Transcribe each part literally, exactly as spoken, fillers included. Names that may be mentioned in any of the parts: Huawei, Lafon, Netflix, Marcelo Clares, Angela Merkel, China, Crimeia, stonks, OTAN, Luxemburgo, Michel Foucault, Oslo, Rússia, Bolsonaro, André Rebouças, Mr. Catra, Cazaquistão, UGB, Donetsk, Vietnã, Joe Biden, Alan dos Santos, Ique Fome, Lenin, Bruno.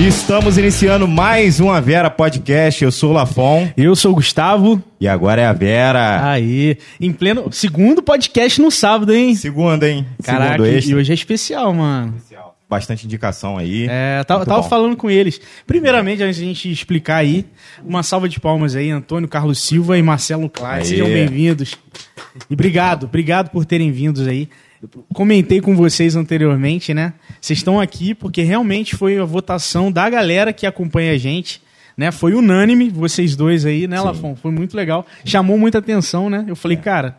Estamos iniciando mais uma Vera Podcast. Eu sou o Lafon. Eu sou o Gustavo. E agora é a Vera. Aí, em pleno... Segundo podcast no sábado, hein? Segundo, hein? Caraca, e hoje é especial, mano. Especial. Bastante indicação aí. É, tava, tava falando com eles. Primeiramente, antes de a gente explicar aí, uma salva de palmas aí, Antônio Carlos Silva e Marcelo Clares. Sejam bem-vindos. E obrigado, obrigado por terem vindos aí. Comentei com vocês anteriormente, né? Vocês estão aqui porque realmente foi a votação da galera que acompanha a gente, né? Foi unânime, vocês dois aí, né, Lafon? Foi muito legal. Chamou muita atenção, né? Eu falei, é. cara,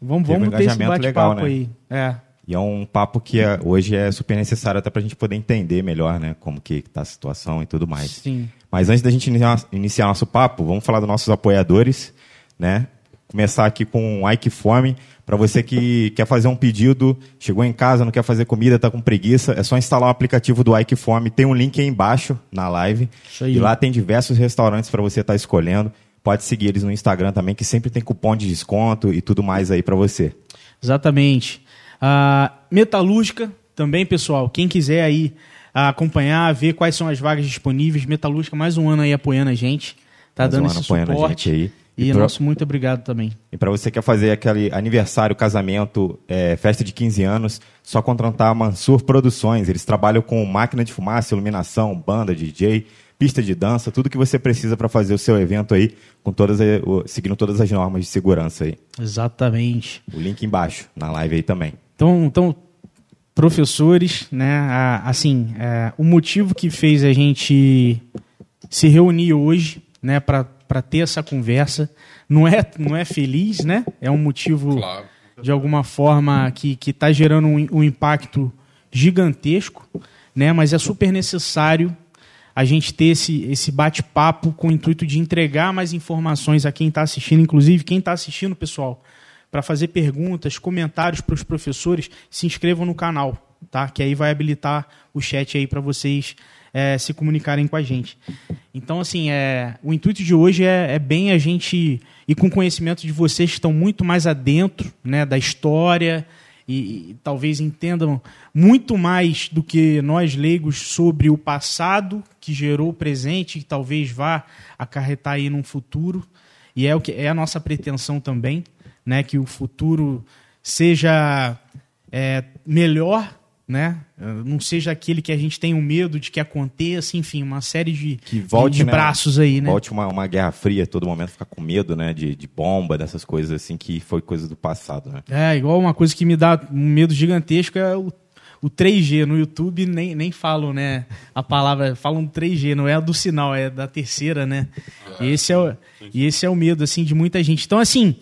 vamos, vamos um ter esse bate-papo, né? Aí. É. E é um papo que é, hoje é super necessário até pra gente poder entender melhor, né? Como que tá a situação e tudo mais. Sim. Mas antes da gente iniciar nosso papo, vamos falar dos nossos apoiadores, né? Começar aqui com o Ique Fome. Para você que quer fazer um pedido, chegou em casa, não quer fazer comida, está com preguiça, é só instalar o aplicativo do Ique Fome. Tem um link aí embaixo na live. Isso aí. E lá tem diversos restaurantes para você estar tá escolhendo. Pode seguir eles no Instagram também, que sempre tem cupom de desconto e tudo mais aí para você. Exatamente. Uh, Metalúrgica também, pessoal. Quem quiser aí acompanhar, ver quais são as vagas disponíveis. Metalúrgica, mais um ano aí apoiando a gente. Tá mais dando um ano esse suporte. A gente aí. E, e pra... nosso muito obrigado também. E para você que quer fazer aquele aniversário, casamento, é, festa de quinze anos, só contratar a Mansur Produções. Eles trabalham com máquina de fumaça, iluminação, banda, D J, pista de dança, tudo que você precisa para fazer o seu evento aí, com todas, seguindo todas as normas de segurança aí. Exatamente. O link embaixo, na live aí também. Então, então professores, né? Assim, é, o motivo que fez a gente se reunir hoje, né, para para ter essa conversa, não é, não é feliz, né? É um motivo, claro, de alguma forma que que está gerando um, um impacto gigantesco, né? Mas é super necessário a gente ter esse, esse bate-papo com o intuito de entregar mais informações a quem está assistindo, inclusive quem está assistindo, pessoal, para fazer perguntas, comentários para os professores, se inscrevam no canal, tá? Que aí vai habilitar o chat aí para vocês É, se comunicarem com a gente. Então, assim, é, o intuito de hoje é, é bem a gente ir com conhecimento de vocês que estão muito mais adentro, né, da história e, e talvez entendam muito mais do que nós leigos sobre o passado que gerou o presente e talvez vá acarretar aí num futuro. E é, o que, é a nossa pretensão também, né, que o futuro seja é, melhor, né? Não seja aquele que a gente tem o medo de que aconteça, enfim, uma série de, que volte, de, de né? braços aí, né? Volte uma, uma guerra fria, todo momento ficar com medo, né? De, de bomba, dessas coisas assim, que foi coisa do passado, né? É, igual uma coisa que me dá um medo gigantesco é o, o três G. No YouTube nem, nem falam, né? A palavra, falam três G, não é a do sinal, é da terceira, né? É, esse é o, e esse é o medo, assim, de muita gente. Então, assim,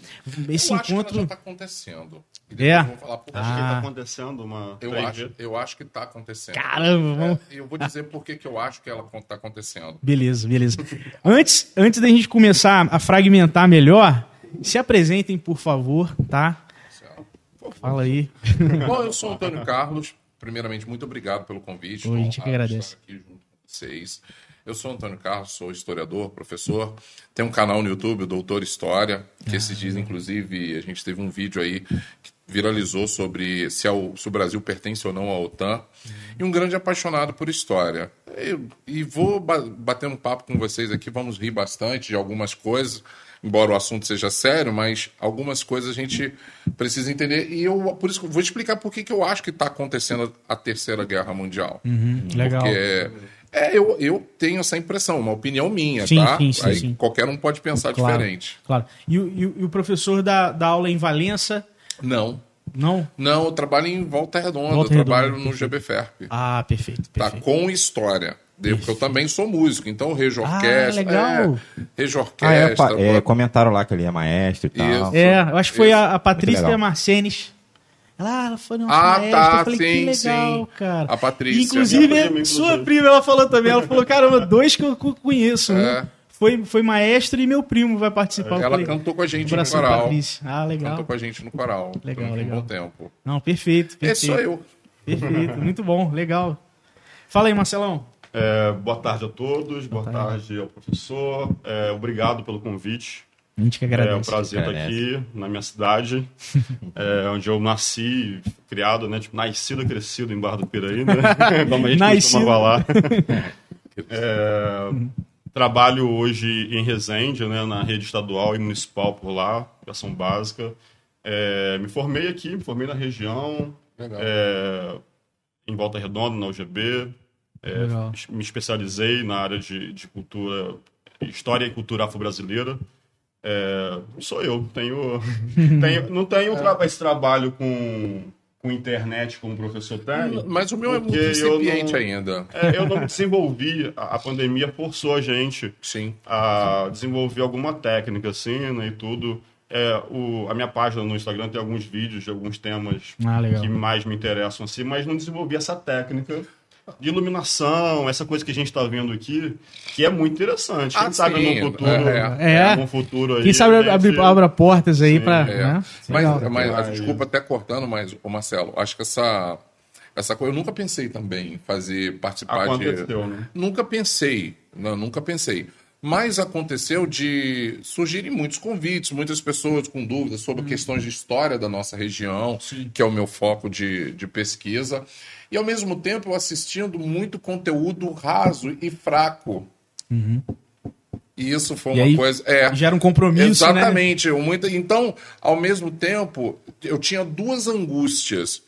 esse Eu acho encontro... que ela já tá acontecendo. É. Vão falar, ah. Acho que tá acontecendo uma... Eu acho, eu acho que tá acontecendo. Caramba! E é, eu vou dizer por que eu acho que ela tá acontecendo. Beleza, beleza. antes, antes da gente começar a fragmentar melhor, se apresentem, por favor, tá? Por favor. Fala aí. Bom, eu sou o Antônio Carlos. Primeiramente, muito obrigado pelo convite. A gente que agradece. Estar aqui junto com vocês. Eu sou o Antônio Carlos, sou historiador, professor. Tem um canal no YouTube, o Doutor História, que ah. esses dias, inclusive, a gente teve um vídeo aí que viralizou sobre se, ao, se o Brasil pertence ou não à OTAN, uhum. e um grande apaixonado por história. Eu, e vou ba bater um papo com vocês aqui, vamos rir bastante de algumas coisas, embora o assunto seja sério, mas algumas coisas a gente precisa entender. E eu, por isso, vou explicar por que eu acho que está acontecendo a Terceira Guerra Mundial. Uhum, legal. Porque... É, eu, eu tenho essa impressão, uma opinião minha, sim, tá? Sim, sim, Aí sim. Qualquer um pode pensar claro, diferente. Claro. E, e, e o professor da, da aula em Valença? Não. Não? Não, eu trabalho em Volta Redonda, Volta Redonda. eu trabalho perfeito. no G B F E R P. Ah, perfeito, perfeito. Tá, com história. Porque eu também sou músico, então Rejo Orquestra. Ah, legal. É, Rejo Orquestra. Ah, é, é, comentaram lá que ele é maestro e isso, tal. É, eu acho que foi a, a Patrícia Marcenes. Ela, ela foi numa ah, palestra, tá, eu falei, sim, que legal, sim. cara. A Patrícia. Inclusive, minha prima, sua inclusive. prima, ela falou também, ela falou, caramba, dois que eu conheço, é. um Foi, foi maestro e meu primo vai participar. Ela falei, cantou com a gente no coral. Ah, legal. Cantou com a gente no coral. Legal, um legal. Bom tempo. Não, perfeito, perfeito. Esse sou eu. Perfeito, muito bom, legal. Fala aí, Marcelão. É, boa tarde a todos, boa, boa tarde. tarde ao professor. É, obrigado pelo convite. A gente que agradece. É um prazer estar aqui na minha cidade, é, onde eu nasci, criado, né? Tipo, nascido e crescido em Barra do Piraí, né? Como a gente costumava lá. É, trabalho hoje em Resende, né, na rede estadual e municipal por lá, educação básica. É, me formei aqui, me formei na região, é, em Volta Redonda, na U G B. É, me especializei na área de, de cultura, história e cultura afro-brasileira. É, sou eu, tenho, tenho, não tenho é. esse trabalho com... com internet, como o professor tem. Mas o meu é muito incipiente ainda. É, eu não desenvolvi, a, a pandemia forçou a gente Sim. a Sim. desenvolver alguma técnica, assim, né, e tudo. É, o, a minha página no Instagram tem alguns vídeos de alguns temas ah, que mais me interessam, assim, mas não desenvolvi essa técnica de iluminação, essa coisa que a gente está vendo aqui, que é muito interessante. Quem ah, sabe sim, no futuro, é, é. no futuro aí... Quem sabe abrir, abra portas aí para... É. Né? Mas, mas desculpa até cortando, mas, ô Marcelo, acho que essa, essa coisa... Eu nunca pensei também em fazer, participar aconteceu, de... Né? Nunca pensei, não, nunca pensei. Mas aconteceu de surgirem muitos convites, muitas pessoas com dúvidas sobre hum. questões de história da nossa região, sim. que é o meu foco de, de pesquisa. E, ao mesmo tempo, eu assistindo muito conteúdo raso e fraco. Uhum. E isso foi e uma aí, coisa... É, gera um compromisso, exatamente, né? Exatamente. Então, ao mesmo tempo, eu tinha duas angústias.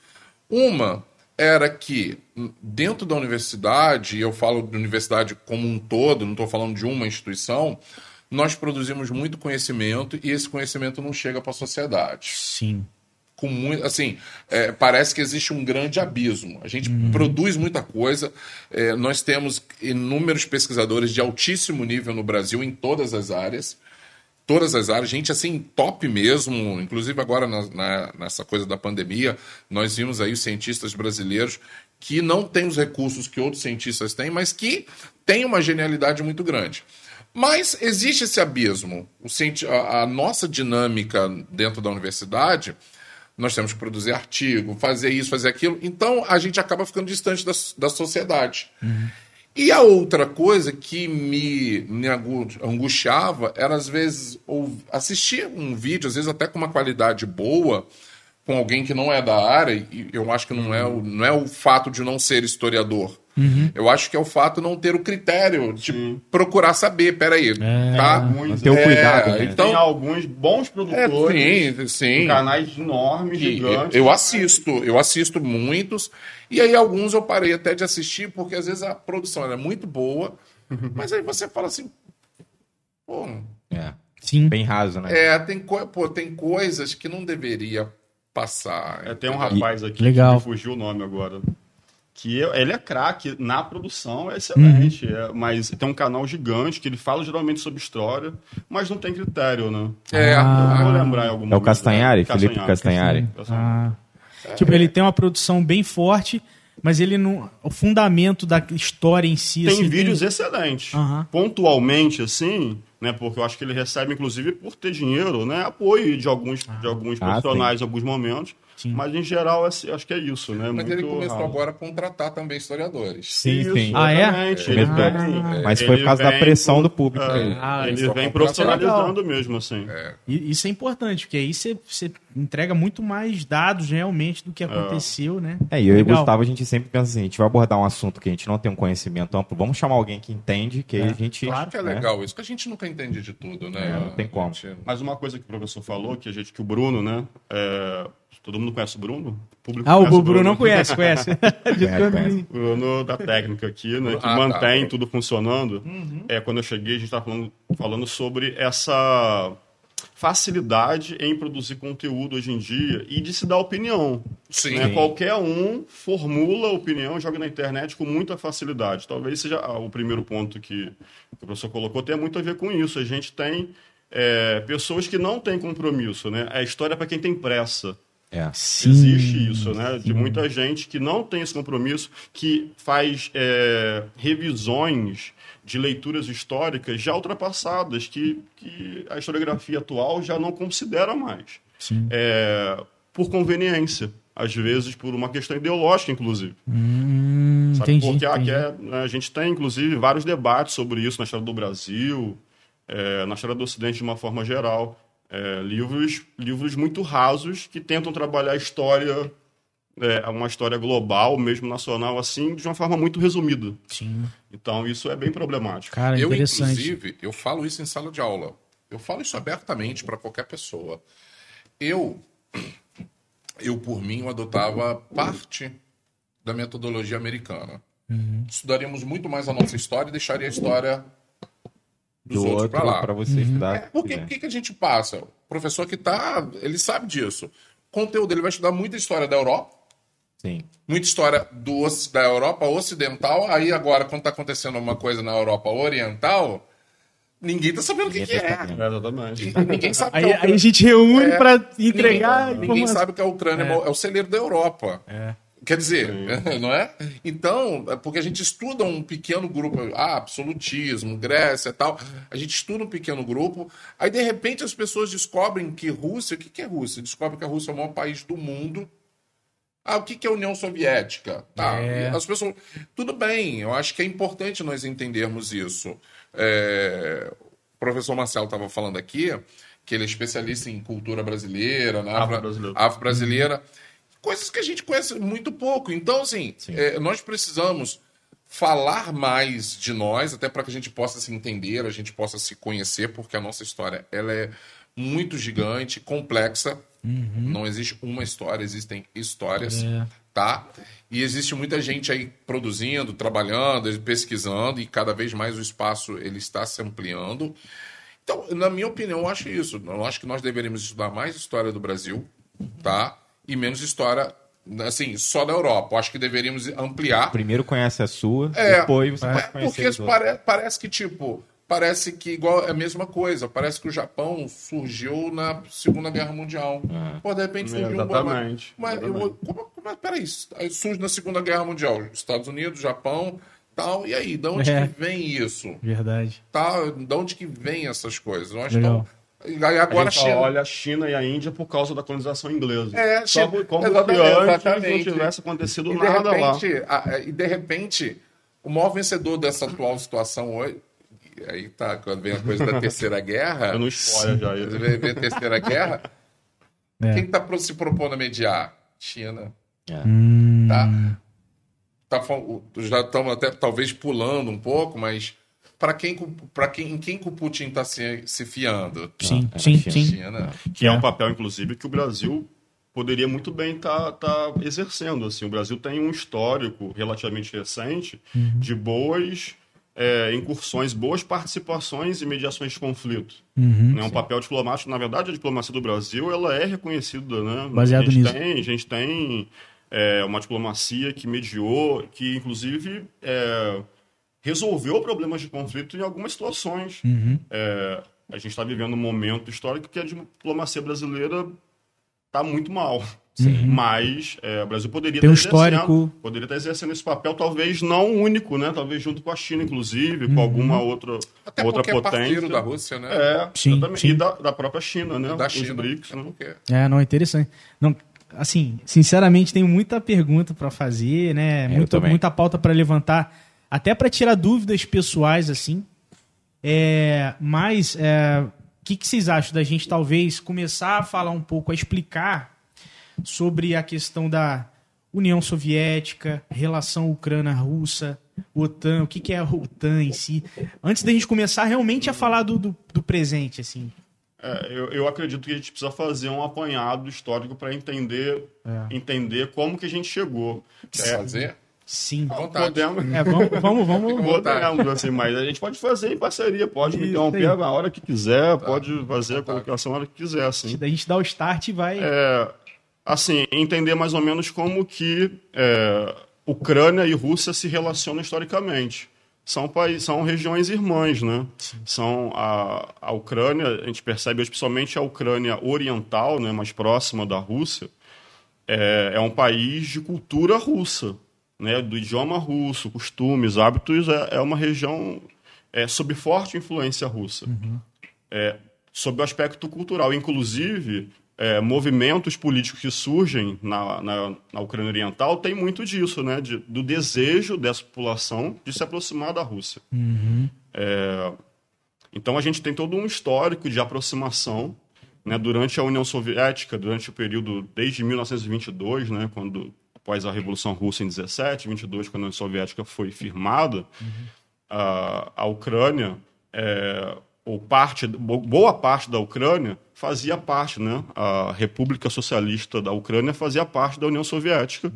Uma era que, dentro da universidade, e eu falo de universidade como um todo, não estou falando de uma instituição, nós produzimos muito conhecimento e esse conhecimento não chega para a sociedade. Sim. Com muito, assim, é, parece que existe um grande abismo. A gente uhum. produz muita coisa. É, nós temos inúmeros pesquisadores de altíssimo nível no Brasil em todas as áreas. Todas as áreas. Gente, assim, top mesmo. Inclusive agora na, na, nessa coisa da pandemia, nós vimos aí os cientistas brasileiros que não têm os recursos que outros cientistas têm, mas que têm uma genialidade muito grande. Mas existe esse abismo. O, a, a nossa dinâmica dentro da universidade... Nós temos que produzir artigo, fazer isso, fazer aquilo. Então, a gente acaba ficando distante da, da sociedade. Uhum. E a outra coisa que me, me angustiava era, às vezes, assistir um vídeo, às vezes até com uma qualidade boa, com alguém que não é da área. E eu acho que não é o, não é o fato de não ser historiador. Uhum. Eu acho que é o fato de não ter o critério de uhum. procurar saber, peraí, é, tá? Muito, ter o é, cuidado. Né? Então, tem alguns bons produtores, é, sim, sim. canais enormes, e, gigantes. Eu assisto, eu assisto muitos, e aí alguns eu parei até de assistir, porque às vezes a produção era muito boa, mas aí você fala assim, pô... É, sim, bem raso, né? É, tem, co- pô, tem coisas que não deveria passar. É, tem um rapaz aqui legal. Que me fugiu o nome agora, que ele é craque, na produção é excelente, uhum. é, mas tem um canal gigante que ele fala geralmente sobre história, mas não tem critério, né? É, ah, eu vou lembrar em algum momento. É o Castanhari, né? Felipe Castanhari. Castanhari. Castanhari. Ah, é, tipo, ele tem uma produção bem forte, mas ele não... O fundamento da história em si... Tem assim, vídeos tem... excelentes. Uhum. Pontualmente, assim... Né, porque eu acho que ele recebe, inclusive, por ter dinheiro, né, apoio de alguns, ah, de alguns ah, profissionais em alguns momentos. Sim. Mas, em geral, é, acho que é isso. Né, mas muito ele começou raro. Agora a contratar também historiadores. Sim, isso, sim. Ah, é? é. Ele ah, vem, é. Mas foi por causa da pressão pro, do público. É, ah, ele, ele vem profissionalizando legal. Mesmo. Assim. É. E, isso é importante, porque aí você, você entrega muito mais dados, realmente, do que aconteceu. É, né? é e eu legal. E o Gustavo, a gente sempre pensa assim, a gente vai abordar um assunto que a gente não tem um conhecimento amplo, vamos chamar alguém que entende, que é. a gente... Claro que é né? legal isso, que a gente nunca entende de tudo, né? É, não tem como. Mas uma coisa que o professor falou, que a gente, que o Bruno, né? É... Todo mundo conhece o Bruno? O público ah, o Bruno, o Bruno não conhece, conhece. O Bruno da técnica aqui, né? Que ah, mantém tá. tudo funcionando. Uhum. É, quando eu cheguei, a gente estava falando, falando sobre essa facilidade em produzir conteúdo hoje em dia e de se dar opinião. Sim. Né? Qualquer um formula opinião, joga na internet com muita facilidade. Talvez seja o primeiro ponto que o professor colocou, tem muito a ver com isso. A gente tem é, pessoas que não têm compromisso, né? É história para quem tem pressa. É. Sim. Existe isso, né? De muita gente que não tem esse compromisso, que faz é, revisões de leituras históricas já ultrapassadas, que, que a historiografia atual já não considera mais. Sim. É, por conveniência, às vezes por uma questão ideológica, inclusive. Hum, Sabe, entendi, porque entendi. A, é, a gente tem, inclusive, vários debates sobre isso na história do Brasil, é, na história do Ocidente de uma forma geral. É, livros, livros muito rasos que tentam trabalhar a história, é, uma história global, mesmo nacional, assim, de uma forma muito resumida. Sim. Então, isso é bem problemático. Cara, eu, inclusive, eu falo isso em sala de aula. Eu falo isso abertamente para qualquer pessoa. Eu, eu, por mim, eu adotava parte da metodologia americana. Uhum. Estudaríamos muito mais a nossa história e deixaria a história... dos do outros para lá. Pra você estudar, é, porque o que a gente passa? O professor que tá, ele sabe disso. O conteúdo dele vai estudar muita história da Europa. Sim. Muita história do, da Europa ocidental. Aí agora, quando tá acontecendo uma coisa na Europa oriental, ninguém tá sabendo o que, que é. Exatamente. Ninguém sabe aí, que a Ucrânia... aí a gente reúne é, para entregar... Ninguém, ninguém sabe que a Ucrânia é, é o celeiro da Europa. É. Quer dizer, sim, não é? Então, porque a gente estuda um pequeno grupo, ah, absolutismo, Grécia e tal, a gente estuda um pequeno grupo, aí de repente as pessoas descobrem que Rússia, o que, que é Rússia? Descobrem que a Rússia é o maior país do mundo. Ah, o que, que é a União Soviética? Tá, é. As pessoas... Tudo bem, eu acho que é importante nós entendermos isso. É... O professor Marcelo estava falando aqui, que ele é especialista em cultura brasileira, né? Afro-brasileira. Afro-brasileira. Coisas que a gente conhece muito pouco. Então, assim, é, nós precisamos falar mais de nós, até para que a gente possa se entender, a gente possa se conhecer, porque a nossa história ela é muito gigante, complexa. Uhum. Não existe uma história, existem histórias, é. Tá? E existe muita gente aí produzindo, trabalhando, pesquisando, e cada vez mais o espaço ele está se ampliando. Então, na minha opinião, eu acho isso. Eu acho que nós deveríamos estudar mais história do Brasil, tá? E menos história, assim, só da Europa. Acho que deveríamos ampliar. Primeiro conhece a sua, é, depois você é, pode conhecer porque os pare, parece que, tipo, parece que igual é a mesma coisa. Parece que o Japão surgiu na Segunda Guerra Mundial. É. Pô, de repente surgiu um bomba. Mas, mas eu, como, mas peraí, surge na Segunda Guerra Mundial. Estados Unidos, Japão, tal. E aí, de onde é. que vem isso? Verdade. Tal, de onde que vem essas coisas? Nós estamos... Agora a gente China. Olha a China e a Índia por causa da colonização inglesa. É, China, só como se antes não tivesse acontecido e nada repente, lá. A, e de repente, o maior vencedor dessa atual situação hoje, aí tá, quando vem a coisa da Terceira Guerra. Eu não spoiler já isso. Vem a Terceira Guerra. É. Quem está se propondo a mediar? China. É. Tá? Tá, já estamos até talvez pulando um pouco, mas. Para quem, para quem, quem que o Putin está se, se fiando? Sim, ah, sim, sim. China. Que é um papel, inclusive, que o Brasil poderia muito bem estar tá, tá exercendo. Assim. O Brasil tem um histórico relativamente recente uhum. de boas é, incursões, boas participações e mediações de conflito. Uhum, é um sim. papel diplomático. Na verdade, a diplomacia do Brasil ela é reconhecida. Né? Baseado a gente nisso. Tem, a gente tem é, uma diplomacia que mediou, que, inclusive... É, resolveu problemas de conflito em algumas situações. Uhum. É, a gente está vivendo um momento histórico que a diplomacia brasileira está muito mal. Sim. Mas é, o Brasil poderia estar um histórico... poderia estar exercendo esse papel, talvez não único, né? Talvez junto com a China, inclusive, uhum. com alguma outra, até outra potência. Até porque é parceiro da Rússia, né? É, sim, sim. E da, da própria China, né? Da China. Os BRICS, né? É, não, é interessante. Não... Assim, sinceramente, tenho muita pergunta para fazer, né? Muito, muita pauta para levantar. Até para tirar dúvidas pessoais, assim. É, mas, é, que, que vocês acham da gente, talvez, começar a falar um pouco, a explicar sobre a questão da União Soviética, relação Ucrânia-Russa, OTAN, o que, que é a OTAN em si, antes da gente começar realmente a falar do, do, do presente, assim. É, eu, eu acredito que a gente precisa fazer um apanhado histórico para entender, é. entender como que a gente chegou. Quer fazer? Sim, podemos. É, vamos, vamos, vamos. Podemos, assim, mas a gente pode fazer em parceria, pode me interromper a hora que quiser, tá. pode fazer a colocação a hora que quiser. Assim. A gente dá o start e vai. É, assim, entender mais ou menos como que é, Ucrânia e Rússia se relacionam historicamente. São, país, são regiões irmãs, né? São a, a Ucrânia, a gente percebe, especialmente a Ucrânia oriental, né, mais próxima da Rússia. é, é um país de cultura russa, né, do idioma russo, costumes, hábitos, é, é uma região é, sob forte influência russa. Uhum. É, sob o aspecto cultural, inclusive... É, movimentos políticos que surgem na, na, na Ucrânia Oriental tem muito disso, né? De, do desejo dessa população de se aproximar da Rússia. Uhum. É, então, a gente tem todo um histórico de aproximação, né? Durante a União Soviética, durante o período desde mil novecentos e vinte e dois, né? Quando, após a Revolução Russa em dezessete, vinte e dois, quando a União Soviética foi firmada, uhum. a, a Ucrânia... É, ou parte, boa parte da Ucrânia fazia parte, né? A República Socialista da Ucrânia fazia parte da União Soviética,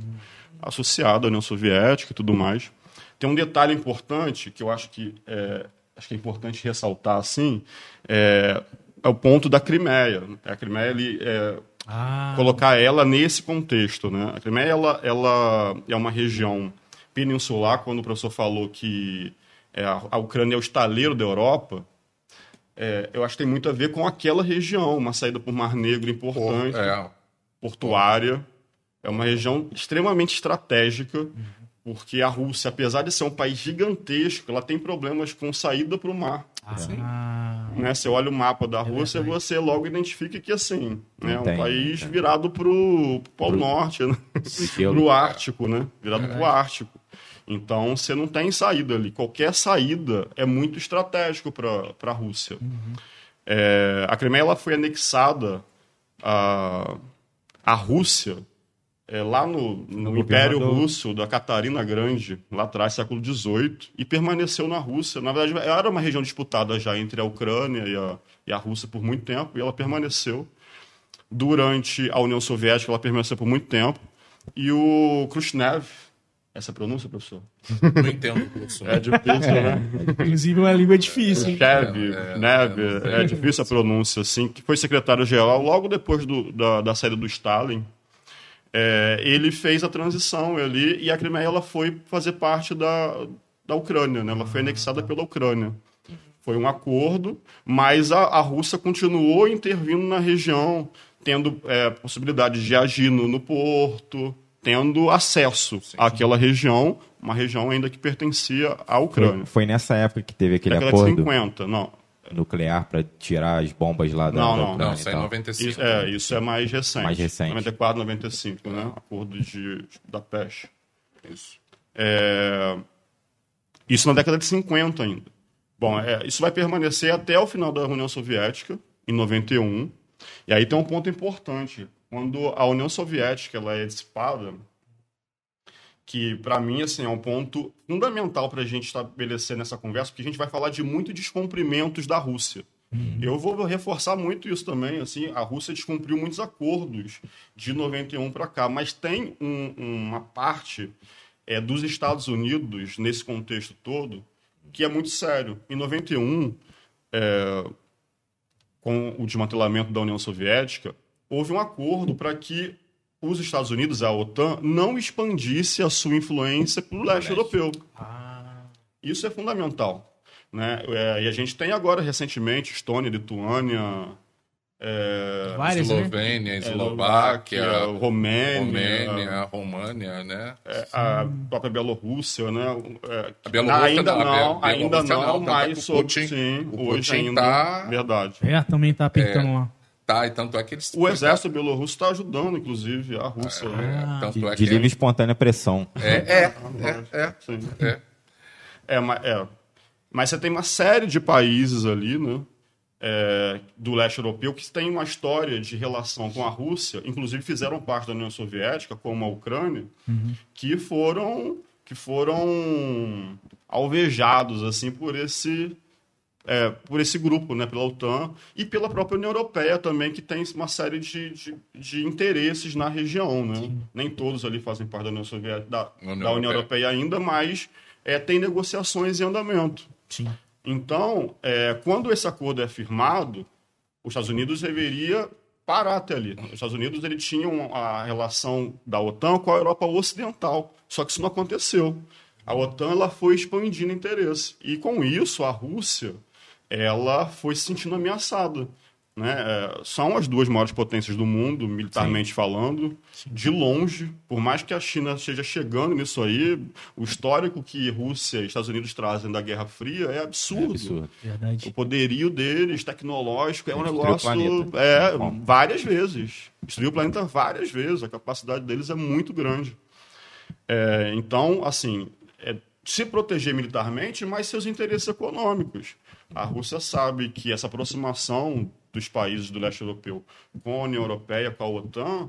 associada à União Soviética e tudo mais. Tem um detalhe importante que eu acho que é, acho que é importante ressaltar, assim, é, é o ponto da Crimeia. A Crimeia, ele, é, ah. colocar ela nesse contexto, né? A Crimeia, ela, ela é uma região peninsular. Quando o professor falou que é, a Ucrânia é o estaleiro da Europa, É, eu acho que tem muito a ver com aquela região, uma saída por Mar Negro importante, Por, é. portuária. É uma região extremamente estratégica, uhum. porque a Rússia, apesar de ser um país gigantesco, ela tem problemas com saída para o mar. Ah, assim, né? Você olha o mapa da Rússia, é você logo identifica que assim, né? É um país Entendi. virado para o Polo pro... Norte, né? para o Ártico, né? virado para o Ártico. Então, você não tem saída ali. Qualquer saída é muito estratégico para a Rússia. Uhum. É, a Crimeia, ela foi anexada à, à Rússia, é, lá no, no, no Império Russo, da Catarina Grande, lá atrás, século dezoito, e permaneceu na Rússia. Na verdade, era uma região disputada já entre a Ucrânia e a, e a Rússia por muito tempo, e ela permaneceu. Durante a União Soviética, ela permaneceu por muito tempo. E o Khrushchev... Essa pronúncia, professor? Não entendo, professor. É difícil, é, né? É, inclusive, uma língua difícil. Khrushchev, é, é, Neve, é, é difícil a pronúncia, assim, que foi secretário-geral logo depois do, da, da saída do Stalin. É, ele fez a transição ali e a Crimeia, ela foi fazer parte da, da Ucrânia, né? Ela foi anexada pela Ucrânia. Foi um acordo, mas a, a Rússia continuou intervindo na região, tendo é, possibilidade de agir no, no porto, tendo acesso sim, sim. àquela região, uma região ainda que pertencia à Ucrânia. Foi, foi nessa época que teve aquele Década acordo de cinquenta, não. nuclear para tirar as bombas lá da não, Ucrânia? Não, não, isso é em noventa e cinco. Isso, é, isso é mais recente. Mais recente. noventa e quatro, noventa e cinco, né? Acordo de, da peste. Isso. É, isso na década de cinquenta ainda. Bom, é, isso vai permanecer até o final da União Soviética, em noventa e um. E aí tem um ponto importante. Quando a União Soviética ela é dissipada, que para mim assim, é um ponto fundamental para a gente estabelecer nessa conversa, porque a gente vai falar de muitos descumprimentos da Rússia. Uhum. Eu vou reforçar muito isso também. Assim, a Rússia descumpriu muitos acordos de noventa e um para cá, mas tem um, uma parte é, dos Estados Unidos, nesse contexto todo, que é muito sério. Em noventa e um, é, com o desmantelamento da União Soviética, houve um acordo para que os Estados Unidos, a OTAN, não expandisse a sua influência para o leste europeu. Ah. Isso é fundamental, né? É, e a gente tem agora, recentemente, Estônia, Lituânia, é, Várias, Eslovênia, né? Eslováquia, é, Romênia, Romênia, România, né? É, a própria Bielorrússia, né? É, a Bielorrússia ainda não, não a ainda não, não mas sobre, Putin, sim, o hoje Putin ainda, tá... verdade. É, também está pintando é. lá. Tá, e tanto é que eles... O exército bielorrusso está ajudando, inclusive, a Rússia. Ah, né? de, é que... de livre e espontânea pressão. É, é, é. é, é, é. é, mas, é. Mas você tem uma série de países ali, né, é, do leste europeu que tem uma história de relação com a Rússia, inclusive fizeram parte da União Soviética, como a Ucrânia, uhum. que foram, que foram alvejados assim, por esse... É, por esse grupo, né, pela OTAN e pela própria União Europeia também, que tem uma série de, de, de interesses na região, né? Sim. Nem todos ali fazem parte da União Soviética, da, União, da União Europeia. Europeia ainda, mas é, tem negociações em andamento. Sim. Então, é, quando esse acordo é firmado, os Estados Unidos deveria parar até ali. Os Estados Unidos ele tinham a relação da OTAN com a Europa Ocidental, só que isso não aconteceu. A OTAN ela foi expandindo interesse e, com isso, a Rússia... ela foi se sentindo ameaçada. Né? É, são as duas maiores potências do mundo, militarmente Sim. falando, Sim. de longe, por mais que a China esteja chegando nisso aí, o histórico que Rússia e Estados Unidos trazem da Guerra Fria é absurdo. É absurdo. Verdade. O poderio deles, tecnológico, é um negócio... É, várias vezes. Destruiu o planeta várias vezes. A capacidade deles é muito grande. É, então, assim, é, se proteger militarmente, mas seus interesses econômicos. A Rússia sabe que essa aproximação dos países do leste europeu com a União Europeia, com a OTAN,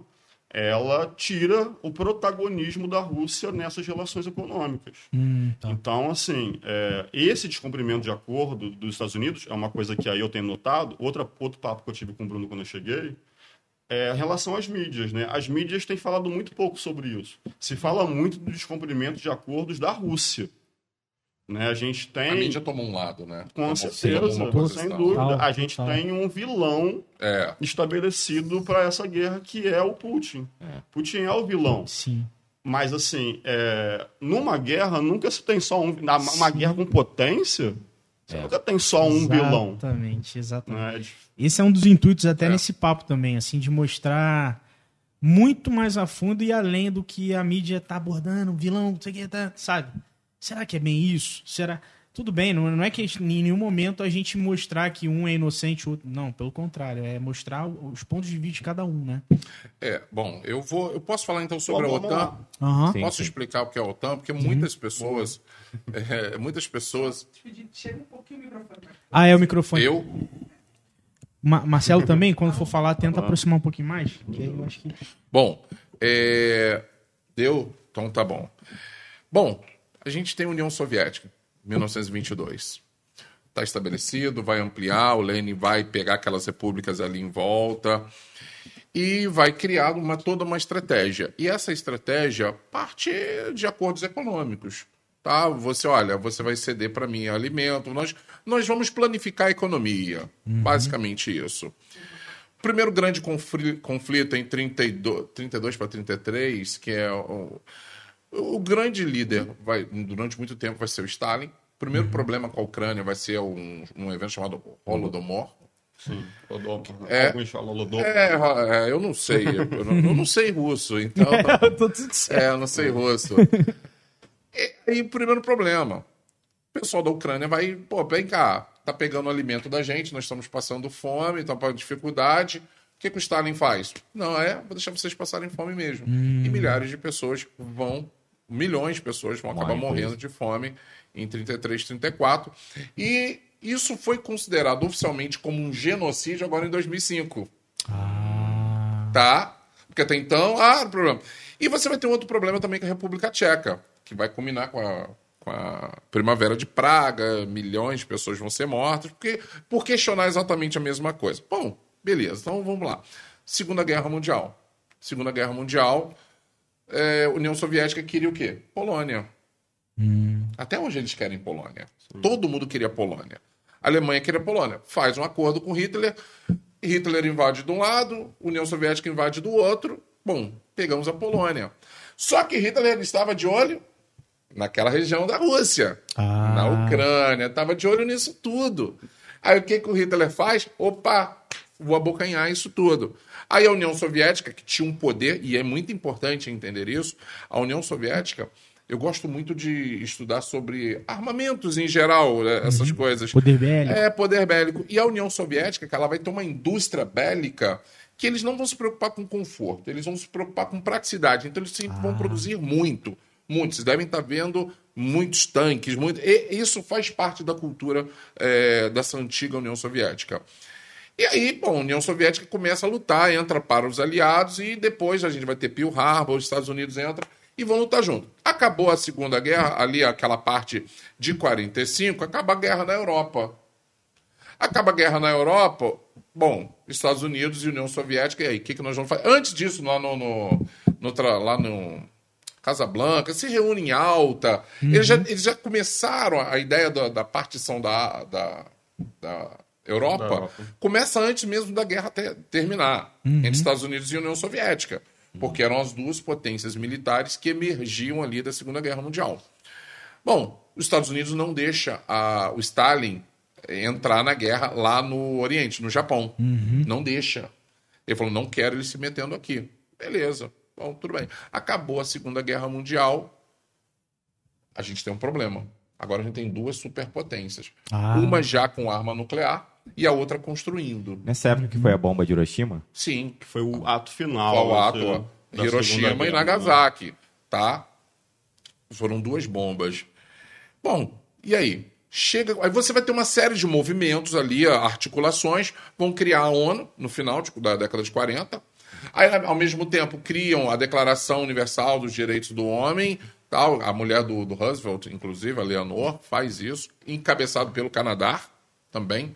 ela tira o protagonismo da Rússia nessas relações econômicas. Hum, tá. Então, assim, é, esse descumprimento de acordo dos Estados Unidos é uma coisa que aí eu tenho notado. Outra, outro papo que eu tive com o Bruno quando eu cheguei é em relação às mídias, né? As mídias têm falado muito pouco sobre isso. Se fala muito do descumprimento de acordos da Rússia. Né, a gente tem... A mídia tomou um lado, né? Com tomou certeza, uma sem dúvida. A gente tá. tem um vilão é. estabelecido para essa guerra, que é o Putin. É. Putin é o vilão. Sim. Mas, assim, é... numa guerra nunca se tem só um... Na, uma guerra com potência, você é. nunca tem só um exatamente, vilão. Exatamente, exatamente. É? Esse é um dos intuitos até é. nesse papo também, assim, de mostrar muito mais a fundo e além do que a mídia tá abordando, vilão, não sei o que, tá, sabe? Será que é bem isso? Será? Tudo bem, não, não é que em nenhum momento a gente mostrar que um é inocente, o outro... Não, pelo contrário, é mostrar os pontos de vista de cada um, né? É, bom, eu vou... Eu posso falar então sobre vamos, a OTAN? Uhum. Sim, posso sim. explicar o que é a OTAN? Porque sim. muitas pessoas... É, muitas pessoas... Chega um pouquinho o microfone. Ah, é o microfone. Eu... Ma- Marcelo também, quando for falar, tenta ah. aproximar um pouquinho mais. Que aí eu acho que... Bom, é... Deu? Então tá bom. Bom... A gente tem a União Soviética, mil novecentos e vinte e dois. Está estabelecido, vai ampliar, o Lenin vai pegar aquelas repúblicas ali em volta e vai criar uma, toda uma estratégia. E essa estratégia parte de acordos econômicos. Tá? Você, olha, você vai ceder para mim alimento, nós, nós vamos planificar a economia. Uhum. Basicamente isso. O primeiro grande conflito em trinta e dois para trinta e três, que é... o O grande líder, vai, durante muito tempo, vai ser o Stalin. O primeiro uhum. problema com a Ucrânia vai ser um, um evento chamado Holodomor. Sim, Holodomor. É, é, é, eu não sei. Eu não, eu não sei russo, então... eu tô tudo certo. É, eu não sei russo. E, e o primeiro problema. O pessoal da Ucrânia vai... Pô, vem cá, tá pegando o alimento da gente, nós estamos passando fome, estamos passando dificuldade... O que, que o Stalin faz? Não, é, vou deixar vocês passarem fome mesmo. Hum. E milhares de pessoas vão, milhões de pessoas vão acabar Ai, morrendo de fome em trinta e três, trinta e quatro. E isso foi considerado oficialmente como um genocídio agora em dois mil e cinco. Ah. Tá? Porque até então, ah, problema. E você vai ter outro problema também com a República Tcheca, que vai culminar com a, com a Primavera de Praga, milhões de pessoas vão ser mortas, porque, por questionar exatamente a mesma coisa. Bom, beleza, então vamos lá. Segunda Guerra Mundial. Segunda Guerra Mundial, é, União Soviética queria o quê? Polônia. Hum. Até hoje eles querem Polônia. Sim. Todo mundo queria Polônia. A Alemanha queria Polônia. Faz um acordo com Hitler. Hitler invade de um lado, União Soviética invade do outro. Bom, pegamos a Polônia. Só que Hitler estava de olho naquela região da Rússia. Ah. Na Ucrânia. Estava de olho nisso tudo. Aí o que, que o Hitler faz? Opa! Vou abocanhar isso tudo. Aí a União Soviética, que tinha um poder, e é muito importante entender isso, a União Soviética, eu gosto muito de estudar sobre armamentos em geral, essas uhum. coisas. Poder bélico. É, poder bélico. E a União Soviética, que ela vai ter uma indústria bélica que eles não vão se preocupar com conforto, eles vão se preocupar com praticidade. Então eles sempre ah. vão produzir muito, muito. Vocês devem estar vendo muitos tanques, muito... E isso faz parte da cultura é, dessa antiga União Soviética. E aí, bom, a União Soviética começa a lutar, entra para os aliados e depois a gente vai ter Pearl Harbor, os Estados Unidos entram e vão lutar junto. Acabou a Segunda Guerra, ali aquela parte de quarenta e cinco, acaba a guerra na Europa. Acaba a guerra na Europa, bom, Estados Unidos e União Soviética, e aí, o que, que nós vamos fazer? Antes disso, lá no, no, no, lá no Casablanca, se reúnem em alta, uhum. eles, já, eles já começaram a ideia da, da partição da... da, da Europa, Europa começa antes mesmo da guerra ter, terminar, uhum. entre Estados Unidos e União Soviética, porque eram as duas potências militares que emergiam ali da Segunda Guerra Mundial. Bom, os Estados Unidos não deixa a, o Stalin entrar na guerra lá no Oriente, no Japão. Uhum. Não deixa. Ele falou, não quero ele se metendo aqui. Beleza, bom, tudo bem. Acabou a Segunda Guerra Mundial, a gente tem um problema. Agora a gente tem duas superpotências. Ah. Uma já com arma nuclear e a outra construindo. Nessa época que foi a bomba de Hiroshima? Sim. Que foi o ato final. Foi o ato, ó, Hiroshima e Nagasaki, tá? Foram duas bombas. Bom, e aí? Chega, aí você vai ter uma série de movimentos ali, articulações, vão criar a ONU no final de, da década de quarenta. Aí, ao mesmo tempo, criam a Declaração Universal dos Direitos do Homem, tal. A mulher do, do Roosevelt, inclusive, a Eleanor, faz isso, encabeçado pelo Canadá também.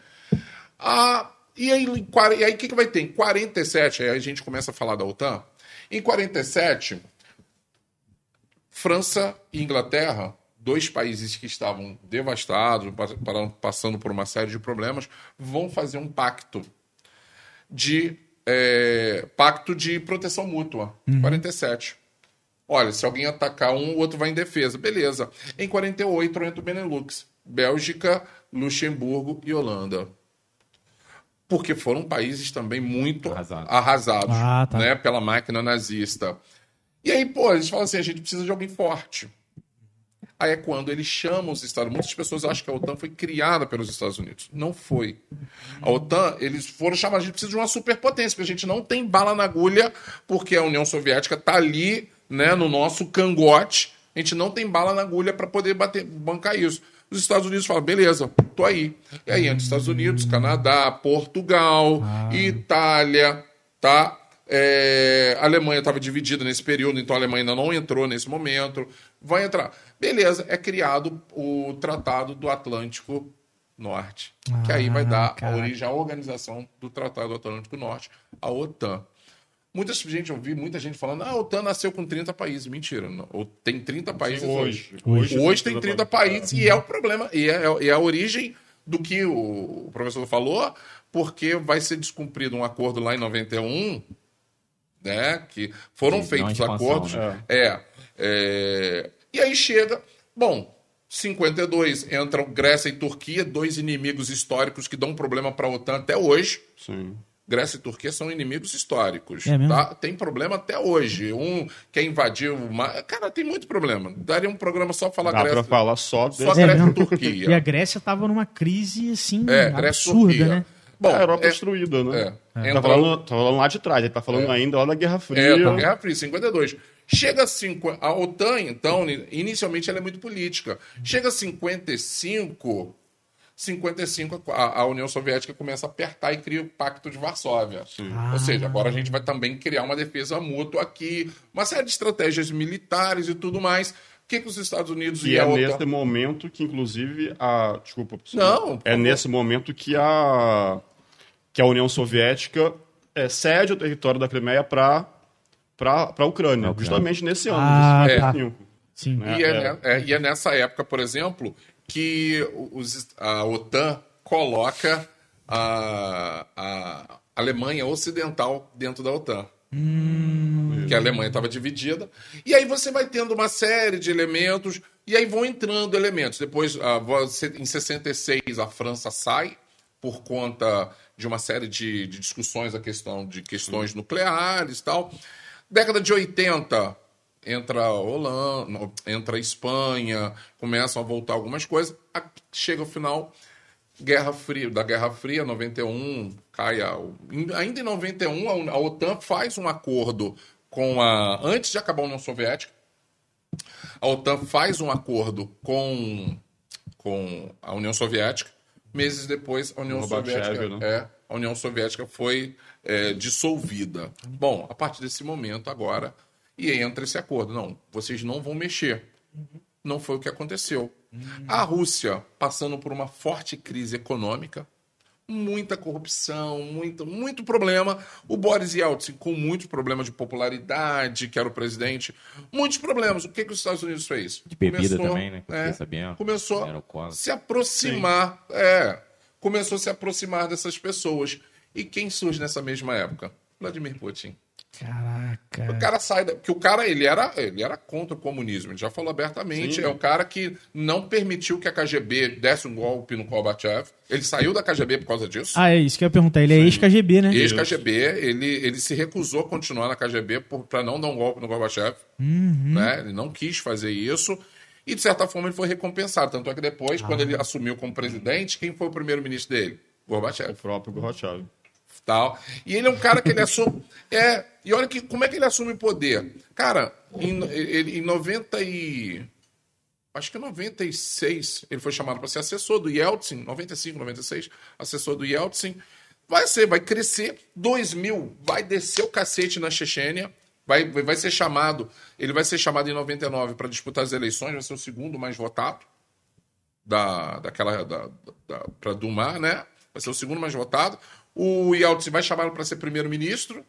Ah, e aí o que, que vai ter? Em quarenta e sete, aí a gente começa a falar da OTAN, em quarenta e sete, França e Inglaterra, dois países que estavam devastados, passando por uma série de problemas, vão fazer um pacto de, é, pacto de proteção mútua, em uhum. quarenta e sete. Olha, se alguém atacar um, o outro vai em defesa. Beleza. Em quarenta e oito, entra o Benelux, Bélgica, Luxemburgo e Holanda. Porque foram países também muito Arrasado. arrasados ah, tá. né, pela máquina nazista. E aí, pô, eles falam assim, a gente precisa de alguém forte. Aí é quando eles chamam os Estados Unidos. Muitas pessoas acham que a OTAN foi criada pelos Estados Unidos. Não foi. A OTAN, eles foram chamados, a gente precisa de uma superpotência, porque a gente não tem bala na agulha, porque a União Soviética está ali, né, no nosso cangote. A gente não tem bala na agulha para poder bater, bancar isso. Os Estados Unidos falam, beleza, tô aí. E aí, entre os Estados Unidos, Canadá, Portugal, ah. Itália, tá? É, a Alemanha estava dividida nesse período, então a Alemanha ainda não entrou nesse momento. Vai entrar. Beleza, é criado o Tratado do Atlântico Norte, ah, que aí vai dar cara. a origem à organização do Tratado do Atlântico Norte, a OTAN. Muita gente, eu vi muita gente falando, ah, a OTAN nasceu com trinta países. Mentira, não. Tem trinta países hoje. Hoje, hoje, hoje tem trinta países e é o problema, e é, é, é a origem do que o professor falou, porque vai ser descumprido um acordo lá em noventa e um, né, que foram Sim, feitos acordos. Né? É, é, e aí chega, bom, cinquenta e dois, entram Grécia e Turquia, dois inimigos históricos que dão problema para a OTAN até hoje. Sim. Grécia e Turquia são inimigos históricos. É tá? Tem problema até hoje. Um quer invadir o mar. Cara, tem muito problema. Daria um programa só falar Dá Grécia. Dá pra falar só de... só é Grécia mesmo. E Turquia. E a Grécia tava numa crise, assim, é, absurda, né? Bom, a Europa é, destruída, né? É, é. Tá, falando, tá falando lá de trás. Ele tá falando é. ainda lá da Guerra Fria. É, da Guerra Fria, cinquenta e dois. Chega a cinquenta... A OTAN, então, inicialmente ela é muito política. Chega a cinquenta e cinco... cinquenta e cinco, a, a União Soviética começa a apertar e cria o Pacto de Varsóvia. Ah. Ou seja, agora a gente vai também criar uma defesa mútua aqui, uma série de estratégias militares e tudo mais. O que, que os Estados Unidos e, e a é outra... nesse momento que, inclusive, a... Desculpa. Não. É nesse momento que a, que a União Soviética é, cede o território da Crimeia para a Ucrânia, okay. justamente nesse ano, ah, de cinquenta e cinco. Tá. Sim. Né? E, é, é. É, e é nessa época, por exemplo... que os, a OTAN coloca a, a Alemanha Ocidental dentro da OTAN. Hum. Que a Alemanha estava dividida. E aí você vai tendo uma série de elementos, e aí vão entrando elementos. Depois, a, em sessenta e seis, a França sai por conta de uma série de, de discussões, a questão de questões nucleares e tal. Década de oitenta... entra a Holanda, entra a Espanha, começam a voltar algumas coisas, chega o final Guerra Fria, da Guerra Fria, noventa e um, cai a, ainda em noventa e um a OTAN faz um acordo com a, antes de acabar a União Soviética, a OTAN faz um acordo com, com a União Soviética, meses depois a União Soviética, Gorbachev, né? é, a União Soviética foi é, dissolvida. Bom, a partir desse momento agora, e entra esse acordo. Não, vocês não vão mexer. Uhum. Não foi o que aconteceu. Uhum. A Rússia, passando por uma forte crise econômica, muita corrupção, muito, muito problema. O Boris Yeltsin, com muitos problemas de popularidade, que era o presidente, muitos problemas. O que, que os Estados Unidos fez? De bebida começou, também, né? É, sabia, começou a se aproximar. É, começou a se aproximar dessas pessoas. E quem surge nessa mesma época? Vladimir Putin. Caraca. O cara sai... Da... Porque o cara, ele era, ele era contra o comunismo, ele já falou abertamente. Sim. É o cara que não permitiu que a K G B desse um golpe no Gorbachev. Ele saiu da K G B por causa disso. Ah, é isso que eu ia perguntar. Ele é ex-K G B, né? Ex-K G B. Ele, ele se recusou a continuar na K G B para não dar um golpe no Gorbachev. Uhum. Né? Ele não quis fazer isso. E, de certa forma, ele foi recompensado. Tanto é que depois, ah. quando ele assumiu como presidente, quem foi o primeiro-ministro dele? Gorbachev. O próprio Gorbachev. Tal. E ele é um cara que ele assume... É, e olha que, como é que ele assume o poder. Cara, em, ele, em noventa e... Acho que em noventa e seis, ele foi chamado para ser assessor do Yeltsin. noventa e cinco, noventa e seis, assessor do Yeltsin. Vai ser, vai crescer. dois mil, vai descer o cacete na Chechênia. Vai, vai ser chamado... Ele vai ser chamado em noventa e nove para disputar as eleições. Vai ser o segundo mais votado da, daquela... Da, da, para Duma, né? Vai ser o segundo mais votado. O Yeltsin vai chamá-lo para ser primeiro-ministro.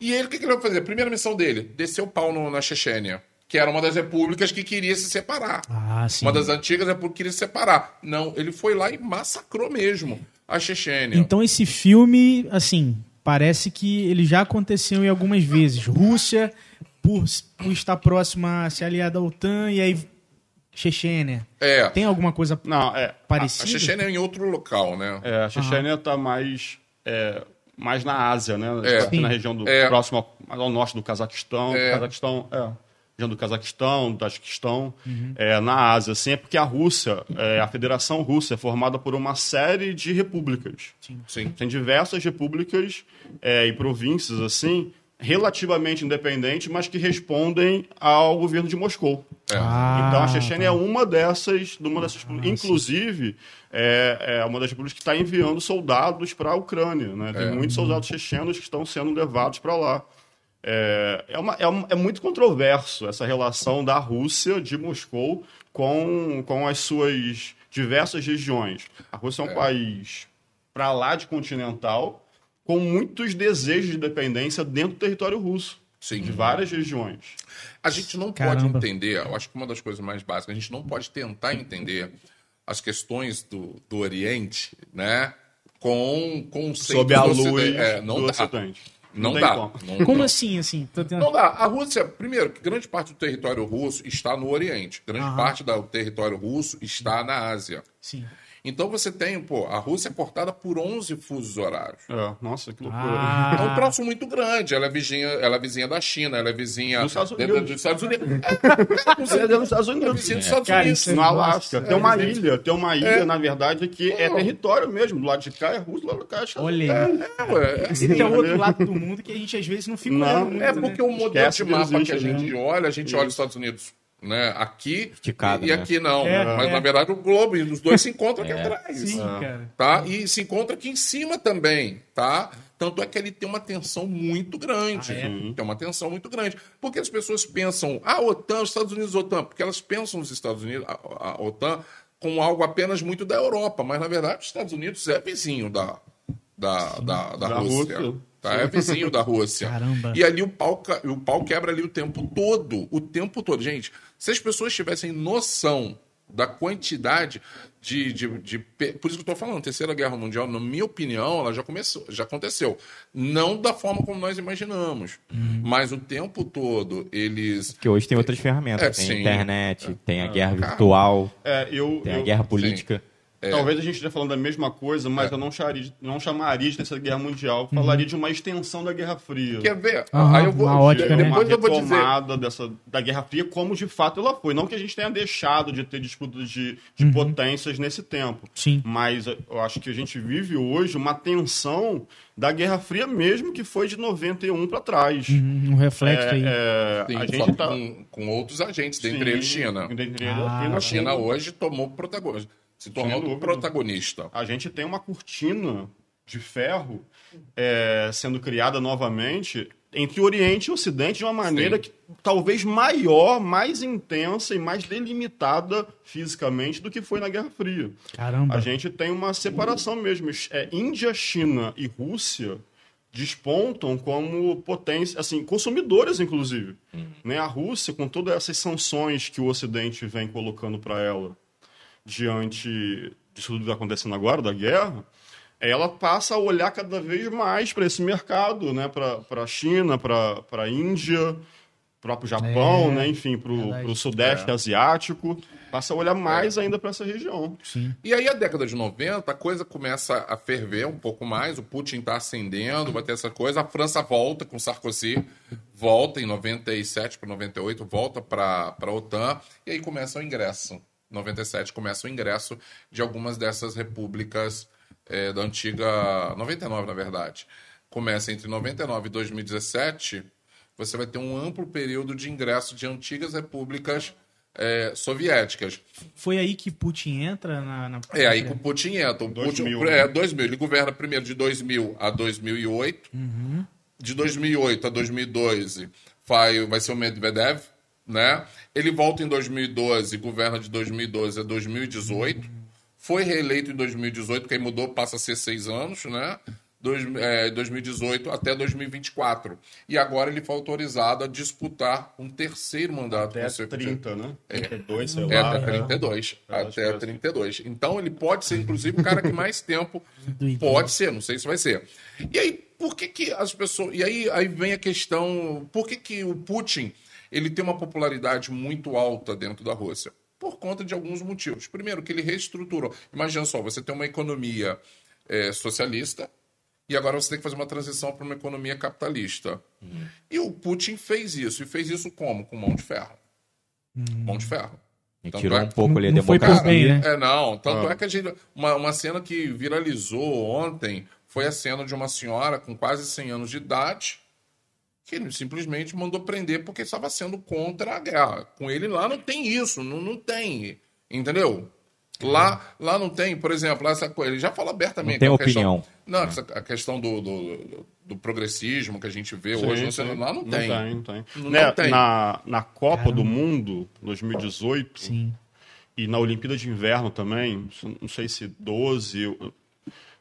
E ele, o que, que ele vai fazer? A primeira missão dele, descer o pau no, na Chechênia, que era uma das repúblicas que queria se separar. Ah, sim. Uma das antigas repúblicas que queria se separar. Não, ele foi lá e massacrou mesmo a Chechênia. Então esse filme, assim, parece que ele já aconteceu em algumas vezes. Rússia, por, por estar próxima, se aliar da OTAN, e aí... Chechênia. É. Tem alguma coisa não, é, parecida? A Chechênia é em outro local, né? É, a Chechênia está ah. mais, é, mais na Ásia, né? É. Na região do, é. próximo ao, ao norte do Cazaquistão. É. Cazaquistão é. Região do Cazaquistão, do Tajiquistão, uhum. é, na Ásia. Assim, é porque a Rússia, é, a Federação Russa, é formada por uma série de repúblicas. Sim. Sim. Tem diversas repúblicas é, e províncias, assim, relativamente independentes, mas que respondem ao governo de Moscou. É. Ah, então a Chechênia tá. é uma dessas, uma dessas ah, inclusive é, é uma das repúblicas que está enviando soldados para a Ucrânia, né? Tem é. muitos soldados chechenos que estão sendo levados para lá. É, é, uma, é, um, é muito controverso essa relação da Rússia, de Moscou, com, com as suas diversas regiões. A Rússia é um é. país para lá de continental, com muitos desejos de independência dentro do território russo, Sim. de várias regiões. A gente não Caramba. pode entender, eu acho que uma das coisas mais básicas, a gente não pode tentar entender as questões do, do Oriente, né, com conceitos... Sob a luz é, não do dá. Ocidente. Não, não dá. Como, não, como não. assim, assim? Tô tentando... Não dá. A Rússia, primeiro, grande parte do território russo está no Oriente. Grande Aham. parte do território russo está na Ásia. Sim. Então você tem, pô, a Rússia é cortada por onze fusos horários. É, nossa, que loucura. Ah. É um troço muito grande. Ela é vizinha, ela é vizinha da China, ela é vizinha dos Estados Unidos. Dos Estados Unidos. É, é dos Estados Unidos. É dos Estados Cara, Unidos. No Alasca. É, tem uma é, ilha, tem uma ilha, é. na verdade, que é, é território mesmo. Do lado de cá é russo, do lado de cá é... Olha aí. Esse é o outro lado do mundo que a gente, às vezes, não fica... Não, muito, é porque né? o modelo Esquece de mapa que a gente né? olha, a gente Isso. olha os Estados Unidos... Né? Aqui Esticado, e né? aqui não. É, Mas, é. na verdade, o globo, e os dois se encontram aqui é. atrás. Sim, é. cara. Tá? E se encontram aqui em cima também. Tá? Tanto é que ele tem uma tensão muito grande. Ah, é? Tem uma tensão muito grande. Porque as pessoas pensam, ah, OTAN, os Estados Unidos, OTAN. Porque elas pensam nos Estados Unidos, a, a OTAN, com algo apenas muito da Europa. Mas, na verdade, os Estados Unidos é vizinho da, da, da, da, da Rússia. Rússia. É vizinho da Rússia. Caramba. E ali o pau, o pau quebra ali o tempo todo. O tempo todo. Gente, se as pessoas tivessem noção da quantidade de... de, de por isso que eu estou falando, a Terceira Guerra Mundial, na minha opinião, ela já começou, já aconteceu. Não da forma como nós imaginamos. Hum. Mas o tempo todo eles... Porque hoje tem outras ferramentas. É, tem sim. internet, é, tem a guerra cara, virtual, é, eu, tem a eu, guerra política... Sim. É. Talvez a gente esteja falando da mesma coisa, mas é. eu não chamaria, não chamaria de Terceira Guerra Mundial. Eu falaria uhum. de uma extensão da Guerra Fria. Quer ver? Ah, Aí eu vou, ótica, é, né? Depois eu vou dizer... Uma retomada dessa, da Guerra Fria, como de fato ela foi. Não que a gente tenha deixado de ter disputa de, de uhum. potências nesse tempo. Sim. Mas eu acho que a gente vive hoje uma tensão da Guerra Fria mesmo, que foi de noventa e um para trás. Uhum, um reflexo é, aí. É, Sim, a gente tá... com, com outros agentes, dentre Sim, eles China. Dentre ah, eles, a China sim. hoje tomou protagonismo. Se tornou o protagonista. A gente tem uma cortina de ferro é, sendo criada novamente entre Oriente e Ocidente de uma maneira Sim. que talvez maior, mais intensa e mais delimitada fisicamente do que foi na Guerra Fria. Caramba. A gente tem uma separação mesmo. É, Índia, China e Rússia despontam como potência, assim, consumidores, inclusive. Hum. Né? A Rússia, com todas essas sanções que o Ocidente vem colocando para ela, diante disso tudo que está acontecendo agora, da guerra, ela passa a olhar cada vez mais para esse mercado, né? Para a China, para a Índia, próprio Japão, é, né? Enfim, para o Sudeste é. Asiático, passa a olhar mais é. ainda para essa região. Sim. E aí, a década de noventa, a coisa começa a ferver um pouco mais, o Putin está ascendendo, vai ter essa coisa, a França volta com Sarkozy, volta em noventa e sete para noventa e oito, volta para a OTAN, e aí começa o ingresso. Em noventa e sete começa o ingresso de algumas dessas repúblicas é, da antiga... noventa e nove, na verdade. Começa entre noventa e nove e dois mil e dezessete... você vai ter um amplo período de ingresso de antigas repúblicas é, soviéticas. Foi aí que Putin entra? Na, na... É aí que o Putin entra. O dois mil, Putin, né? É, dois mil. Ele governa primeiro de dois mil a dois mil e oito. Uhum. De dois mil e oito a dois mil e doze vai, vai ser o Medvedev, né? Ele volta em dois mil e doze, governa de dois mil e doze a dois mil e dezoito. Uhum. Foi reeleito em dois mil e dezoito, porque aí mudou, passa a ser seis anos, né? dois mil e dezoito até dois mil e vinte e quatro. E agora ele foi autorizado a disputar um terceiro mandato. Até trinta, né? É, trinta e dois, sei lá. Até trinta e dois. É. Até trinta e dois. Então ele pode ser, inclusive, o cara que mais tempo pode ser. Não sei se vai ser. E aí, por que que as pessoas... E aí, aí vem a questão... Por que que o Putin ele tem uma popularidade muito alta dentro da Rússia? Por conta de alguns motivos. Primeiro, que ele reestruturou. Imagina só, você tem uma economia é, socialista, e agora você tem que fazer uma transição para uma economia capitalista. Uhum. E o Putin fez isso. E fez isso como? Com mão de ferro. Uhum. Mão de ferro. E tanto tirou é... um pouco ali a democracia. Né? É, não. Tanto ah. é que a gente... Uma, uma cena que viralizou ontem foi a cena de uma senhora com quase cem anos de idade que ele simplesmente mandou prender porque estava sendo contra a guerra. Com ele lá não tem isso. Não, não tem. Entendeu? Lá, lá não tem, por exemplo, essa coisa, ele já fala abertamente. Não tem opinião. Questão, não, essa, a questão do, do, do progressismo que a gente vê sim, hoje, sim. lá não tem. Não tem, não tem. Não, né, não tem. Na, na Copa Caramba. do Mundo, dois mil e dezoito, sim. e na Olimpíada de Inverno também, não sei se doze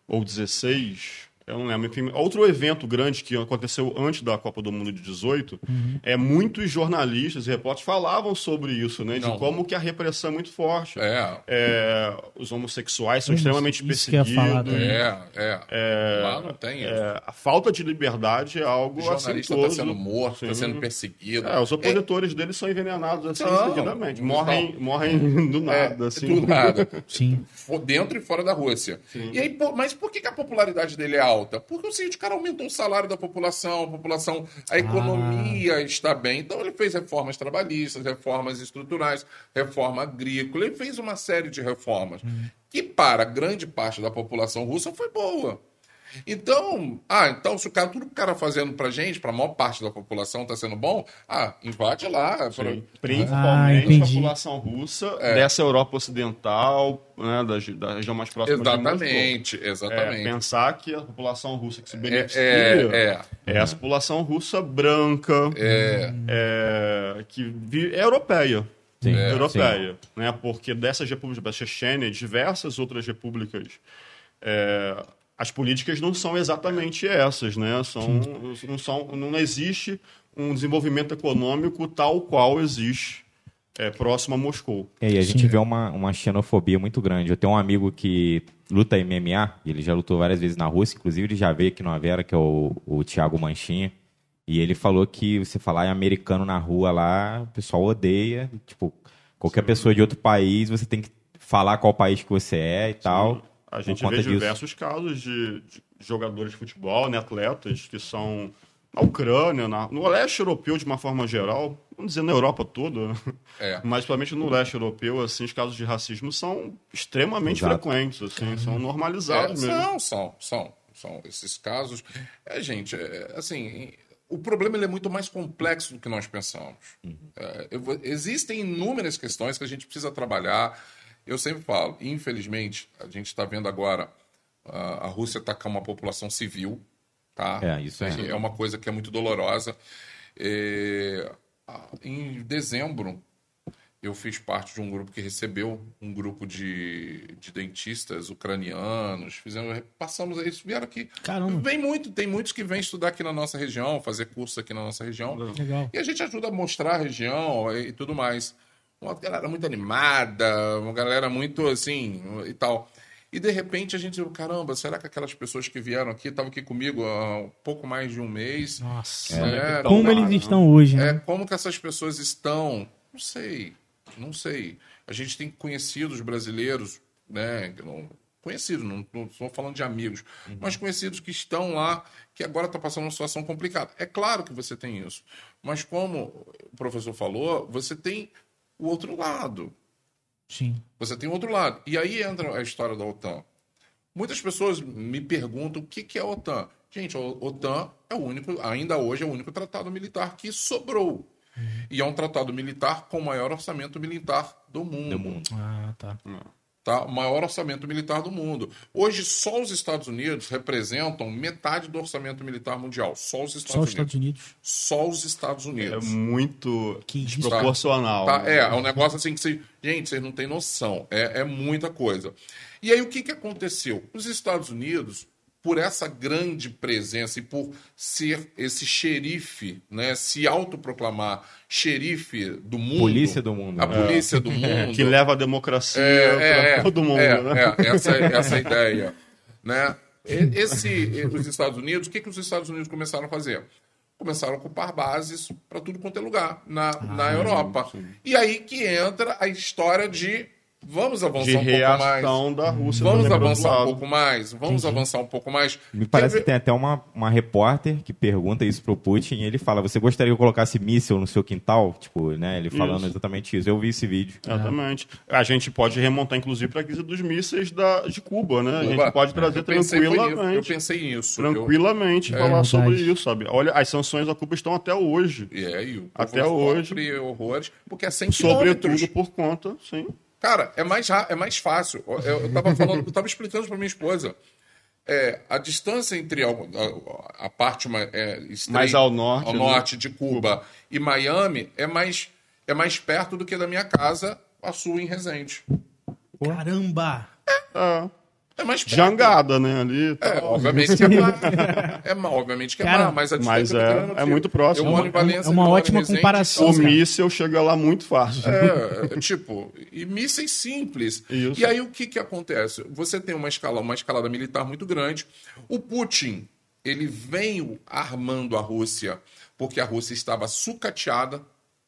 ou dezesseis, eu não lembro. Enfim, outro evento grande que aconteceu antes da Copa do Mundo de dezoito, uhum. é muitos jornalistas e repórteres falavam sobre isso, né? De não. como que a repressão é muito forte. É. É, os homossexuais são é, extremamente perseguidos. É, é. é. Lá não tem isso. É, a falta de liberdade é algo assim. O jornalista está sendo morto, está sendo perseguido. É, os opositores é. deles são envenenados assim, seguidamente. Morrem, não. morrem do nada. É, assim. Do nada. Sim. Dentro e fora da Rússia. Sim. E aí, mas por que a popularidade dele é alta? Alta, porque assim, o cara aumentou o salário da população, a população, a economia ah. está bem. Então ele fez reformas trabalhistas, reformas estruturais, reforma agrícola, ele fez uma série de reformas hum. que para grande parte da população russa foi boa. Então, ah, então se o cara, tudo que o cara fazendo pra gente, pra maior parte da população está sendo bom, ah, invade lá. Pra... Principalmente ah, a população russa é. dessa Europa Ocidental, né, da, da região mais próxima. Exatamente, exatamente. É, pensar que a população russa que se beneficia é, é, é. é essa população russa branca, é. É, que vive, é europeia. Sim. É, europeia. Sim. Né, porque dessas repúblicas, da Chechênia e diversas outras repúblicas, é, as políticas não são exatamente essas, né? São, não, são, não existe um desenvolvimento econômico tal qual existe é, próximo a Moscou. É, e a gente Sim. vê uma, uma xenofobia muito grande. Eu tenho um amigo que luta M M A, ele já lutou várias vezes na Rússia, inclusive ele já veio aqui no Avera, que é o, o Thiago Manchinha, e ele falou que você falar em americano na rua lá, o pessoal odeia. Tipo, qualquer Sim. pessoa de outro país, você tem que falar qual país que você é e Sim. tal. A gente vê diversos disso. casos de, de jogadores de futebol, né, atletas que são na Ucrânia, na, no leste europeu de uma forma geral, vamos dizer na Europa toda, é. mas principalmente no leste europeu, assim, os casos de racismo são extremamente Exato. frequentes, assim, uhum. são normalizados é, mesmo. São, são, são, são esses casos. É, gente, é, assim, o problema ele é muito mais complexo do que nós pensamos. Uhum. É, eu, existem inúmeras questões que a gente precisa trabalhar. Eu sempre falo, infelizmente, a gente está vendo agora a Rússia atacar uma população civil, tá? É, isso é. É uma coisa que é muito dolorosa. É... Em dezembro, eu fiz parte de um grupo que recebeu um grupo de, de dentistas ucranianos, fizemos, passamos isso, vieram aqui. Caramba. Vem muito, tem muitos que vêm estudar aqui na nossa região, fazer curso aqui na nossa região. Legal. E a gente ajuda a mostrar a região e tudo mais. Uma galera muito animada, uma galera muito assim e tal. E, de repente, a gente diz, caramba, será que aquelas pessoas que vieram aqui, estavam aqui comigo há um pouco mais de um mês? Nossa, é, é, como tá, eles estão hoje, né? É, como que essas pessoas estão? Não sei, não sei. A gente tem conhecidos brasileiros, né, não, conhecidos, não estou falando de amigos, uhum. mas conhecidos que estão lá, que agora está passando uma situação complicada. É claro que você tem isso, mas como o professor falou, você tem o outro lado. Sim. Você tem o outro lado. E aí entra a história da OTAN. Muitas pessoas me perguntam o que, que é a OTAN. Gente, a OTAN é o único, ainda hoje, é o único tratado militar que sobrou. Uhum. E é um tratado militar com o maior orçamento militar do mundo. Do mundo. Ah, tá. Tá? O maior orçamento militar do mundo. Hoje, só os Estados Unidos representam metade do orçamento militar mundial. Só os Estados, só os Unidos. Estados Unidos. Só os Estados Unidos. É muito que desproporcional. Tá? Tá? É, é um negócio assim que você... Gente, vocês não têm noção. É, é muita coisa. E aí, o que, que aconteceu? Os Estados Unidos, por essa grande presença e por ser esse xerife, né, se autoproclamar xerife do mundo... Polícia do mundo. A polícia é. do mundo. É, que leva a democracia é, para é, todo mundo. É, né? é, essa, essa ideia. Né? Esse, os Estados Unidos, o que, que os Estados Unidos começaram a fazer? Começaram a ocupar bases para tudo quanto é lugar, na, ah, na Europa. Sim. E aí que entra a história de... Vamos avançar de um pouco mais. Da Rússia, vamos avançar um pouco mais. Vamos Entendi. avançar um pouco mais. Me parece Quer... que tem até uma, uma repórter que pergunta isso pro Putin e ele fala: você gostaria que eu colocasse míssil no seu quintal? Tipo, né? Ele falando isso. exatamente isso. Eu vi esse vídeo. Exatamente. É. A gente pode remontar, inclusive, para a crise dos mísseis da, de Cuba, né? Cuba. A gente pode trazer eu tranquilamente. Eu pensei nisso. Tranquilamente eu... falar é sobre isso, sabe? Olha, as sanções a Cuba estão até hoje. E aí, o até hoje. Horrores, porque é cem Sobretudo por conta, sim. Cara, é mais, é mais fácil. Eu, eu, tava falando, eu tava explicando para minha esposa. É, a distância entre a, a, a parte é, estreita, mais ao norte, ao norte né? de Cuba e Miami é mais, é mais perto do que da minha casa, a sul em Resende. Caramba! É, é mais perto. Jangada, né? Ali, tá é, obviamente que é mar. É, obviamente que é mar, mas a distância mas é, é, é muito próximo. Eu moro em Valência, é uma ótima Resende, comparação. Então, o míssil chega lá muito fácil. É, tipo, e mísseis simples. Isso. E aí o que, que acontece? Você tem uma escala, uma escalada militar muito grande. O Putin, ele veio armando a Rússia, porque a Rússia estava sucateada.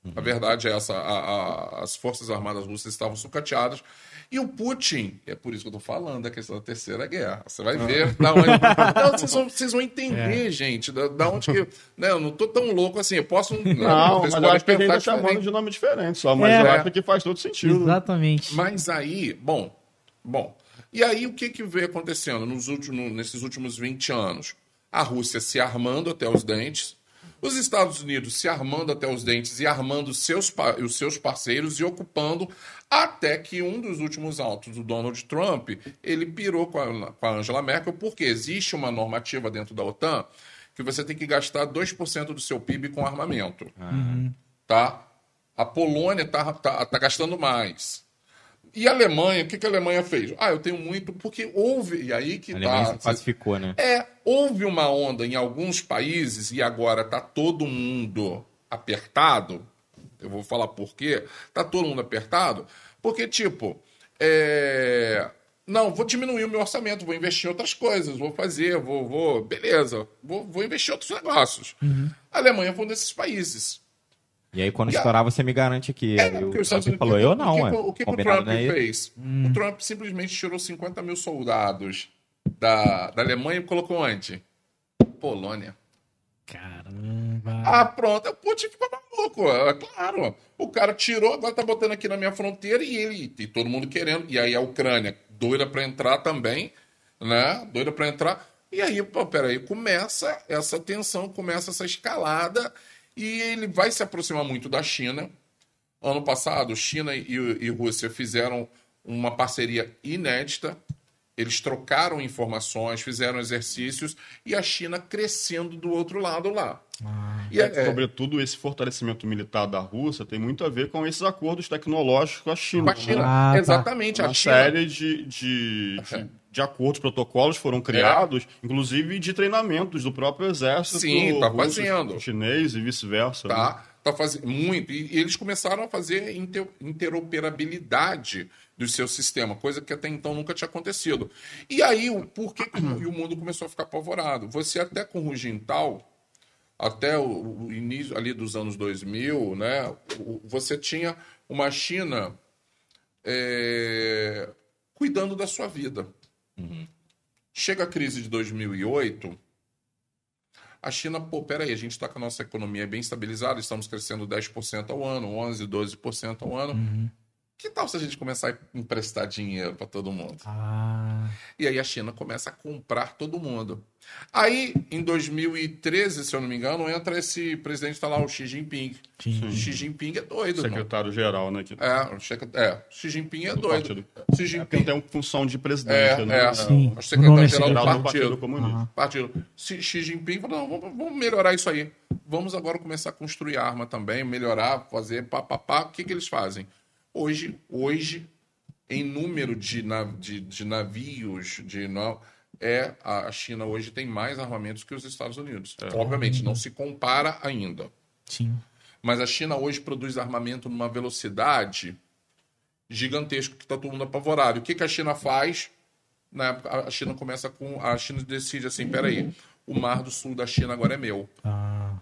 Uhum. A verdade é essa, a, a, as forças armadas russas estavam sucateadas. E o Putin, é por isso que eu estou falando da questão da Terceira Guerra. Você vai ver. Ah. Da onde... não, vocês, vão, vocês vão entender, é. gente, da, da onde que... Não, eu não estou tão louco assim. Eu posso... Não, não mas eu acho que ele está chamando de nome diferente só. Mas é. eu acho que faz todo sentido. Exatamente. Mas aí, bom... bom. E aí, o que, que veio acontecendo nos últimos, nesses últimos vinte anos? A Rússia se armando até os dentes. Os Estados Unidos se armando até os dentes e armando seus, os seus parceiros e ocupando, até que um dos últimos autos do Donald Trump, ele pirou com a, com a Angela Merkel, porque existe uma normativa dentro da OTAN que você tem que gastar dois por cento do seu P I B com armamento. Uhum. Tá? A Polônia está tá, tá gastando mais. E a Alemanha, o que, que a Alemanha fez? Ah, eu tenho muito, porque houve... E aí que a Alemanha tá, se pacificou, né? É, houve uma onda em alguns países e agora está todo mundo apertado. Eu vou falar por quê. Está todo mundo apertado porque, tipo, é... não, vou diminuir o meu orçamento, vou investir em outras coisas, vou fazer, vou... vou... beleza, vou, vou investir em outros negócios. Uhum. A Alemanha foi um desses países. E aí, quando e estourar, a... você me garante que... É, eu, o Trump falou, que, eu não, o que, o que, que o Trump fez? Hum. O Trump simplesmente tirou cinquenta mil soldados da, da Alemanha e colocou onde? Polônia. Caramba. Ah, pronto. O Putin ficou maluco, é claro. O cara tirou, agora tá botando aqui na minha fronteira e ele e todo mundo querendo. E aí a Ucrânia, doida para entrar também, né? Doida para entrar. E aí, pô, peraí, começa essa tensão, começa essa escalada... E ele vai se aproximar muito da China. Ano passado, China e, e Rússia fizeram uma parceria inédita. Eles trocaram informações, fizeram exercícios e a China crescendo do outro lado lá. Ah, e é, é, sobretudo, esse fortalecimento militar da Rússia tem muito a ver com esses acordos tecnológicos com a China. Com a China, ah, tá. Exatamente. Uma a China. série de... de, de... de acordos, protocolos foram criados, é. inclusive de treinamentos do próprio exército. Sim, está fazendo. Chinês e vice-versa. Tá, né? Tá fazendo muito, e eles começaram a fazer inter, interoperabilidade do seu sistema, coisa que até então nunca tinha acontecido. E aí, o, por que e o mundo começou a ficar apavorado? Você até com o Rugental, até o, o início ali dos anos dois mil, né, o, você tinha uma China é, cuidando da sua vida. Uhum. Chega a crise de dois mil e oito... A China, pô, peraí, a gente está com a nossa economia bem estabilizada, estamos crescendo dez por cento ao ano, onze por cento, doze por cento ao ano. Uhum. Que tal se a gente começar a emprestar dinheiro para todo mundo? Ah. E aí a China começa a comprar todo mundo. Aí, em dois mil e treze, se eu não me engano, entra esse presidente, tá lá, o Xi Jinping. Sim. Xi Jinping é doido. Secretário-geral, né? Que... É, o checa... é, Xi Jinping é do doido. Partido. Xi Jinping é, tem uma função de presidente, é, né? É, sim. O secretário-geral é do partido. partido comunista. Uhum. Partido. Xi, Xi Jinping falou, não, vamos, vamos melhorar isso aí. Vamos agora começar a construir arma também, melhorar, fazer papapá. O que, que eles fazem? Hoje, hoje em número de, nav- de, de navios, de... No... É, a China hoje tem mais armamentos que os Estados Unidos. É. Obviamente, não se compara ainda. Sim. Mas a China hoje produz armamento numa velocidade gigantesca que está todo mundo apavorado. O que, que a China faz? Na época, a China começa com... A China decide assim, peraí, o Mar do Sul da China agora é meu. Ah.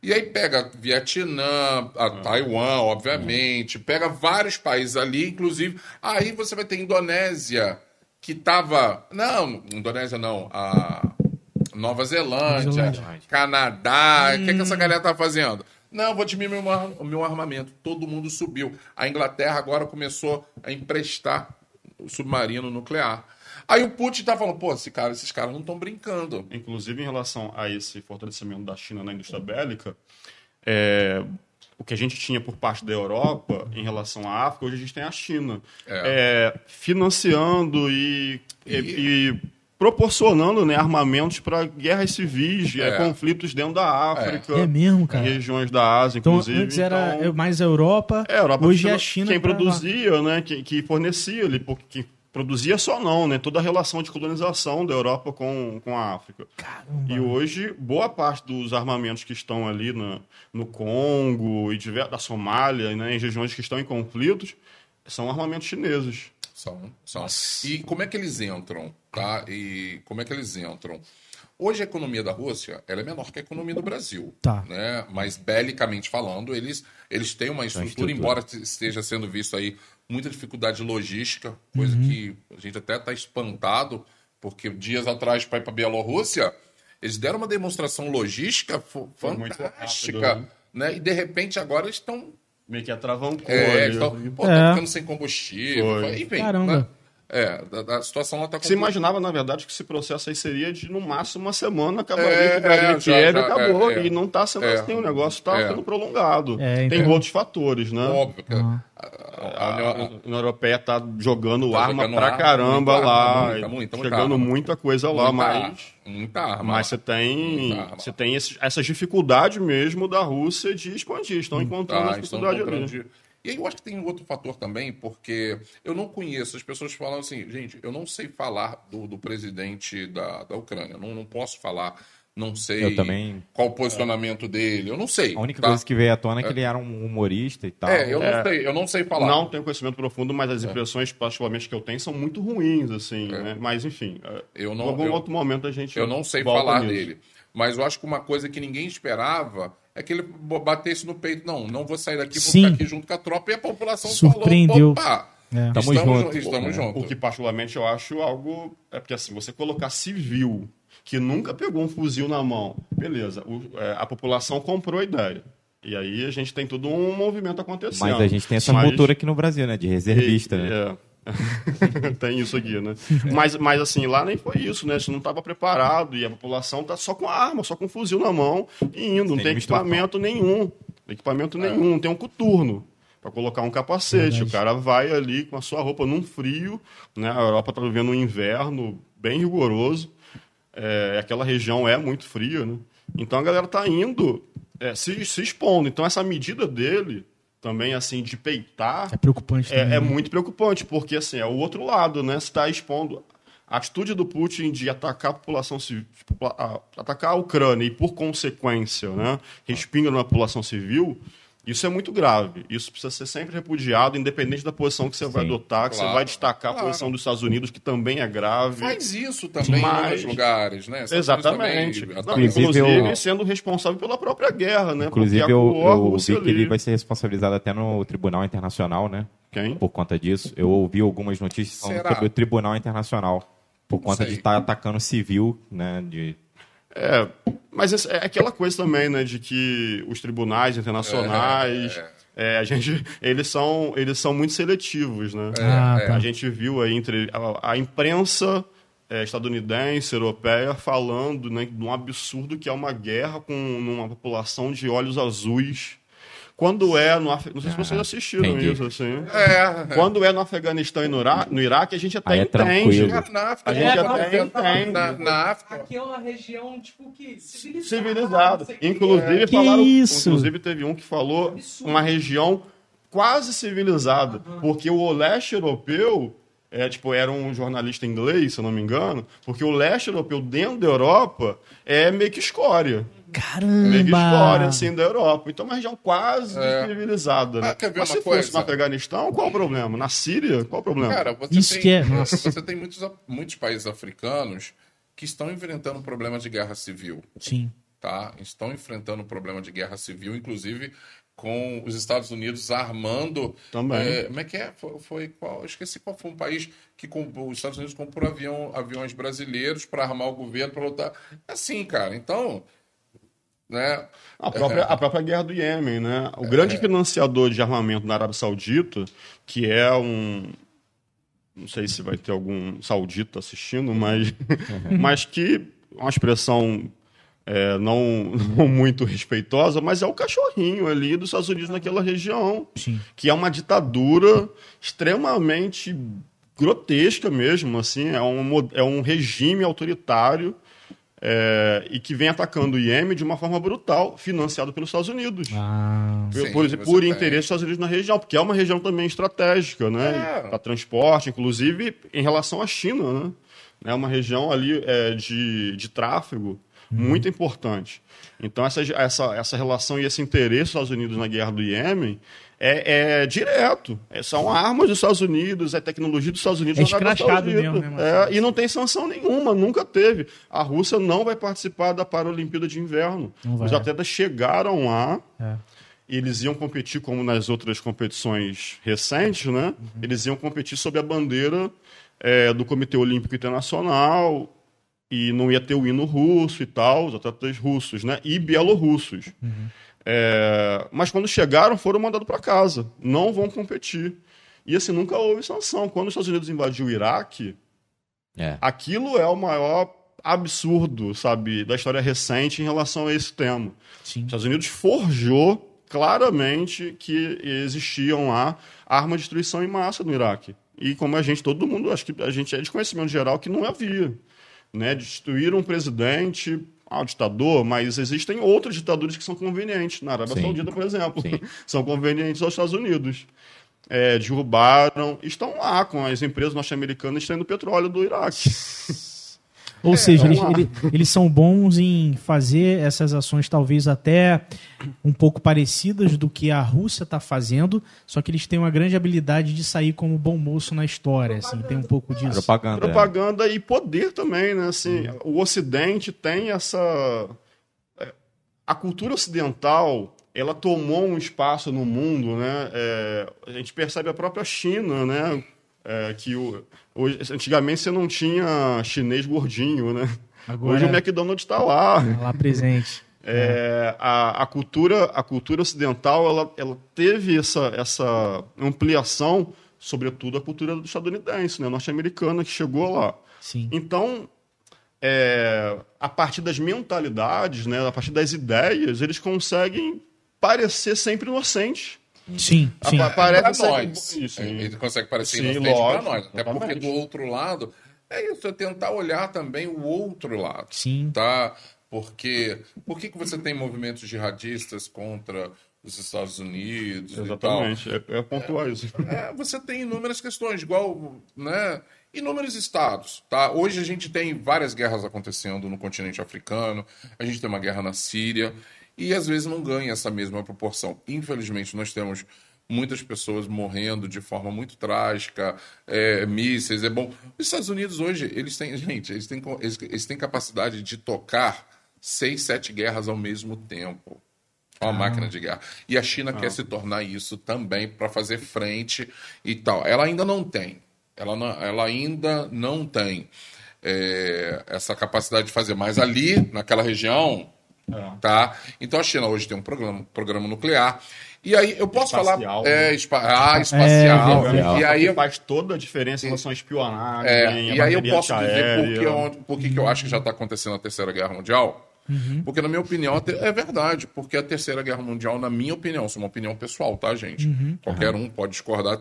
E aí pega Vietnã, a Taiwan, obviamente, pega vários países ali, inclusive... Aí você vai ter Indonésia... que estava... Não, Indonésia não, a Nova Zelândia, Zelândia. Canadá, o hum. que, que essa galera estava fazendo? Não, vou diminuir o meu armamento. Todo mundo subiu. A Inglaterra agora começou a emprestar o submarino nuclear. Aí o Putin está falando, pô, esse cara, esses caras não estão brincando. Inclusive, em relação a esse fortalecimento da China na indústria bélica, é... o que a gente tinha por parte da Europa em relação à África, hoje a gente tem a China. É. É, financiando e, e... e, e proporcionando, né, armamentos para guerras civis, é. É, conflitos dentro da África. É, é mesmo, cara. Regiões da Ásia, então, inclusive. Antes era então, mais a Europa, é, a Europa, hoje é a China. Quem produzia, né, que, que fornecia ali, porque... Produzia só não, né? Toda a relação de colonização da Europa com, com a África. Caramba. E hoje, boa parte dos armamentos que estão ali na, no Congo e de, da Somália, né, em regiões que estão em conflitos, são armamentos chineses. São, são. E como é que eles entram, tá? E como é que eles entram? Hoje a economia da Rússia, ela é menor que a economia do Brasil, tá, né? Mas belicamente falando, eles, eles têm uma estrutura, embora esteja sendo visto aí muita dificuldade logística, coisa uhum. que a gente até está espantado, porque dias atrás, para ir para a Bielorrússia, eles deram uma demonstração logística f- fantástica, rápido, né? Né? E de repente agora eles estão... Meio que atravancou. É, estão é. ficando sem combustível. Foi. Enfim, caramba. Né? É, a, a situação lá está... Você imaginava, na verdade, que esse processo aí seria de, no máximo, uma semana, acabaria, é, é, em Kiev, acabou, é, é, e não está sendo é, assim, o negócio está é. sendo prolongado. É, então... Tem outros fatores, né? Óbvio, que ah. a, a, a União Europeia está jogando tá arma jogando pra arma, caramba muita lá, arma, muita, muita, muita chegando arma, muita coisa lá, muita mas... Arma, muita arma. Mas você tem, você tem esse, essa dificuldade mesmo da Rússia de expandir, estão encontrando tá, a dificuldade ali. De... E aí eu acho que tem outro fator também, porque eu não conheço, as pessoas falam assim, gente, eu não sei falar do, do presidente da, da Ucrânia, não, não posso falar, não sei também, qual o posicionamento é. dele, eu não sei. A única tá? coisa que veio à tona é que é. ele era um humorista e tal. É, eu não é. sei, eu não sei falar. Não tenho conhecimento profundo, mas as impressões, é. particularmente, que eu tenho são muito ruins, assim, é. né? Mas enfim, eu não, em algum eu, outro momento a gente eu não sei falar nisso. Dele. Mas eu acho que uma coisa que ninguém esperava é que ele batesse no peito. Não, não vou sair daqui, vou Sim. ficar aqui junto com a tropa. E a população surpreendeu. Falou, opa, é. estamos juntos. Estamos juntos. O que particularmente eu acho algo... É porque assim, você colocar civil, que nunca pegou um fuzil na mão, beleza, o, é, a população comprou a ideia. E aí a gente tem todo um movimento acontecendo. Mas a gente tem essa Mas... cultura aqui no Brasil, né? De reservista, e, né? É. Tem isso aqui, né? É. Mas, mas assim, lá nem foi isso, né? A gente não estava preparado e a população está só com a arma, só com um fuzil na mão e indo. Não tem, tem equipamento nenhum. Equipamento nenhum. Não tem um coturno para colocar um capacete. Verdade. O cara vai ali com a sua roupa num frio, né? A Europa está vivendo um inverno bem rigoroso. É, aquela região é muito fria, né? Então a galera está indo, é, se, se expondo. Então essa medida dele... também, assim, de peitar... É preocupante também. É, é muito preocupante, porque, assim, é o outro lado, né? Você está expondo A atitude do Putin de atacar a população civil, atacar a Ucrânia e, por consequência, né, respinga na população civil, isso é muito grave. Isso precisa ser sempre repudiado, independente da posição que você Sim, vai adotar, que claro, você vai destacar claro. a posição dos Estados Unidos, que também é grave. Faz isso também Mas... em outros lugares, né? Essa Exatamente. Também... Não, inclusive, eu... sendo responsável pela própria guerra, né? Inclusive, eu, eu vi que ele vai ser responsabilizado até no Tribunal Internacional, né? Quem? Por conta disso. Eu ouvi algumas notícias Será? sobre o Tribunal Internacional, por Não conta sei. de estar atacando civil, né? De... É... Mas é aquela coisa também, né, de que os tribunais internacionais, é, é. É, a gente, eles, são, eles são muito seletivos, né? É, ah, é. A gente viu aí entre a, a imprensa é, estadunidense, europeia, falando, né, de um absurdo que é uma guerra com uma população de olhos azuis. Quando é no Af... Não sei se vocês assistiram Entendi. isso, assim. É, é. Quando é no Afeganistão e no, Ira... no Iraque, a gente até é entende. É na África, a gente é, até entende. Na, na África. Aqui é uma região, tipo, que civilizada. civilizada. Inclusive, é. falaram... Inclusive, teve um que falou é uma região quase civilizada. Uhum. Porque o leste europeu... É, tipo, era um jornalista inglês, se eu não me engano, porque o leste europeu dentro da Europa é meio que escória. Caramba! Meio que escória, assim, da Europa. Então é uma região quase é. civilizada, né? Ah, quer ver Mas uma se coisa? fosse no Afeganistão, qual o problema? Na Síria, qual o problema? Cara, você Isso tem, que é. você tem muitos, muitos países africanos que estão enfrentando problemas de guerra civil. Sim. Tá? Estão enfrentando problema de guerra civil, inclusive... com os Estados Unidos armando... Também. É, como é que é? Foi, foi qual? Esqueci qual foi um país que comprou, os Estados Unidos comprou avião, aviões brasileiros para armar o governo, para lutar... É assim, cara. Então... Né? A, própria, é. a própria guerra do Iêmen, né? O é. grande financiador de armamento na Arábia Saudita, que é um... Não sei se vai ter algum saudita assistindo, mas, uhum. mas que é uma expressão... É, não, não muito respeitosa, mas é o cachorrinho ali dos Estados Unidos naquela região, Sim. que é uma ditadura extremamente grotesca mesmo, assim, é um, é um regime autoritário é, e que vem atacando o Iêmen de uma forma brutal, financiado pelos Estados Unidos. Ah, por sim, por, por interesse dos Estados Unidos na região, porque é uma região também estratégica, né? É. Para transporte, inclusive em relação à China, né? É uma região ali é, de, de tráfego muito importante. Então, essa, essa, essa relação e esse interesse dos Estados Unidos na guerra do Iêmen é, é direto. É, são armas dos Estados Unidos, é tecnologia dos Estados Unidos. É escrachado mesmo. Né, é, e não tem sanção nenhuma, nunca teve. A Rússia não vai participar da Paralimpíada de Inverno. Os atletas chegaram lá, é. eles iam competir, como nas outras competições recentes, né? Uhum. Eles iam competir sob a bandeira é, do Comitê Olímpico Internacional, e não ia ter o hino russo e tal, os atletas russos, né? E bielorrussos. Uhum. É... Mas quando chegaram, foram mandados para casa. Não vão competir. E assim, nunca houve sanção. Quando os Estados Unidos invadiu o Iraque, é. aquilo é o maior absurdo, sabe, da história recente em relação a esse tema. Sim. Os Estados Unidos forjou claramente que existiam lá armas de destruição em massa no Iraque. E como a gente, todo mundo, acho que a gente é de conhecimento geral que não havia. Né, destruir um presidente, ah, um ditador, mas existem outras ditaduras que são convenientes. Na Arábia Sim. Saudita, por exemplo, Sim. são convenientes aos Estados Unidos. É, derrubaram, estão lá com as empresas norte-americanas extraindo petróleo do Iraque. Ou é, seja, eles, eles, eles são bons em fazer essas ações talvez até um pouco parecidas do que a Rússia está fazendo, só que eles têm uma grande habilidade de sair como bom moço na história, assim, tem um pouco disso. Propaganda. Propaganda e poder também, né? Assim, hum. O Ocidente tem essa... A cultura ocidental, ela tomou um espaço no mundo, né? É... A gente percebe a própria China, né? É, que o, hoje, antigamente você não tinha chinês gordinho, né? Agora, hoje o McDonald's está lá. Lá presente. É, a, a, cultura, a cultura ocidental ela, ela teve essa, essa ampliação, sobretudo a cultura do estadunidense, né? Norte-americana que chegou lá. Sim. Então, é, a partir das mentalidades, né? A partir das ideias, eles conseguem parecer sempre inocentes. Sim, sim. Aparece pra nós. Isso, ele consegue parecer sim, inocente para nós. Até exatamente. Porque do outro lado, é isso, é tentar olhar também o outro lado. Sim. Tá? Porque por que você tem movimentos jihadistas contra dos Estados Unidos. Exatamente, e tal. É, é pontuar é, isso. É, você tem inúmeras questões, igual, né, inúmeros estados. Tá? Hoje a gente tem várias guerras acontecendo no continente africano, a gente tem uma guerra na Síria, e às vezes não ganha essa mesma proporção. Infelizmente, nós temos muitas pessoas morrendo de forma muito trágica, é, mísseis, é bom. Os Estados Unidos hoje, eles têm, gente, eles têm, eles, eles têm capacidade de tocar seis, sete guerras ao mesmo tempo. É uma ah. máquina de guerra. E a China ah. quer se tornar isso também para fazer frente e tal. Ela ainda não tem. Ela, não, ela ainda não tem é, essa capacidade de fazer. Mas ali, naquela região, é. tá? Então a China hoje tem um programa, programa nuclear. E aí, eu posso espacial, falar... Né? É, espa... Ah, espacial. É, e aí eu... faz toda a diferença em relação à espionagem. É, né? E a aí eu posso aérea. dizer por que, por que, que eu acho que já está acontecendo a Terceira Guerra Mundial. Uhum. Porque, na minha opinião, é verdade. Porque a Terceira Guerra Mundial, na minha opinião, isso é uma opinião pessoal, tá, gente? Uhum. Qualquer um pode discordar.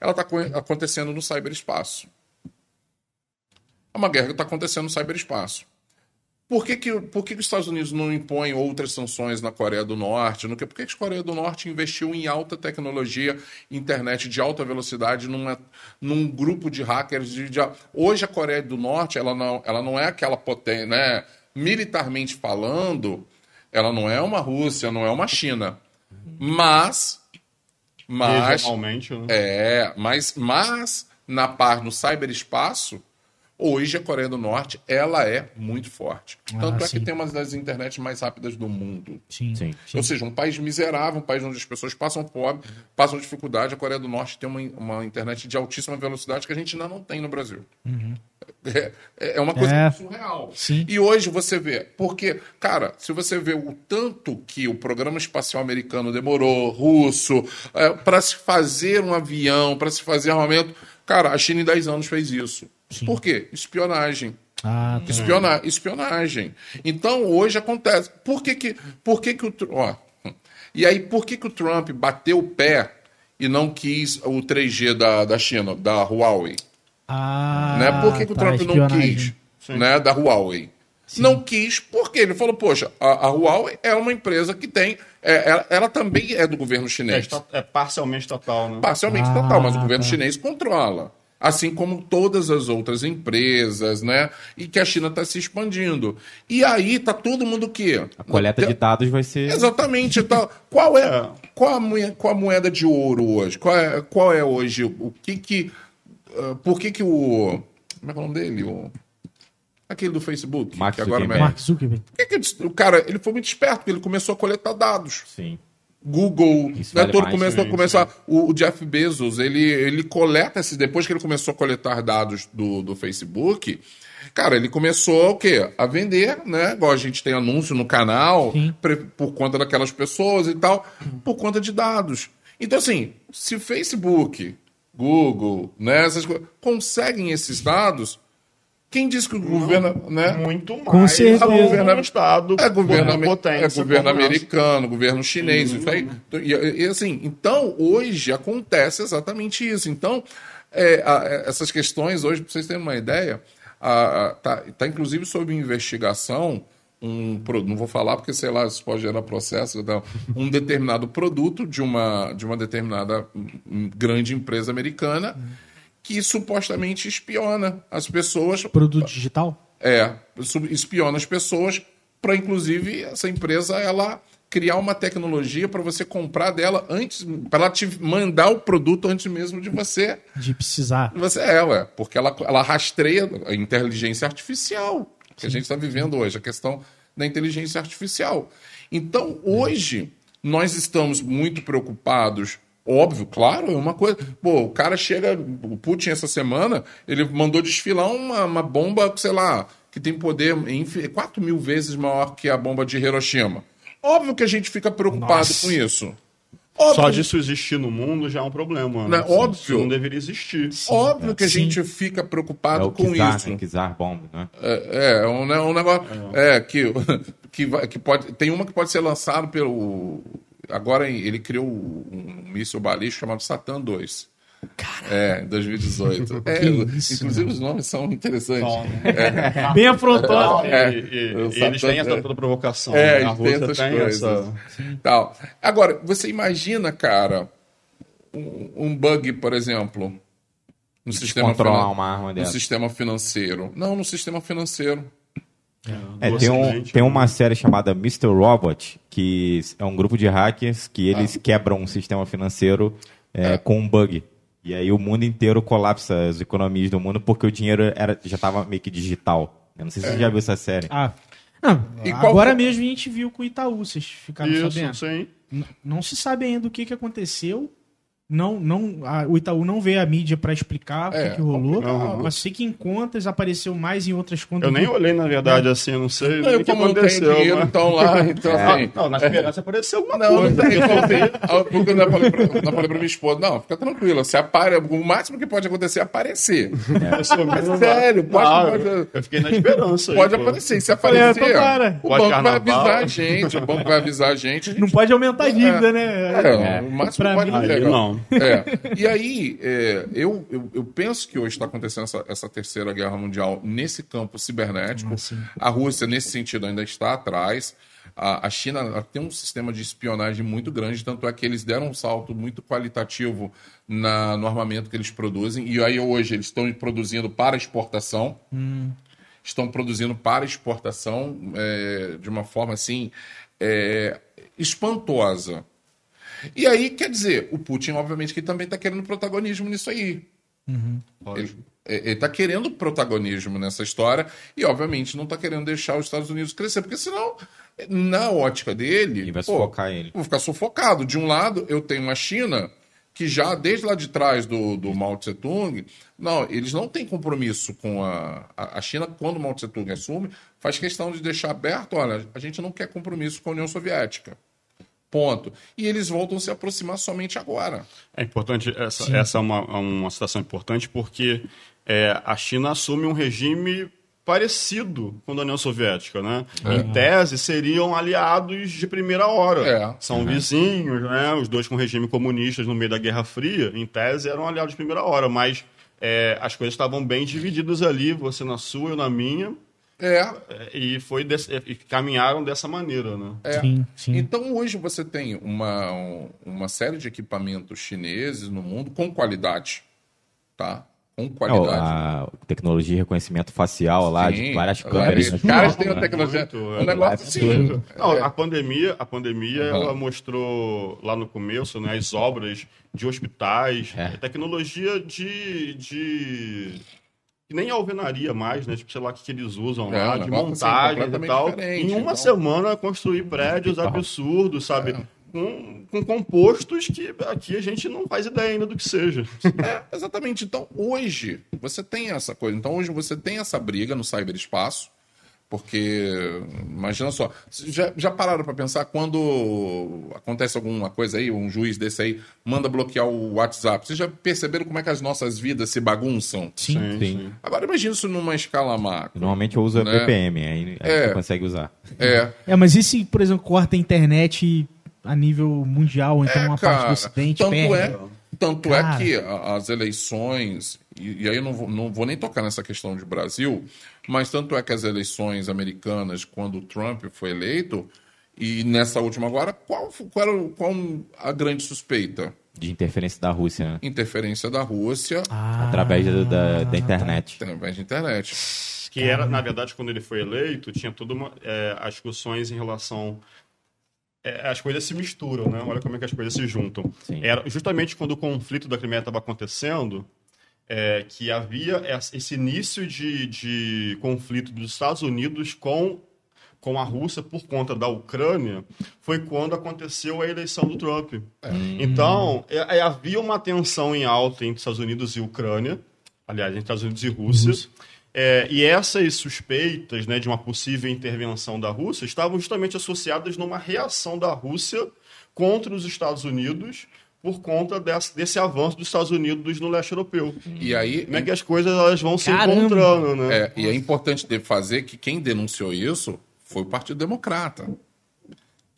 Ela está acontecendo no cyberespaço. É uma guerra que está acontecendo no cyberespaço. Por que, que, por que, que os Estados Unidos não impõem outras sanções na Coreia do Norte? Por que, que a Coreia do Norte investiu em alta tecnologia, internet de alta velocidade, numa, num grupo de hackers? De, de... Hoje a Coreia do Norte ela não, ela não é aquela potência, né? Militarmente falando, ela não é uma Rússia, não é uma China. Mas, mas, Regionalmente, né? é, mas, mas na parte no ciberespaço, hoje a Coreia do Norte, ela é muito forte. Tanto ah, é sim. que tem uma das internet mais rápidas do mundo. Sim, sim, sim. Ou seja, um país miserável, um país onde as pessoas passam pobre, passam dificuldade. A Coreia do Norte tem uma, uma internet de altíssima velocidade que a gente ainda não tem no Brasil. Uhum. É, é uma coisa é. surreal. Sim. E hoje você vê... Porque, cara, se você vê o tanto que o programa espacial americano demorou, russo, é, para se fazer um avião, para se fazer armamento... Cara, a China em dez anos fez isso. Sim. Por quê? Espionagem. Ah, tá. Espiona... Espionagem. Então, hoje acontece. Por que que, por que, que o... Ó. E aí, por que que o Trump bateu o pé e não quis o três G da, da China, da Huawei? Ah, né? Por que que o tá, Trump espionagem. não quis, né, da Huawei? Sim. Não quis porque ele falou, poxa, a, a Huawei é uma empresa que tem... É, ela, ela também é do governo chinês. É, é parcialmente estatal, né? Parcialmente estatal, ah, mas o governo tá. chinês controla. Assim como todas as outras empresas, né? E que a China está se expandindo. E aí tá todo mundo o quê? A coleta tá... de dados vai ser... Exatamente. Tá... Qual, é, qual, a moeda, qual a moeda de ouro hoje? Qual é, qual é hoje? O que que... Uh, por que que o... Como é o nome dele? O... Aquele do Facebook. Mark Zuckerberg. Mark Zuckerberg. Por que que o cara, ele foi muito esperto, porque ele começou a coletar dados. Sim. Google, né, vale todo começou a começar. O, o Jeff Bezos, ele, ele coleta esses. Depois que ele começou a coletar dados do, do Facebook, cara, ele começou o quê? A vender, né? Igual a gente tem anúncio no canal, pre, por conta daquelas pessoas e tal, por conta de dados. Então, assim, se Facebook, Google, né, essas coisas, conseguem esses dados. Quem diz que o governo... Né? Muito mais. Com certeza. É governo, Estado, é governo, potência, é governo americano, governo chinês. Uhum. Isso aí. E, e, assim, então, hoje acontece exatamente isso. Então, é, a, essas questões hoje, para vocês terem uma ideia, está tá, inclusive sob investigação um produto, não vou falar porque, sei lá, isso pode gerar processo, então, um determinado produto de uma, de uma determinada grande empresa americana que supostamente espiona as pessoas... Produto digital? É, espiona as pessoas para, inclusive, essa empresa ela criar uma tecnologia para você comprar dela antes... Para ela te mandar o produto antes mesmo de você... De precisar. Você, é, ué, porque ela, ela rastreia a inteligência artificial que Sim. a gente está vivendo hoje, a questão da inteligência artificial. Então, hoje, nós estamos muito preocupados... Óbvio, claro, é uma coisa... Pô, o cara chega... O Putin, essa semana, ele mandou desfilar uma, uma bomba, sei lá, que tem poder quatro mil vezes maior que a bomba de Hiroshima. Óbvio que a gente fica preocupado Nossa. com isso. Óbvio. Só disso existir no mundo já é um problema. Né? Né? Óbvio. Isso não deveria existir. Sim, Óbvio é, que a sim. gente fica preocupado é o com Kizar, isso. É o Kizar bomba, né? É, é um, um negócio... É, é que, que, que pode... Tem uma que pode ser lançada pelo... Agora ele criou um míssil balístico chamado Satã dois. Caraca. É, em dois mil e dezoito. É, isso, inclusive, mano, os nomes são interessantes. Bom, é. Bem afrontosos. É, e, e, e eles têm essa toda provocação. É, né? A Rússia tem, tem coisas, essa... Tal. Agora, você imagina, cara, um, um bug, por exemplo, no sistema, finan... uma arma no sistema financeiro. Não, no sistema financeiro. É, tem, um, tem uma série chamada mister Robot, que é um grupo de hackers que eles ah. quebram um sistema financeiro é, é. com um bug. E aí o mundo inteiro colapsa, as economias do mundo, porque o dinheiro era, já estava meio que digital. Eu não sei se é. você já viu essa série. Ah. Não, agora foi? mesmo a gente viu com o Itaú, vocês ficaram Isso, sabendo. Sim. Não, não se sabe ainda o que, que aconteceu. Não, não, a, o Itaú não veio à mídia para explicar é, o que, que rolou. Não, não. Eu sei que em contas apareceu mais em outras contas. Eu nem olhei, na verdade, assim, eu não sei não, o que, que aconteceu. Não dinheiro, mas... então, lá, então, é. assim, não, na esperança é. apareceu alguma não, coisa. Não, eu não falei para minha esposa, não, fica tranquila, se apare... o máximo que pode acontecer é aparecer. É, é sério, pode, claro, pode... Eu fiquei na esperança. Pode aí, aparecer, se aparecer, é, então, o pode banco carnaval. vai avisar a gente, o banco vai avisar a gente. Não gente... pode aumentar a dívida, é. né? É, o máximo pode não. É. E aí, é, eu, eu, eu penso que hoje está acontecendo essa, essa terceira guerra mundial nesse campo cibernético. Nossa. A Rússia, nesse sentido, ainda está atrás. A, a China ela tem um sistema de espionagem muito grande, tanto é que eles deram um salto muito qualitativo na, no armamento que eles produzem. E aí, hoje, eles estão produzindo para exportação. Hum. Estão produzindo para exportação é, de uma forma, assim, é, espantosa. E aí, quer dizer, o Putin, obviamente, que também está querendo protagonismo nisso aí. Uhum, ele está querendo protagonismo nessa história e, obviamente, não está querendo deixar os Estados Unidos crescer, porque senão, na ótica dele... Ele vai pô, sufocar ele. Vou ficar sufocado. De um lado, eu tenho a China, que já, desde lá de trás do, do Mao Tse-tung, não, eles não têm compromisso com a... A China, quando o Mao Tse-tung assume, faz questão de deixar aberto, olha, a gente não quer compromisso com a União Soviética. Ponto. E eles voltam a se aproximar somente agora. É importante, essa, essa é uma, uma situação importante, porque é, a China assume um regime parecido com a da União Soviética, né? É. Em tese, seriam aliados de primeira hora. É. São uhum. vizinhos, né? Os dois com regime comunista no meio da Guerra Fria, em tese, eram aliados de primeira hora, mas é, as coisas estavam bem divididas ali, você na sua, eu na minha. É. E foi desse, e caminharam dessa maneira, né? É. Sim, sim. Então hoje você tem uma, uma série de equipamentos chineses no mundo com qualidade, tá? Com qualidade. Oh, a tecnologia de reconhecimento facial sim, lá, de várias câmeras. Os caras têm a tecnologia. Um negócio assim. Não, a pandemia, a pandemia uhum. ela mostrou lá no começo, né, as obras de hospitais, é. tecnologia de... de... que nem alvenaria mais, né? Tipo, sei lá o que eles usam é, lá, de montagem assim, e tal. Em uma então... semana, construir prédios absurdos, sabe? É. Com, com compostos que aqui a gente não faz ideia ainda do que seja. É, exatamente. Então, hoje, você tem essa coisa. Então, hoje você tem essa briga no cyberespaço, porque, imagina só, já, já pararam para pensar quando acontece alguma coisa aí, um juiz desse aí manda bloquear o WhatsApp? Vocês já perceberam como é que as nossas vidas se bagunçam? Sim, sim. sim. Agora imagina isso numa escala macro. Normalmente eu uso né? a B P M, aí, aí é, você consegue usar. É. é, mas e se, por exemplo, corta a internet a nível mundial, então é, uma cara, parte do Ocidente tanto perde? É, tanto cara. é que as eleições... E, e aí eu não vou, não vou nem tocar nessa questão de Brasil, mas tanto é que as eleições americanas, quando o Trump foi eleito, e nessa última agora, qual, qual era qual a grande suspeita? De interferência da Rússia, né? Interferência da Rússia. Ah, através do, da, da internet. Através da internet. Que era, na verdade, quando ele foi eleito, tinha toda uma... É, as discussões em relação... as coisas se misturam, né? Olha como é que as coisas se juntam. Sim. Era justamente quando o conflito da Crimeia estava acontecendo, é, que havia esse início de, de conflito dos Estados Unidos com, com a Rússia por conta da Ucrânia, foi quando aconteceu a eleição do Trump. É. Então, é, é, havia uma tensão em alta entre Estados Unidos e Ucrânia, aliás, entre Estados Unidos e Rússia, Rússia. É, e essas suspeitas, né, de uma possível intervenção da Rússia estavam justamente associadas numa reação da Rússia contra os Estados Unidos por conta desse, desse avanço dos Estados Unidos no leste europeu. E aí... Como é que as coisas elas vão Caramba. se encontrando, né? É, e é importante fazer que quem denunciou isso foi o Partido Democrata.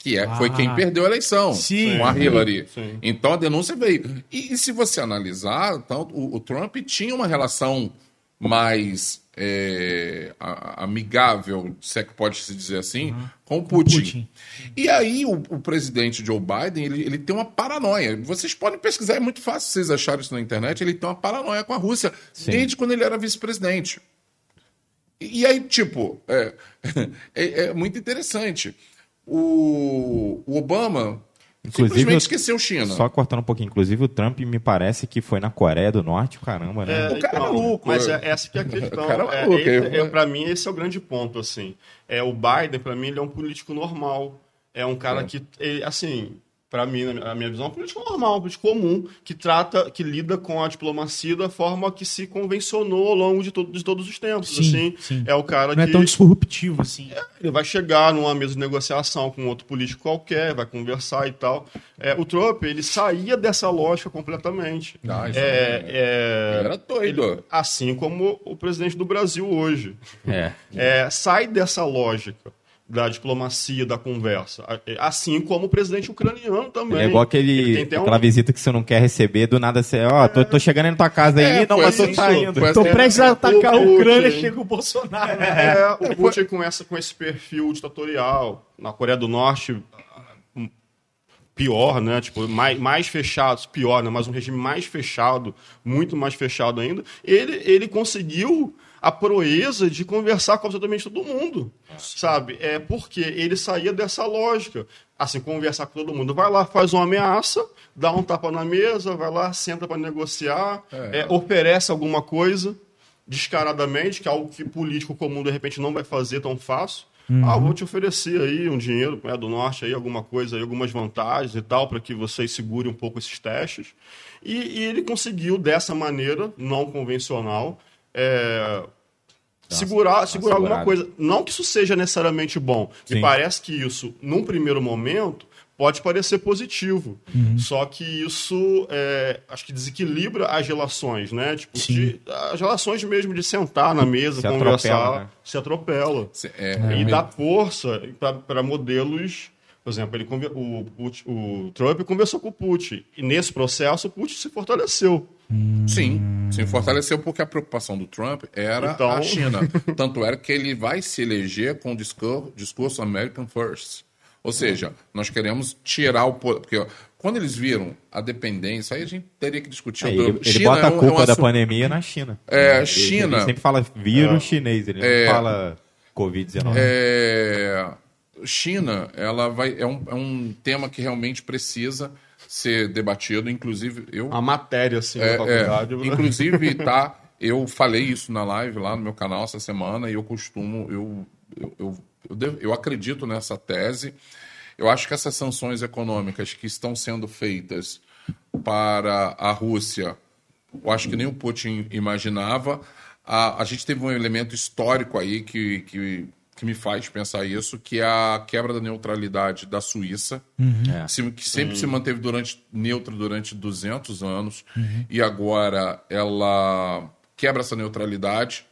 que é, ah, foi quem perdeu a eleição, sim, com a Hillary. Sim. Então a denúncia veio. E, e se você analisar, então, o, o Trump tinha uma relação mais é, a, amigável, se é que pode se dizer assim, uhum. com o Putin. Putin. E aí o, o presidente Joe Biden, ele, ele tem uma paranoia. Vocês podem pesquisar, é muito fácil vocês acharem isso na internet. Ele tem uma paranoia com a Rússia, sim, desde quando ele era vice-presidente. E aí, tipo, é, é, é muito interessante. O, o Obama inclusive, simplesmente esqueceu a China. Só cortando um pouquinho. Inclusive, o Trump me parece que foi na Coreia do Norte, caramba, né? É, o cara então, é maluco. Mas é, essa que é a questão. O cara é maluco. É, é, pra mim, esse é o grande ponto, assim. É, o Biden, pra mim, ele é um político normal. É um cara é. que, ele, assim... Para mim, na minha visão, é um político normal, um político comum, que trata, que lida com a diplomacia da forma que se convencionou ao longo de, todo, de todos os tempos. Sim, assim, sim. É o cara Não que, é tão disruptivo assim. É, ele vai chegar numa mesa de negociação com outro político qualquer, vai conversar e tal. É, o Trump, ele saía dessa lógica completamente. Ah, é, é, é, era doido. Ele, assim como o presidente do Brasil hoje. É. É, sai dessa lógica da diplomacia, da conversa. Assim como o presidente ucraniano também. É igual aquele, aquela um... visita que você não quer receber, do nada você, ó, oh, tô, tô chegando aí na tua casa aí, é, não, mas tô saindo. Tô prestes a atacar a Ucrânia, chega o Bolsonaro. É, o Putin com, essa, com esse perfil ditatorial. Na Coreia do Norte, pior, né? Tipo, mais, mais fechados, pior, né? Mas um regime mais fechado, muito mais fechado ainda. Ele, ele conseguiu a proeza de conversar com absolutamente todo mundo, sabe? É porque ele saía dessa lógica, assim, conversar com todo mundo. Vai lá, faz uma ameaça, dá um tapa na mesa, vai lá, senta para negociar, é. É, oferece alguma coisa descaradamente, que é algo que político comum, de repente, não vai fazer tão fácil. Uhum. Ah, vou te oferecer aí um dinheiro, né, do norte, aí, alguma coisa, aí, algumas vantagens e tal, para que vocês segurem um pouco esses testes. E, e ele conseguiu, dessa maneira não convencional, É, segurar, segurar alguma coisa. Não que isso seja necessariamente bom. Sim. Me parece que isso, num primeiro momento, pode parecer positivo. Uhum. Só que isso, é, acho que desequilibra as relações, né? Tipo, de, as relações mesmo de sentar na mesa, se conversar, atropela, né? se atropela. Se, é, e é dá força para modelos... Por exemplo, ele, o, o, o Trump conversou com o Putin. E nesse processo, o Putin se fortaleceu. Sim, se fortaleceu porque a preocupação do Trump era então... a China. Tanto era que ele vai se eleger com o discurso, discurso American First. Ou seja, nós queremos tirar o poder... Porque ó, quando eles viram a dependência, aí a gente teria que discutir... É, ele, China, ele bota a culpa é um da pandemia na China. É, é China... Ele, ele sempre fala vírus é, chinês, ele é, não fala covid dezenove. É... China, ela vai, é, um, é um tema que realmente precisa ser debatido, inclusive eu... A matéria, assim, é, na faculdade. É, né? Inclusive, tá, eu falei isso na live lá no meu canal essa semana e eu costumo, eu, eu, eu, eu, devo, eu acredito nessa tese. Eu acho que essas sanções econômicas que estão sendo feitas para a Rússia, eu acho que nem o Putin imaginava. A, a gente teve um elemento histórico aí que... que que me faz pensar isso, que é a quebra da neutralidade da Suíça, uhum. que sempre uhum. se manteve durante, neutra durante duzentos anos, uhum. e agora ela quebra essa neutralidade.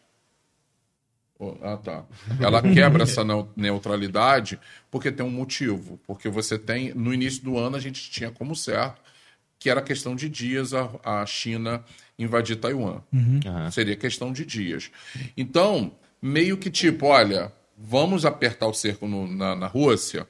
Oh, ah, tá. Ela quebra essa neutralidade porque tem um motivo. Porque você tem... No início do ano a gente tinha como certo que era questão de dias a, a China invadir Taiwan. Uhum. Uhum. Seria questão de dias. Então, meio que tipo, olha... Vamos apertar o cerco no, na, na Rússia,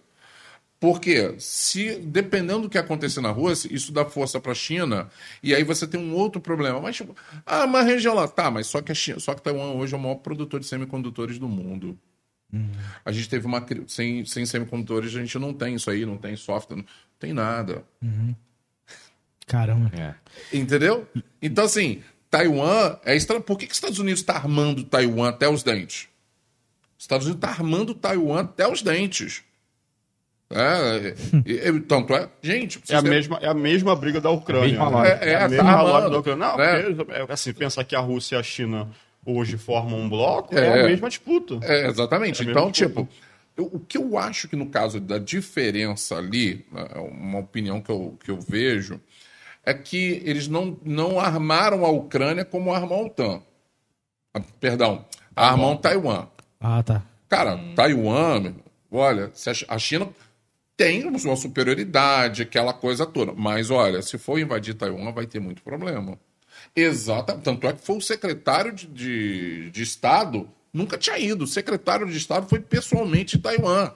porque se, dependendo do que acontecer na Rússia, isso dá força para a China, e aí você tem um outro problema. Mas, tipo, ah, mas a região lá, tá, mas só que, a China, só que Taiwan hoje é o maior produtor de semicondutores do mundo. Hum. A gente teve uma crise, sem, sem semicondutores a gente não tem isso aí, não tem software, não tem nada. Uhum. Caramba. É. Entendeu? Então, assim, Taiwan é estranho. Por que, que os Estados Unidos está armando Taiwan até os dentes? Os Estados Unidos está armando Taiwan até os dentes. É, é, é, tanto é... Gente... É a, ter... mesma, é a mesma briga da Ucrânia. É, é, é a mesma tá lógica da Ucrânia. Não, é. É, assim, pensar que a Rússia e a China hoje formam um bloco é, é a mesma disputa. É, exatamente. É então, disputa. tipo... Eu, o que eu acho que no caso da diferença ali, uma opinião que eu, que eu vejo, é que eles não, não armaram a Ucrânia como armam a OTAN. Ah, perdão. Ah, armam Taiwan. Ah, tá. Cara, Taiwan, olha, a China tem uma superioridade, aquela coisa toda. Mas, olha, se for invadir Taiwan, vai ter muito problema. Exato. Tanto é que foi o secretário de, de, de Estado, nunca tinha ido. O secretário de Estado foi pessoalmente em Taiwan.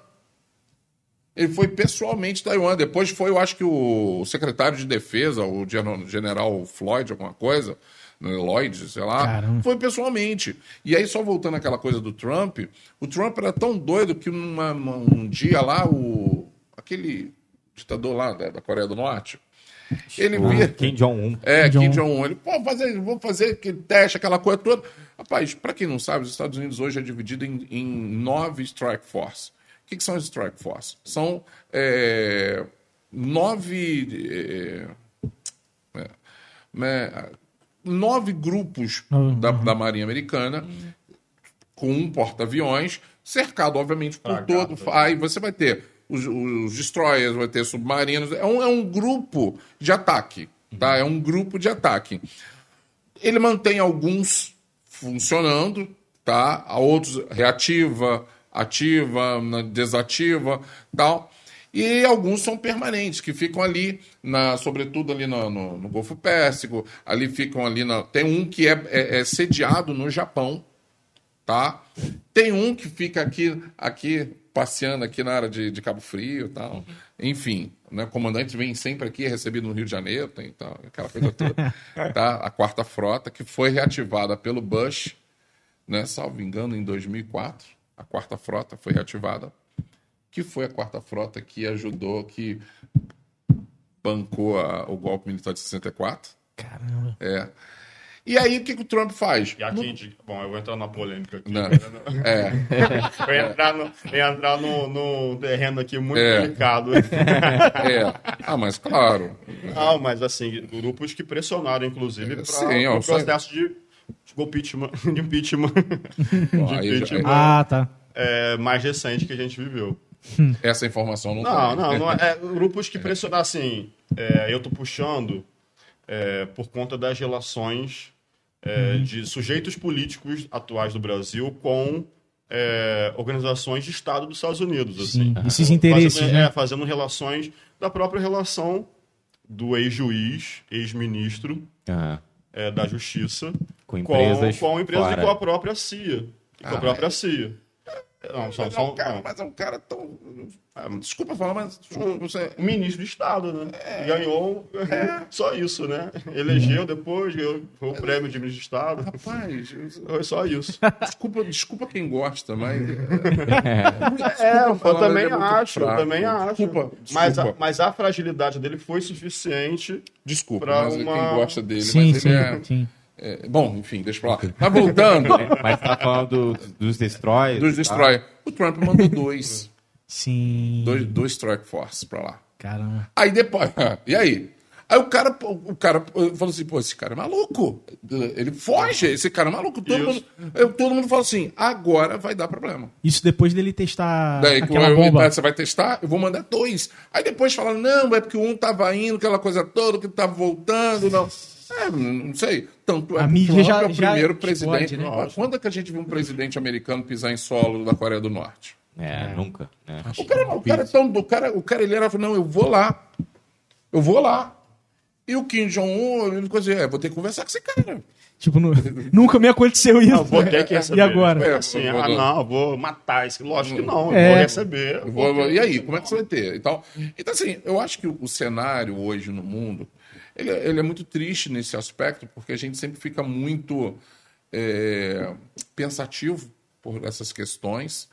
Ele foi pessoalmente em Taiwan. Depois foi, eu acho que o secretário de Defesa, o general Floyd, alguma coisa, Lloyd, sei lá, Caramba. foi pessoalmente. E aí, só voltando àquela coisa do Trump, o Trump era tão doido que uma, uma, um dia lá, o aquele ditador lá da, da Coreia do Norte, ele ah, via... Kim Jong-un. É, Kim Jong-un. Jong-un. Ele, pô, fazer, vou fazer aquele teste, aquela coisa toda. Rapaz, para quem não sabe, os Estados Unidos hoje é dividido em, em nove strike force. O que, que são as strike force? São é, nove... É, é, nove grupos uhum. da, da Marinha Americana uhum. com um porta-aviões, cercado, obviamente, por ah, todo... Gato. Aí você vai ter os, os destroyers, vai ter submarinos. É um, é um grupo de ataque, tá? É um grupo de ataque. Ele mantém alguns funcionando, tá? Outros reativa, ativa, desativa, tal. E alguns são permanentes, que ficam ali, na, sobretudo ali no, no, no Golfo Pérsico, ali ficam ali... Na, tem um que é, é, é sediado no Japão, tá? Tem um que fica aqui, aqui passeando aqui na área de, de Cabo Frio e tal. Uhum. Enfim, né, o comandante vem sempre aqui, é recebido no Rio de Janeiro, tem tal, aquela coisa toda. Tá? A quarta frota, que foi reativada pelo Bush, né, salvo engano, em dois mil e quatro, a quarta frota foi reativada. Que foi a quarta frota que ajudou, que bancou a, o golpe militar de sessenta e quatro. Caramba. É. E aí, o que, que o Trump faz? E aqui, no... Bom, eu vou entrar na polêmica aqui. Não. Não... É. Vou entrar, no, vou entrar no, no terreno aqui muito é. delicado. É. Ah, mas claro. Ah, mas assim, grupos que pressionaram, inclusive, para o processo só... de, de impeachment. De impeachment. Bom, de impeachment. Já... Ah, tá. É, mais recente que a gente viveu. Essa informação não Não, não, não é, grupos que pressionaram, assim, é, eu estou puxando é, por conta das relações é, uhum. de sujeitos políticos atuais do Brasil com é, organizações de Estado dos Estados Unidos. Assim. Esses interesses, fazendo, né? é, fazendo relações da própria relação do ex-juiz, ex-ministro uhum. é, da Justiça com empresas, com, com, empresas e com a própria C I A. Ah, com a própria é. C I A. Não, só, mas, é um só, cara, não. mas é um cara tão... Desculpa falar, mas... Você... O ministro do Estado, né? É... Ganhou é. só isso, né? Elegeu depois, ganhou o prêmio de ministro do Estado. Rapaz, foi só isso. Desculpa, desculpa quem gosta, mas... É, é eu falar, também é acho, eu também acho. Desculpa, desculpa. Mas, a, mas a fragilidade dele foi suficiente... Desculpa, mas uma... quem gosta dele... Sim, mas sim, ele é... sim. É, bom, enfim, deixa pra lá. Mas voltando... Mas tá falando do, dos destroyers. Dos destroyers. Tá? O Trump mandou dois. Sim. Dois, dois strike force pra lá. Caramba. Aí depois... E aí? Aí o cara, o cara falou assim, pô, esse cara é maluco. Ele foge, esse cara é maluco. Todo, mundo, todo mundo fala assim, agora vai dar problema. Isso depois dele testar Daí, aquela eu, bomba. Você vai testar? Eu vou mandar dois. Aí depois fala, não, é porque um tava indo, aquela coisa toda, que tava voltando, não... É, não sei. Tanto é que o Trump já, é o primeiro presidente. Pode, né? Quando é que a gente viu um presidente americano pisar em solo da Coreia do Norte? É, é. nunca. É. O, cara, o, cara, então, o, cara, o cara, ele era, não, eu vou lá. Eu vou lá. E o Kim Jong-un, ele dizia, é, vou ter que conversar com esse cara. Tipo, não, nunca me aconteceu isso. Não, vou ter que receber. E agora? É, assim, ah, não, vou matar esse. Lógico que não, eu é. vou receber. Eu vou, vou, e aí, como é que você vai ter? Então, então, assim, eu acho que o cenário hoje no mundo... Ele, ele é muito triste nesse aspecto, porque a gente sempre fica muito é, pensativo por essas questões,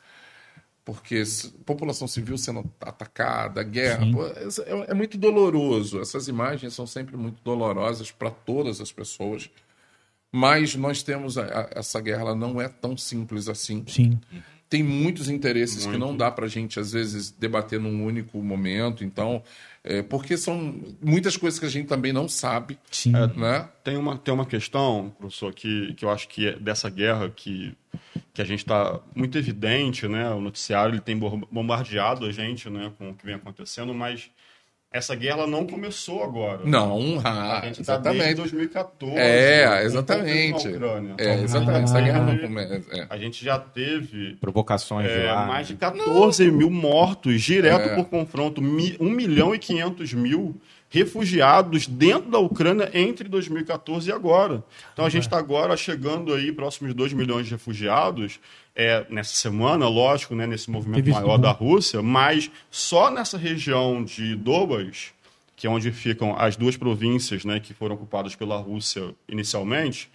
porque população civil sendo atacada, guerra, pô, é, é muito doloroso. Essas imagens são sempre muito dolorosas para todas as pessoas, mas nós temos a, a, essa guerra, ela não é tão simples assim. Sim. Tem muitos interesses muito. que não dá para a gente, às vezes, debater num único momento. Então, é, porque são muitas coisas que a gente também não sabe. Sim. Né? Tem, uma, tem uma questão, professor, que, que eu acho que é dessa guerra que, que a gente está muito evidente, né? O noticiário ele tem bombardeado a gente, né, com o que vem acontecendo, mas Essa guerra não começou agora. Não, ah, a gente está desde dois mil e quatorze. É, exatamente. Um é, exatamente. Essa guerra não começa. É. A gente já teve provocações é, lá, mais de catorze mil mortos direto é. por confronto, um milhão e quinhentos mil refugiados dentro da Ucrânia entre dois mil e quatorze e agora. Então a gente está agora chegando aí próximos dois milhões de refugiados. É, nessa semana, lógico, né, nesse movimento maior da Rússia, mas só nessa região de Donbas, que é onde ficam as duas províncias, né, que foram ocupadas pela Rússia inicialmente,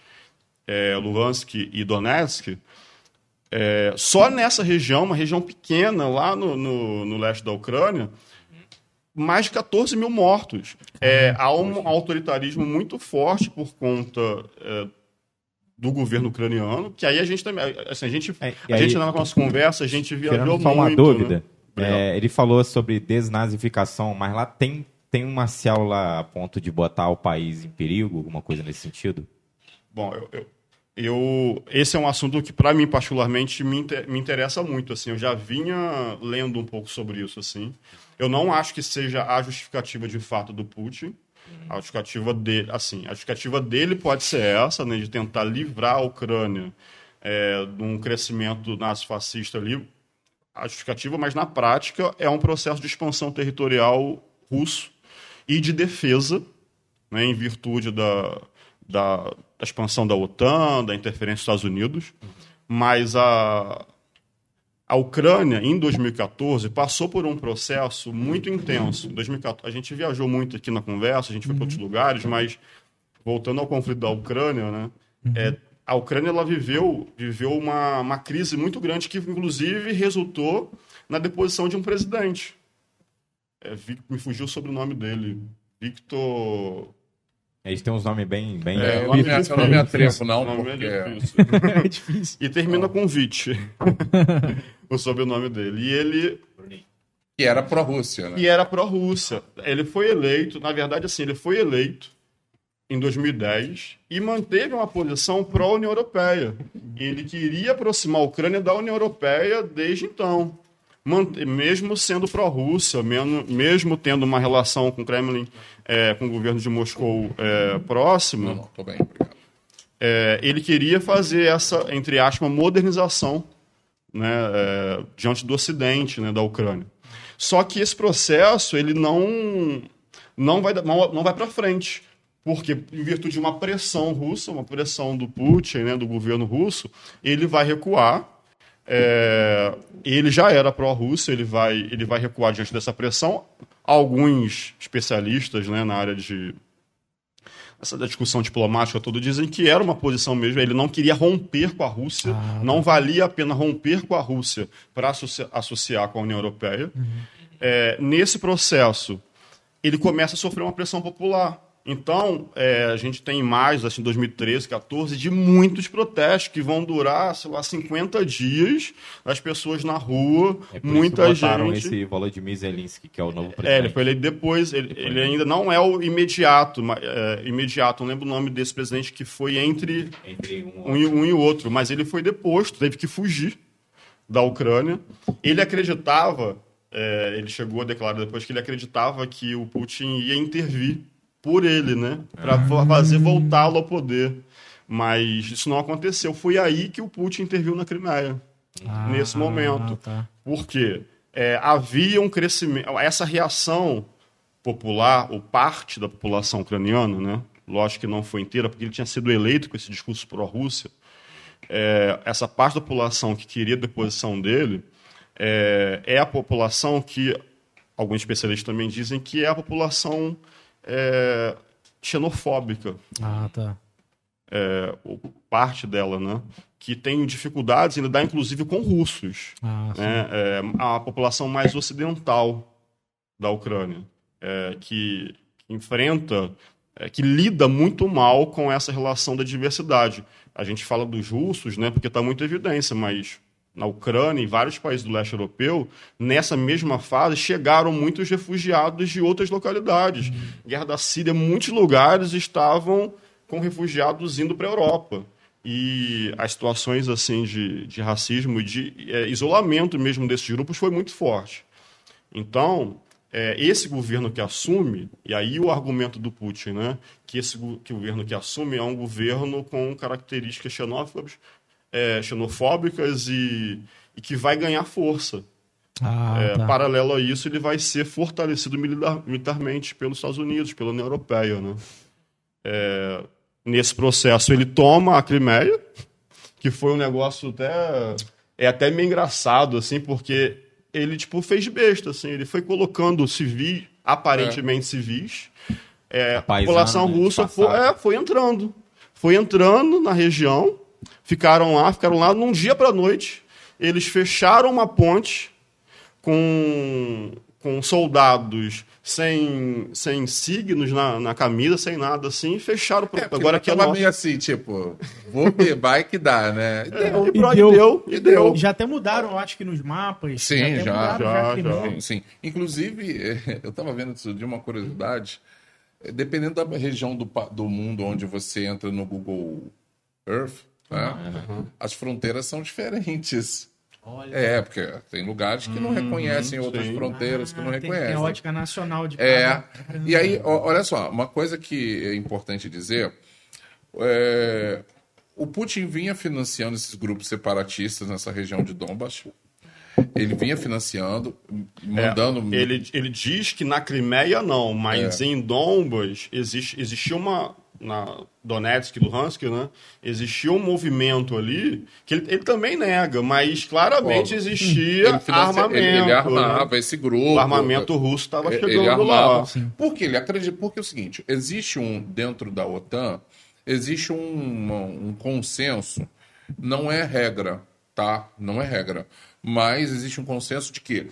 é, Luhansk e Donetsk, é, só nessa região, uma região pequena lá no, no, no leste da Ucrânia, mais de catorze mil mortos. É, há um autoritarismo muito forte por conta... É, do governo ucraniano, que aí a gente também... Assim, a gente, é, a aí, gente na nossa conversa, a gente viajou muito. Uma dúvida, né? é, ele falou sobre desnazificação, mas lá tem, tem uma célula a ponto de botar o país em perigo, alguma coisa nesse sentido? Bom, eu... eu... Eu, esse é um assunto que, para mim, particularmente, me, inter, me interessa muito. Assim, eu já vinha lendo um pouco sobre isso. Assim. Eu não acho que seja a justificativa, de fato, do Putin. A justificativa, de, assim, a justificativa dele pode ser essa, né, de tentar livrar a Ucrânia é, de um crescimento nazifascista ali. A justificativa, mas, na prática, é um processo de expansão territorial russo e de defesa, né, em virtude da... da da expansão da OTAN, da interferência dos Estados Unidos, mas a, a Ucrânia, em dois mil e quatorze, passou por um processo muito intenso. dois mil e quatorze, a gente viajou muito aqui na conversa, a gente foi uhum. para outros lugares, mas voltando ao conflito da Ucrânia, né, uhum. é, a Ucrânia ela viveu, viveu uma, uma crise muito grande que, inclusive, resultou na deposição de um presidente. É, me fugiu o sobrenome dele. Victor... Eles têm uns nomes bem... bem... É, eu é, não me atrevo, não, nome porque... É difícil. é difícil. E termina com Vit, o sobrenome dele. E ele... E era pró-Rússia, né? E era pró-Rússia. Ele foi eleito, na verdade, assim, ele foi eleito em dois mil e dez e manteve uma posição pró-União Europeia. Ele queria aproximar a Ucrânia da União Europeia desde então. Mesmo sendo pró-Rússia, mesmo tendo uma relação com o Kremlin, é, com o governo de Moscou é, próximo, não, não, tô bem, obrigado. É, ele queria fazer essa, entre aspas, modernização, né, é, diante do Ocidente, né, da Ucrânia. Só que esse processo ele não, não vai, não, não vai para frente, porque em virtude de uma pressão russa, uma pressão do Putin, né, do governo russo, ele vai recuar. É, ele já era pró-Rússia, ele vai, ele vai recuar diante dessa pressão. Alguns especialistas, né, na área de essa discussão diplomática toda dizem que era uma posição mesmo, ele não queria romper com a Rússia, ah, não valia a pena romper com a Rússia para associar, associar com a União Europeia. Uhum. É, nesse processo, ele começa a sofrer uma pressão popular. Então, é, a gente tem imagens, assim, dois mil e treze, dois mil e quatorze, de muitos protestos que vão durar, sei lá, cinquenta dias, as pessoas na rua, é muita gente... Votaram esse Volodymyr Zelensky, que é o novo presidente. É, ele foi eleito depois, ele, depois ele ainda não é o imediato, mas, é, imediato, não lembro o nome desse presidente que foi entre, entre um, um, e, um e outro, mas ele foi deposto, teve que fugir da Ucrânia. Ele acreditava, é, ele chegou a declarar depois que ele acreditava que o Putin ia intervir por ele, né, para fazer voltá-lo ao poder, mas isso não aconteceu. Foi aí que o Putin interviu na Crimeia, ah, nesse momento, tá. Porque é, havia um crescimento, essa reação popular, ou parte da população ucraniana, né, lógico que não foi inteira, porque ele tinha sido eleito com esse discurso pró-Rússia, é, essa parte da população que queria a deposição dele é, é a população que, alguns especialistas também dizem, que é a população... É, xenofóbica. Ah, tá. É, parte dela, né? Que tem dificuldades, ainda dá inclusive com russos. Ah, né? É, a população mais ocidental da Ucrânia, é, que enfrenta, é, que lida muito mal com essa relação da diversidade. A gente fala dos russos, né? Porque está muita evidência, mas na Ucrânia e vários países do leste europeu, nessa mesma fase, chegaram muitos refugiados de outras localidades. Uhum. Guerra da Síria, muitos lugares estavam com refugiados indo para a Europa. E as situações assim, de, de racismo e de é, isolamento mesmo desses grupos foi muito forte. Então, é, esse governo que assume, e aí o argumento do Putin, né, que esse que o governo que assume é um governo com características xenófobas, é, xenofóbicas e, e que vai ganhar força. Ah, é, tá. Paralelo a isso, ele vai ser fortalecido militar, militarmente pelos Estados Unidos, pela União Europeia, né? É, nesse processo, ele toma a Crimeia, que foi um negócio até... É até meio engraçado, assim, porque ele, tipo, fez besta, assim. Ele foi colocando civis, aparentemente é. civis. É, a população né, russa foi, é, foi entrando. Foi entrando na região, ficaram lá, ficaram lá. Num dia pra noite, eles fecharam uma ponte com, com soldados... Sem, sem signos na, na camisa, sem nada, assim, fecharam. Pro... É, agora que ela meio assim, tipo, vou ver, vai que dá, né? E deu, é, e, e, deu, deu, e deu. Já até mudaram, acho que nos mapas. Sim, já. já, mudaram, já, já, já. Sim, sim. Inclusive, eu estava vendo isso de uma curiosidade, dependendo da região do, do mundo onde você entra no Google Earth, né, uhum. as fronteiras são diferentes. Olha. É, porque tem lugares que não hum, reconhecem, sim. outras fronteiras ah, que não tem, reconhecem. Tem a ótica nacional de cada... É, e aí, olha só, uma coisa que é importante dizer, é, o Putin vinha financiando esses grupos separatistas nessa região de Donbas, ele vinha financiando, mandando... É, ele, ele diz que na Crimeia não, mas é. em Donbas existe, existia uma... na Donetsk e Luhansk, né? Existia um movimento ali que ele, ele também nega, mas claramente Bom, existia ele financia, armamento. Ele, ele armava né? esse grupo. O armamento russo estava chegando ele armava, lá. Sim. Porque ele acredita, porque é o seguinte, existe um, dentro da OTAN, existe um, um, um consenso, não é regra, tá? Não é regra, mas existe um consenso de que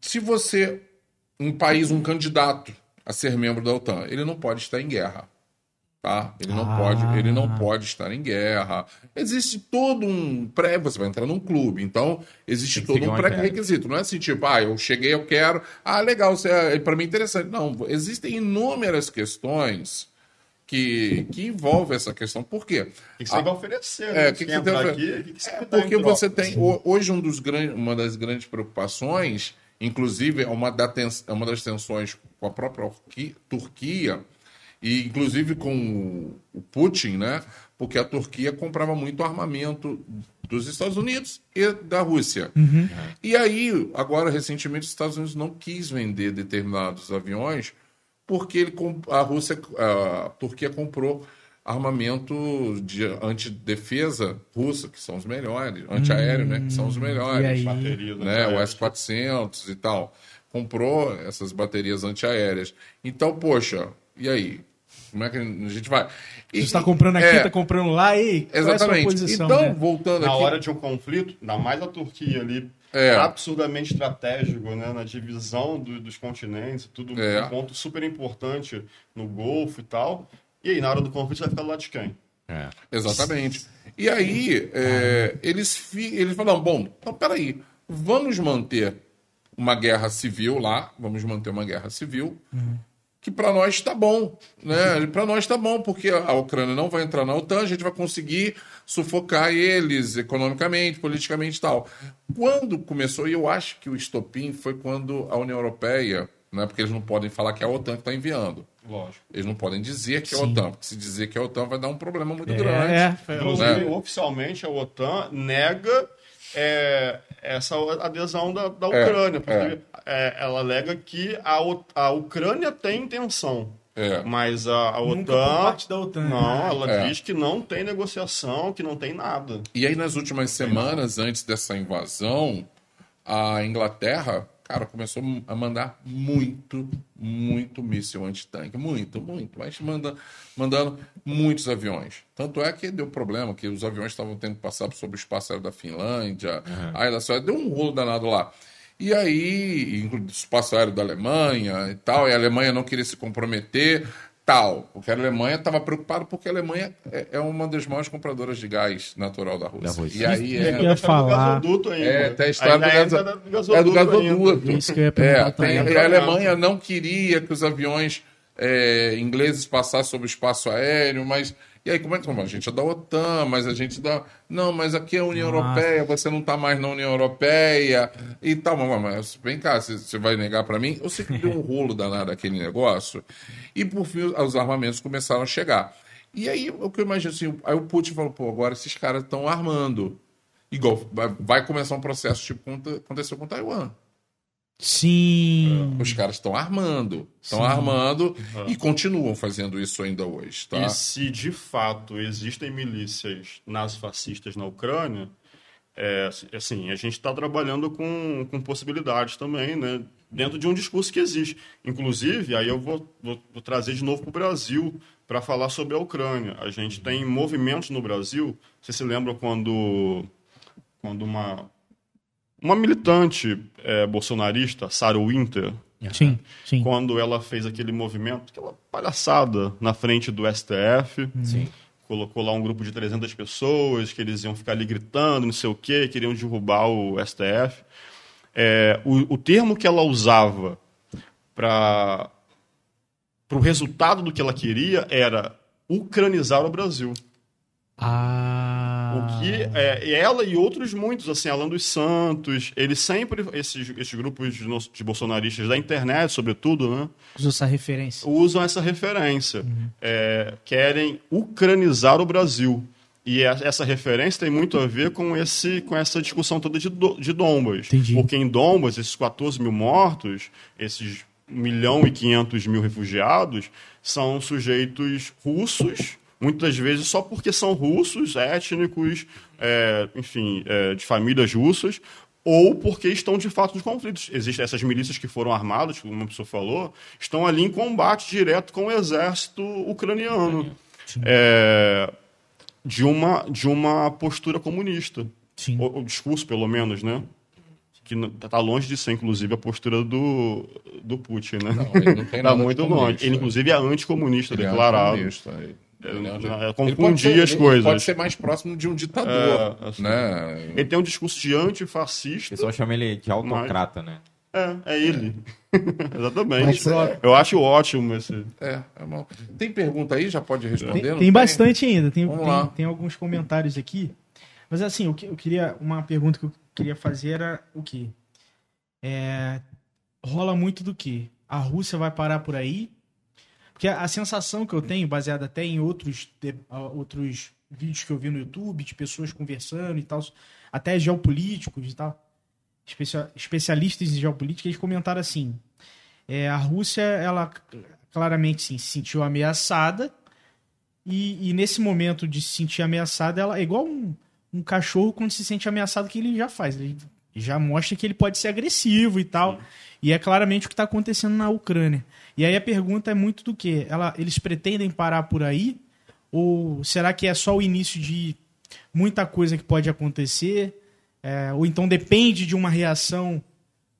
se você, um país, um candidato a ser membro da OTAN, ele não pode estar em guerra. Tá? Ele, não ah. pode, ele não pode estar em guerra. Existe todo um pré... Você vai entrar num clube, então existe todo um pré-requisito. Não é assim, tipo, ah, eu cheguei, eu quero... Ah, legal, você é, para mim é interessante. Não, existem inúmeras questões que, que envolvem essa questão. Por quê? O que você ah, vai oferecer? É, né? que que você aqui, que que você é porque você tem... Hoje, um dos grandes, uma das grandes preocupações, inclusive, é uma, da tens, uma das tensões com a própria Turquia... E, inclusive, com o Putin, né? Porque a Turquia comprava muito armamento dos Estados Unidos e da Rússia. Uhum. E aí, agora, recentemente, os Estados Unidos não quis vender determinados aviões porque ele, a, Rússia, a Turquia comprou armamento de antidefesa russa, que são os melhores, antiaéreo, hum. né? Que são os melhores. Baterias, né? O S quatrocentos e tal. Comprou essas baterias antiaéreas. Então, poxa, e aí? Como é que a gente vai? E, você está comprando aqui, está é, comprando lá e... Exatamente. Posição, então, né? voltando na aqui... Na hora de um conflito, ainda mais a Turquia ali, é. absurdamente estratégico, né? Na divisão do, dos continentes, tudo é. um ponto super importante no Golfo e tal. E aí, na hora do conflito, você vai ficar do lado de quem? É. Exatamente. E aí, é, eles, fi, eles falaram, bom, então peraí, vamos manter uma guerra civil lá, vamos manter uma guerra civil... Uhum. que para nós está bom, né? Para nós está bom, porque a Ucrânia não vai entrar na OTAN, a gente vai conseguir sufocar eles economicamente, politicamente e tal. Quando começou, e eu acho que o estopim foi quando a União Europeia, né? Porque eles não podem falar que é a OTAN que está enviando. Lógico. Eles não podem dizer que é a OTAN, porque se dizer que é a OTAN vai dar um problema muito é, grande. É, foi... Inclusive, né? Oficialmente, a OTAN nega... É, essa adesão da, da Ucrânia, é, porque é. É, ela alega que a, a Ucrânia tem intenção, é. mas a, a OTAN, parte da OTAN não, né? ela é. diz que não tem negociação, que não tem nada. E aí nas últimas semanas, antes dessa invasão, a Inglaterra, cara, começou a mandar muito, muito míssil antitanque, muito, muito, mas manda, mandando muitos aviões. Tanto é que deu problema, que os aviões estavam tendo que passar sobre o espaço aéreo da Finlândia, uhum. aí da Suécia, deu um rolo danado lá. E aí, incluindo o espaço aéreo da Alemanha e tal, e a Alemanha não queria se comprometer, tal, porque a Alemanha estava preocupada porque a Alemanha é uma das maiores compradoras de gás natural da Rússia. Da Rússia. E aí é... Eu ia falar... É, até a história do, gás... do gasoduto. É do gasoduto. Isso que eu ia perguntar é, tem... E a Alemanha não queria que os aviões é, ingleses passassem sobre o espaço aéreo, mas E aí, como é que a gente é da OTAN, mas a gente dá... Não, mas aqui é a União Nossa. Europeia, você não está mais na União Europeia e tal. Mas vem cá, você vai negar para mim? Eu sei que deu um rolo danado aquele negócio. E, por fim, os armamentos começaram a chegar. E aí, o que eu imagino assim, aí o Putin falou, pô, agora esses caras estão armando. Igual, vai começar um processo tipo aconteceu com Taiwan. Sim. Os caras estão armando. Estão armando uhum. e continuam fazendo isso ainda hoje. Tá? E se de fato existem milícias nazifascistas na Ucrânia, é, assim, a gente está trabalhando com, com possibilidades também, né? Dentro de um discurso que existe. Inclusive, aí eu vou, vou, vou trazer de novo para o Brasil para falar sobre a Ucrânia. A gente tem movimentos no Brasil. Você se lembra quando, quando uma... Uma militante é, bolsonarista, Sarah Winter, sim, sim. quando ela fez aquele movimento, aquela palhaçada na frente do S T F, sim. colocou lá um grupo de trezentas pessoas, que eles iam ficar ali gritando, não sei o quê, queriam derrubar o S T F. É, o, o termo que ela usava para o resultado do que ela queria era ucranizar o Brasil. Ah. O que é, ela e outros muitos, assim, Alan dos Santos, eles sempre, esses, esses grupos de, de bolsonaristas da internet, sobretudo, né? Usam essa referência. Usam essa referência. Uhum. É, querem ucranizar o Brasil. E a, essa referência tem muito a ver com, esse, com essa discussão toda de, de Donbas. Entendi. Porque em Donbas, esses quatorze mil mortos, esses um milhão e quinhentos mil refugiados, são sujeitos russos. Muitas vezes só porque são russos, étnicos, é, enfim, é, de famílias russas, ou porque estão de fato nos conflitos. Existem essas milícias que foram armadas, como uma pessoa falou, estão ali em combate direto com o exército ucraniano, é, de, uma, de uma postura comunista. Sim. O, o discurso, pelo menos, né? Que está longe de ser, inclusive, a postura do, do Putin, né? Não, ele não tem nada. Está muito longe. Ele, inclusive, é anticomunista ele declarado. É anticomunista. Confundir as coisas. Pode ser mais próximo de um ditador. É, assim, né? Ele tem um discurso de antifascista. O pessoal chama ele de autocrata, mas... né? É, é ele. É. Exatamente. Mas, eu acho ótimo esse. É, é mal. Tem pergunta aí? Já pode responder? Tem, tem, tem? bastante ainda. Tem, tem, tem alguns comentários aqui. Mas assim, eu, eu queria. Uma pergunta que eu queria fazer era o quê? É, rola muito do quê? A Rússia vai parar por aí? Porque a sensação que eu tenho, baseada até em outros, de, outros vídeos que eu vi no YouTube, de pessoas conversando e tal, até geopolíticos e tal, especia, especialistas em geopolítica, eles comentaram assim, é, a Rússia, ela claramente sim, se sentiu ameaçada, e, e nesse momento de se sentir ameaçada, ela é igual um, um cachorro quando se sente ameaçado, que ele já faz, ele já mostra que ele pode ser agressivo e tal, sim. E é claramente o que está acontecendo na Ucrânia. E aí a pergunta é muito do quê? Ela, eles pretendem parar por aí? Ou será que é só o início de muita coisa que pode acontecer? É, ou então depende de uma reação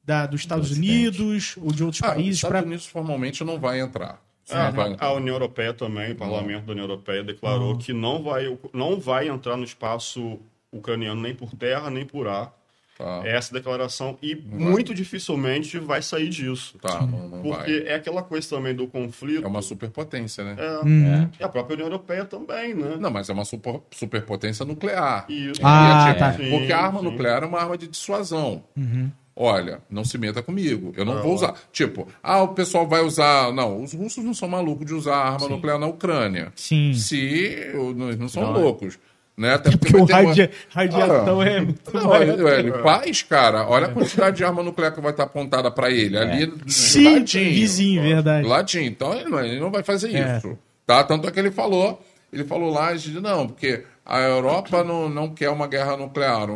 da, dos Estados Unidos ou de outros ah, países? Os Estados pra... Unidos formalmente não vai entrar. Ah, vai entrar. A União Europeia também, o Parlamento da União Europeia declarou não. que não vai, não vai entrar no espaço ucraniano nem por terra nem por ar. Tá. Essa declaração, e não muito vai. dificilmente vai sair disso. Tá, não, não porque vai. é aquela coisa também do conflito. É uma superpotência, né? É. Hum. é. E a própria União Europeia também, né? Não, mas é uma super, superpotência nuclear. Isso. Ah, é, tá. Sim, porque a arma sim. nuclear é uma arma de dissuasão. Uhum. Olha, não se meta comigo, eu não ah, vou usar. Tipo, ah, o pessoal vai usar... Não, os russos não são malucos de usar arma sim. nuclear na Ucrânia. Sim. Se... Não são não. loucos. Né? Até porque, porque o radia... uma... radiação ah, é muito não, maior. Ele, ele faz, cara, olha a quantidade de arma nuclear que vai estar apontada para ele. É. Ali, sim, ladinho, vizinho, ó, verdade. Ladinho. Então ele não, ele não vai fazer é. isso. Tá? Tanto é que ele falou, ele falou lá, ele disse, não, porque a Europa não, não quer uma guerra nuclear.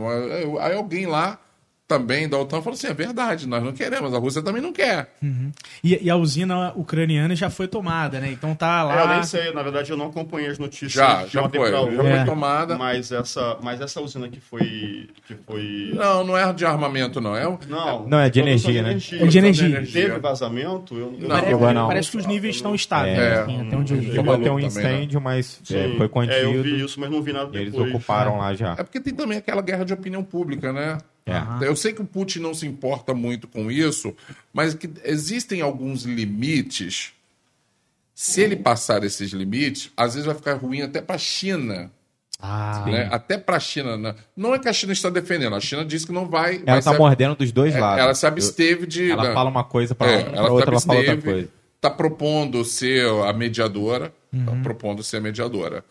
Aí alguém lá também da OTAN falou assim, é verdade, nós não queremos, a Rússia também não quer. Uhum. E, e a usina ucraniana já foi tomada, né? Então tá lá... É, eu nem sei, na verdade eu não acompanhei as notícias. Já, de já foi, já outra, foi é. tomada. Mas essa, mas essa usina que foi, que foi... Não, não é de armamento não, é... Não, não é de energia, né? É de energia. Teve vazamento? Eu, eu não, não, eu, não. Parece que os níveis ah, estão estáveis. É, assim, até onde eu vi. Tem um incêndio, né? Mas é, foi contido. É, eu vi isso, mas não vi nada depois. Eles ocuparam é. lá já. É porque tem também aquela guerra de opinião pública, né? Uhum. Eu sei que o Putin não se importa muito com isso, mas que existem alguns limites se ele passar esses limites, às vezes vai ficar ruim até para a China. Ah, né? Até para a China. Né? Não é que a China está defendendo. A China disse que não vai... Ela está mordendo dos dois lados. Ela se absteve de... Ela né? fala uma coisa para é, outra, outra, ela fala outra coisa. Está propondo ser a mediadora. Está uhum. propondo ser a mediadora.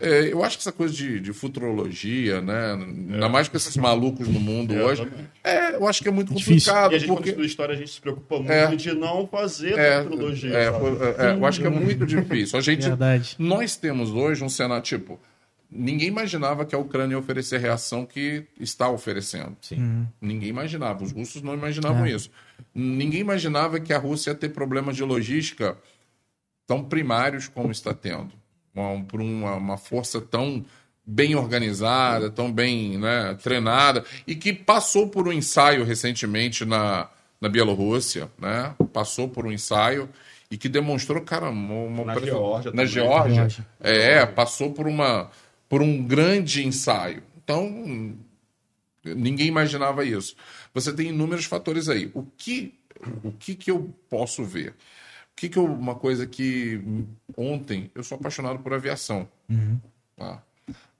É, eu acho que essa coisa de, de futurologia, né? Ainda é. mais com esses malucos no mundo é, hoje, é, eu acho que é muito complicado. É e a gente, porque... quando estuda história, a gente se preocupa muito é. de não fazer é. futurologia. É. É. É. Eu acho que é muito difícil. A gente, nós temos hoje um cenário, tipo, ninguém imaginava que a Ucrânia ia oferecer a reação que está oferecendo. Sim. Uhum. Ninguém imaginava, os russos não imaginavam é. isso. Ninguém imaginava que a Rússia ia ter problemas de logística tão primários como está tendo. Por uma, uma força tão bem organizada, tão bem né, treinada, e que passou por um ensaio recentemente na, na Bielorrússia, né? Passou por um ensaio e que demonstrou, cara, uma, uma na presa... Geórgia, na Geórgia, é, passou por, uma, por um grande ensaio. Então, ninguém imaginava isso. Você tem inúmeros fatores aí. O que, o que, que eu posso ver? O que, que eu, uma coisa que ontem, eu sou apaixonado por aviação. Uhum. Tá?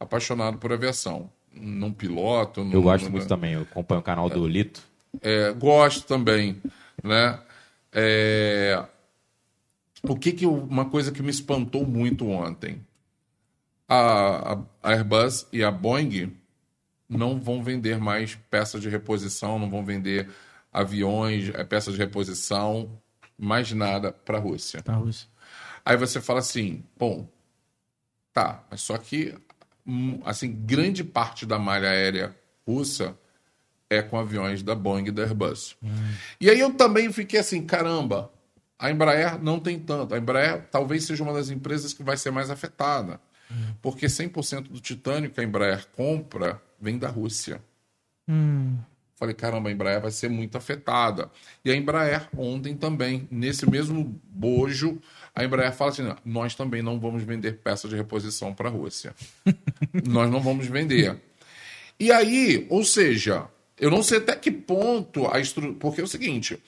Apaixonado por aviação. Não piloto. Não, eu gosto não, muito não, também, eu acompanho o canal do é, Lito. É, gosto também. Né? É, o que, que eu, uma coisa que me espantou muito ontem? A, a Airbus e a Boeing não vão vender mais peças de reposição, não vão vender aviões, peças de reposição. Mais nada para a Rússia. Tá, Rússia. Aí você fala assim, bom, tá, mas só que assim, grande parte da malha aérea russa é com aviões da Boeing e da Airbus. Hum. E aí eu também fiquei assim, caramba, a Embraer não tem tanto. A Embraer talvez seja uma das empresas que vai ser mais afetada, hum. porque cem por cento do titânio que a Embraer compra vem da Rússia. Hum. Falei, caramba, a Embraer vai ser muito afetada. E a Embraer ontem também, nesse mesmo bojo, a Embraer fala assim, nós também não vamos vender peças de reposição para a Rússia. Nós não vamos vender. E aí, ou seja, eu não sei até que ponto... a estru... Porque é o seguinte,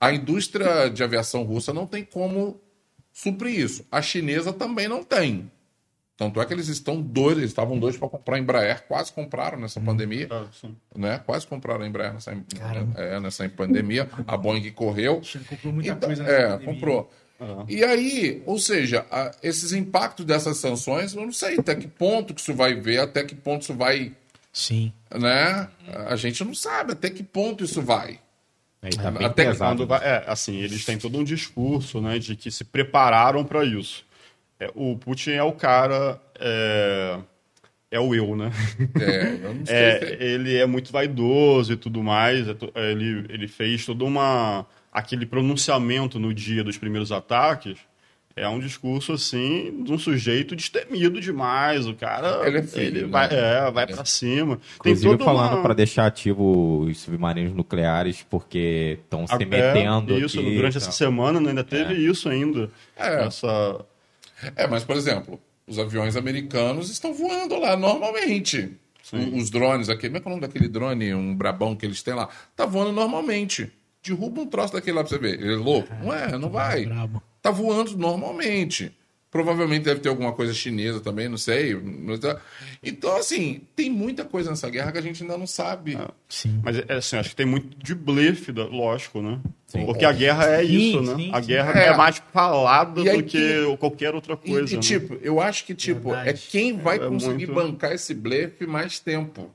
a indústria de aviação russa não tem como suprir isso. A chinesa também não tem. Tanto é que eles estão dois, eles estavam dois para comprar a Embraer, quase compraram nessa pandemia, ah, né? Quase compraram a Embraer nessa, é, nessa pandemia, a Boeing correu. Comprou muita então, coisa nessa é, pandemia. Comprou. Ah. E aí, ou seja, a, esses impactos dessas sanções, eu não sei até que ponto que isso vai ver, até que ponto isso vai... Sim. Né? A gente não sabe até que ponto isso vai. É, tá até pesado. Que... É, assim, eles têm todo um discurso, né, de que se prepararam para isso. O Putin é o cara... É, é o eu, né? É, eu não sei é, se... Ele é muito vaidoso e tudo mais. Ele, ele fez toda uma... Aquele pronunciamento no dia dos primeiros ataques é um discurso, assim, de um sujeito destemido demais. O cara... Ele é filho, ele vai, né? é, vai é. pra cima. Inclusive, Tem falando uma... pra deixar ativo os submarinos nucleares, porque estão se metendo isso, aqui. Durante então. essa semana, né, ainda teve é. isso ainda. É. Essa... É, mas, por exemplo, os aviões americanos estão voando lá normalmente. Sim. Os drones, aquele, como é que é o nome daquele drone, um brabão que eles têm lá? Tá voando normalmente. Derruba um troço daquele lá pra você ver. Ele é louco? Não é, não vai. Tá voando normalmente. Provavelmente deve ter alguma coisa chinesa também, não sei. Então, assim, tem muita coisa nessa guerra que a gente ainda não sabe. Ah, sim. Mas, assim, acho que tem muito de blefe, lógico, né? Sim. Porque a guerra é isso, sim, né? Sim, a guerra é, é mais falada aí, do que qualquer outra coisa. E, e tipo, né? eu acho que, tipo, Verdade. é quem vai é, é conseguir muito... bancar esse blefe mais tempo.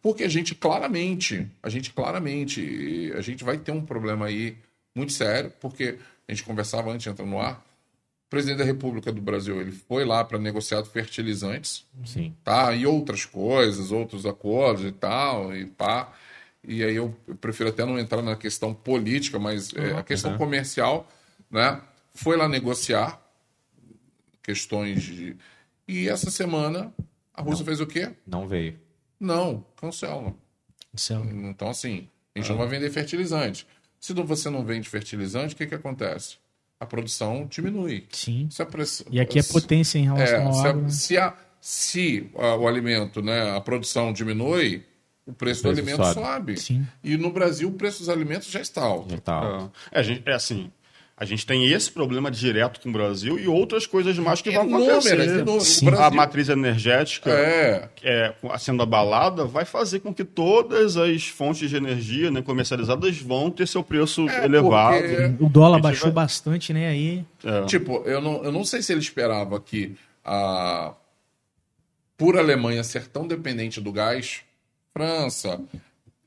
Porque a gente claramente, a gente claramente, a gente vai ter um problema aí muito sério, porque a gente conversava antes de entrar no ar. O presidente da República do Brasil, ele foi lá para negociar fertilizantes, Sim. tá? E outras coisas, outros acordos e tal, e pá. E aí eu, eu prefiro até não entrar na questão política, mas é, a questão uhum. comercial, né? Foi lá negociar questões de... E essa semana a Rússia não. fez o quê? Não veio. Não, cancela. Cancela. Então, assim, a gente ah. não vai vender fertilizante. Se você não vende fertilizante, o que que acontece? A produção diminui. Sim. Se a press... E aqui é potência em relação é, ao se a, água. Se, a, se a, o alimento, né, a produção diminui, o preço, o preço do alimento sobe. sobe. Sim. E no Brasil o preço dos alimentos já está alto. Já está alto. É, é assim, A gente tem esse problema direto com o Brasil e outras coisas mais que vão acontecer. A matriz energética é. É, sendo abalada vai fazer com que todas as fontes de energia, né, comercializadas vão ter seu preço é, elevado. Porque... O dólar baixou vai... bastante, né? Aí... É. Tipo, eu não, eu não sei se ele esperava que a pura Alemanha ser tão dependente do gás, França,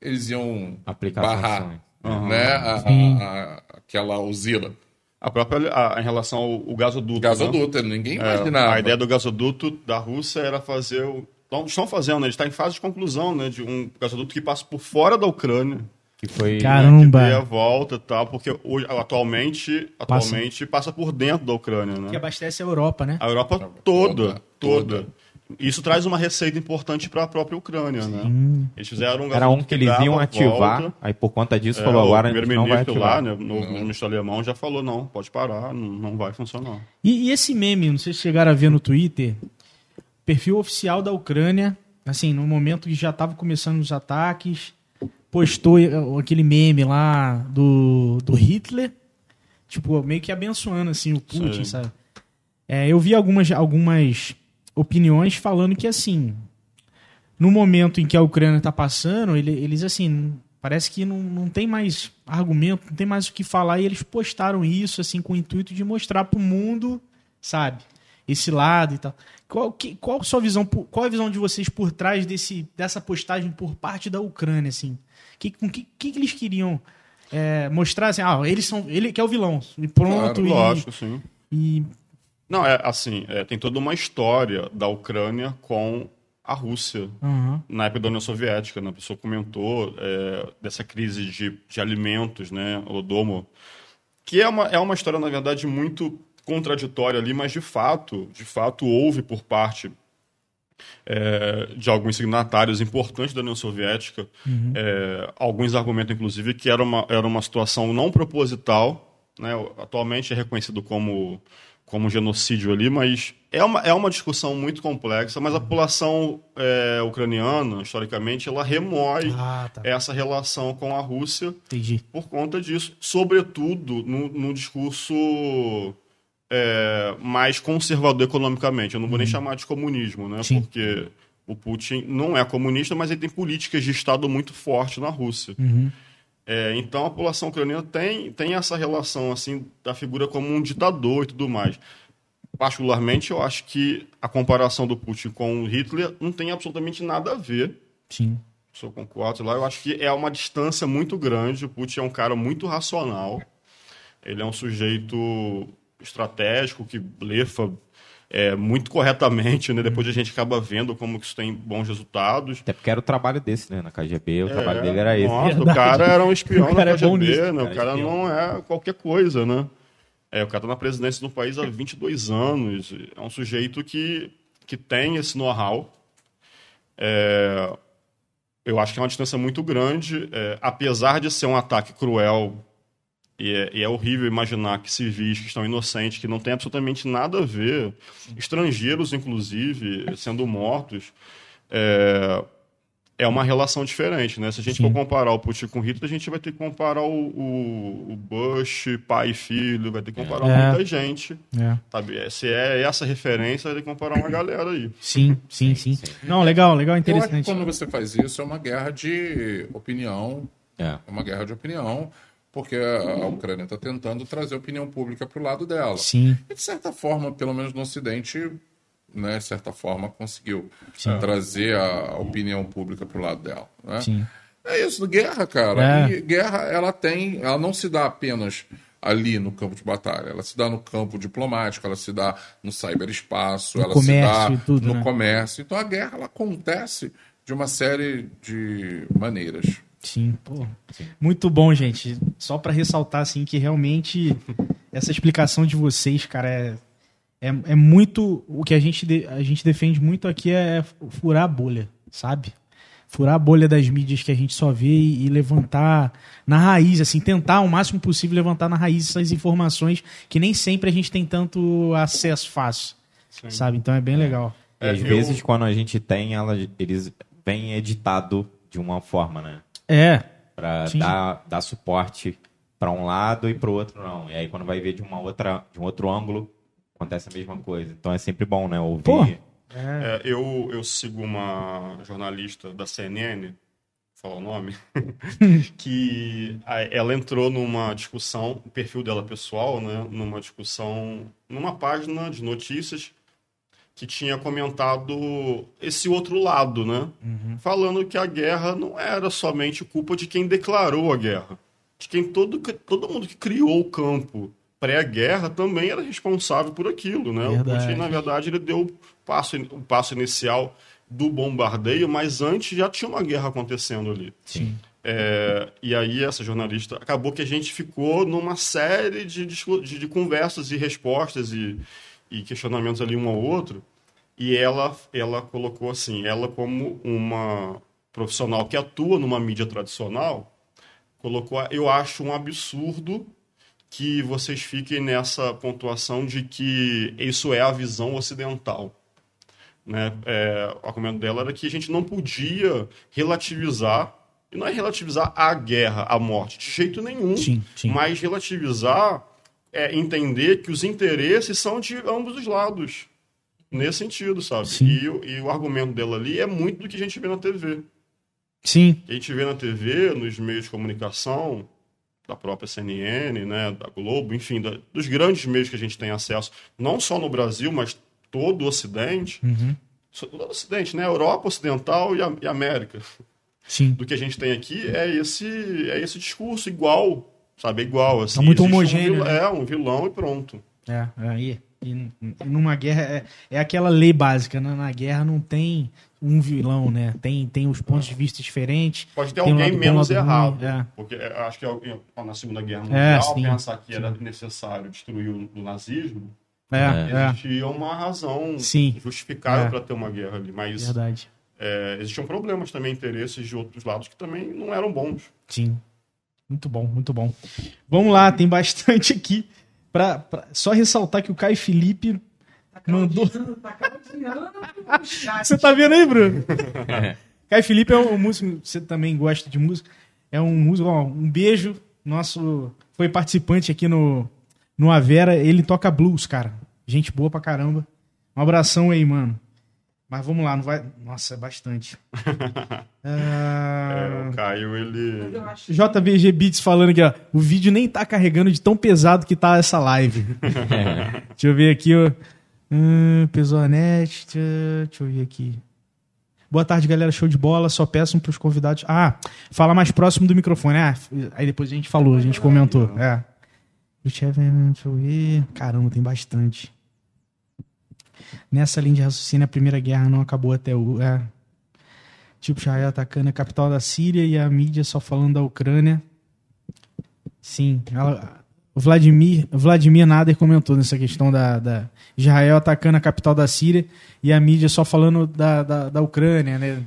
eles iam aplicar barrar. Uhum. Né? A, a, a, aquela usina. A própria, a, em relação ao, ao gasoduto. Gasoduto, né? Ninguém imaginava. É, a ideia do gasoduto da Rússia era fazer... O, estão fazendo, né? Ele está em fase de conclusão, né? De um gasoduto que passa por fora da Ucrânia. Que foi... Caramba! Né? Que dê a volta e tal, porque hoje, atualmente, atualmente passa. passa por dentro da Ucrânia, né? Que abastece a Europa, né? A Europa toda, toda. toda. Isso traz uma receita importante para a própria Ucrânia, sim, né? Eles fizeram um Era um que, que eles iam ativar, volta. Aí por conta disso é, falou agora a gente não vai ativar. O primeiro-ministro lá, né, o ministro alemão já falou, não, pode parar, não, não vai funcionar. E, e esse meme, não sei se chegaram a ver no Twitter, perfil oficial da Ucrânia, assim, no momento que já estava começando os ataques, postou aquele meme lá do, do Hitler, tipo, meio que abençoando, assim, o Putin, sim, sabe? É, eu vi algumas... algumas opiniões falando que, assim, no momento em que a Ucrânia está passando, eles, assim, parece que não, não tem mais argumento, não tem mais o que falar, e eles postaram isso, assim, com o intuito de mostrar para o mundo, sabe, esse lado e tal. Qual, que, qual, a sua visão, qual a visão de vocês por trás desse, dessa postagem por parte da Ucrânia, assim? Que, com que, que eles queriam é, mostrar, assim, ah, eles são, ele que é o vilão, e pronto, claro, e... Lógico, sim. E... Não, é assim, é, tem toda uma história da Ucrânia com a Rússia, uhum, na época da União Soviética, né? A pessoa comentou é, dessa crise de, de alimentos, né, Holodomor, que é uma, é uma história, na verdade, muito contraditória ali, mas de fato, de fato houve por parte é, de alguns signatários importantes da União Soviética, uhum, é, alguns argumentam, inclusive, que era uma, era uma situação não proposital, né? Atualmente é reconhecido como... como genocídio ali, mas é uma, é uma discussão muito complexa, mas a população é, ucraniana, historicamente, ela remoe ah, tá. essa relação com a Rússia. Entendi. Por conta disso, sobretudo no, no discurso é, mais conservador economicamente. Eu não vou hum. nem chamar de comunismo, né? Sim. Porque o Putin não é comunista, mas ele tem políticas de Estado muito fortes na Rússia. Uhum. É, então, a população ucraniana tem, tem essa relação assim, da figura como um ditador e tudo mais. Particularmente, eu acho que a comparação do Putin com o Hitler não tem absolutamente nada a ver. Sim. Só concordo lá. Eu acho que é uma distância muito grande. O Putin é um cara muito racional. Ele é um sujeito estratégico que blefa é, muito corretamente, né? Depois a gente acaba vendo como que isso tem bons resultados. Até porque era o trabalho desse, né? Na K G B, o é, trabalho dele era esse. Nossa, o cara era um espião na K G B, é né? O cara não é qualquer coisa, né? É, o cara tá na presidência do país há vinte e dois anos. É um sujeito que, que tem esse know-how. É, eu acho que é uma distância muito grande. É, apesar de ser um ataque cruel, E é, e é horrível imaginar que civis que estão inocentes, que não têm absolutamente nada a ver, estrangeiros, inclusive, sendo mortos, é, é uma relação diferente, né? Se a gente Sim. for comparar o Putin com o Hitler, a gente vai ter que comparar o, o, o Bush, pai e filho, vai ter que comparar é. muita gente. É. Sabe? Se é essa referência, vai ter que comparar uma galera aí. Sim, sim, sim. sim. Não, legal, legal, interessante. Eu acho que quando você faz isso, é uma guerra de opinião. É, é uma guerra de opinião. Porque a Ucrânia está tentando trazer a opinião pública para o lado dela. Sim. E, de certa forma, pelo menos no Ocidente, né, de certa forma, conseguiu Sim. trazer a opinião pública para o lado dela. Né? Sim. É isso, guerra, cara. É. E guerra, ela tem, ela não se dá apenas ali no campo de batalha. Ela se dá no campo diplomático, ela se dá no ciberespaço, no ela se dá tudo, no né? comércio. Então, a guerra ela acontece de uma série de maneiras. Sim, pô. Sim. Muito bom, gente. Só para ressaltar, assim, que realmente essa explicação de vocês, cara, é, é, é muito... O que a gente, de, a gente defende muito aqui é furar a bolha, sabe? Furar a bolha das mídias que a gente só vê e, e levantar na raiz, assim, tentar o máximo possível levantar na raiz essas informações que nem sempre a gente tem tanto acesso fácil, Sim. sabe? Então é bem legal. É, e às eu... vezes, quando a gente tem, ela, eles vêm editado de uma forma, né? É. Para dar, dar suporte para um lado e para o outro não. E aí quando vai ver de, uma outra, de um outro ângulo, acontece a mesma coisa. Então é sempre bom, né? Ouvir. Pô. É, eu, eu sigo uma jornalista da C N N, vou falar o nome, que ela entrou numa discussão, o perfil dela pessoal, né, numa discussão, numa página de notícias que tinha comentado esse outro lado, né? Uhum. Falando que a guerra não era somente culpa de quem declarou a guerra, de quem todo, todo mundo que criou o campo pré-guerra também era responsável por aquilo, né? Verdade. O Putin, na verdade, ele deu o passo, o passo inicial do bombardeio, mas antes já tinha uma guerra acontecendo ali. Sim. É, e aí essa jornalista... Acabou que a gente ficou numa série de, de, de conversas e respostas e, e questionamentos ali um ao outro, e ela, ela colocou assim, ela como uma profissional que atua numa mídia tradicional, colocou, eu acho um absurdo que vocês fiquem nessa pontuação de que isso é a visão ocidental. Né? É, o argumento dela era que a gente não podia relativizar, e não é relativizar a guerra, a morte, de jeito nenhum, sim, sim. Mas relativizar é entender que os interesses são de ambos os lados, nesse sentido, sabe? E, e o argumento dela ali é muito do que a gente vê na T V. Sim. A gente vê na T V, nos meios de comunicação... da própria C N N, né, da Globo, enfim, da, dos grandes meios que a gente tem acesso, não só no Brasil, mas todo o Ocidente, uhum. Todo o Ocidente, né, Europa Ocidental e, a, e América. Sim. Do que a gente tem aqui é esse, é esse discurso igual, sabe, igual. Assim, tá muito homogêneo. Um vilão, né? É, um vilão e pronto. É, aí, e numa guerra, é, é aquela lei básica, né? Na guerra não tem um vilão, né? Tem, tem os pontos de vista diferentes. Pode ter alguém um menos errado. É. Porque acho que na Segunda Guerra Mundial, é, pensar que era necessário destruir o nazismo, é, existia é. uma razão sim. justificável é. para ter uma guerra ali. Mas verdade. É, existiam problemas também, interesses de outros lados que também não eram bons. Sim. Muito bom, muito bom. Vamos lá, tem bastante aqui. Pra, pra, só ressaltar que o Caio Felipe... Mandou... Tá você tá vendo aí, Bruno? Caio Felipe é um músico, você também gosta de música, é um músico, ó, um beijo, nosso, foi participante aqui no, no Avera, ele toca blues, cara, gente boa pra caramba, um abração aí, mano, mas vamos lá, não vai, nossa, é bastante. Ah... É, o Caio, ele... J B G Beats falando aqui, ó, o vídeo nem tá carregando de tão pesado que tá essa live. É. Deixa eu ver aqui, ó. Hum, Pesonete, deixa eu ver aqui. Boa tarde, galera, show de bola. Só peçam para os convidados. Ah, fala mais próximo do microfone. Ah, aí depois a gente falou, a gente comentou. É. Deixa eu ver. Caramba, tem bastante. Nessa linha de raciocínio, a Primeira Guerra não acabou até o. É. Tipo, Israel atacando a capital da Síria e a mídia só falando da Ucrânia. Sim, ela. Vladimir, Vladimir Nader comentou nessa questão da, da Israel atacando a capital da Síria e a mídia só falando da, da, da Ucrânia, né?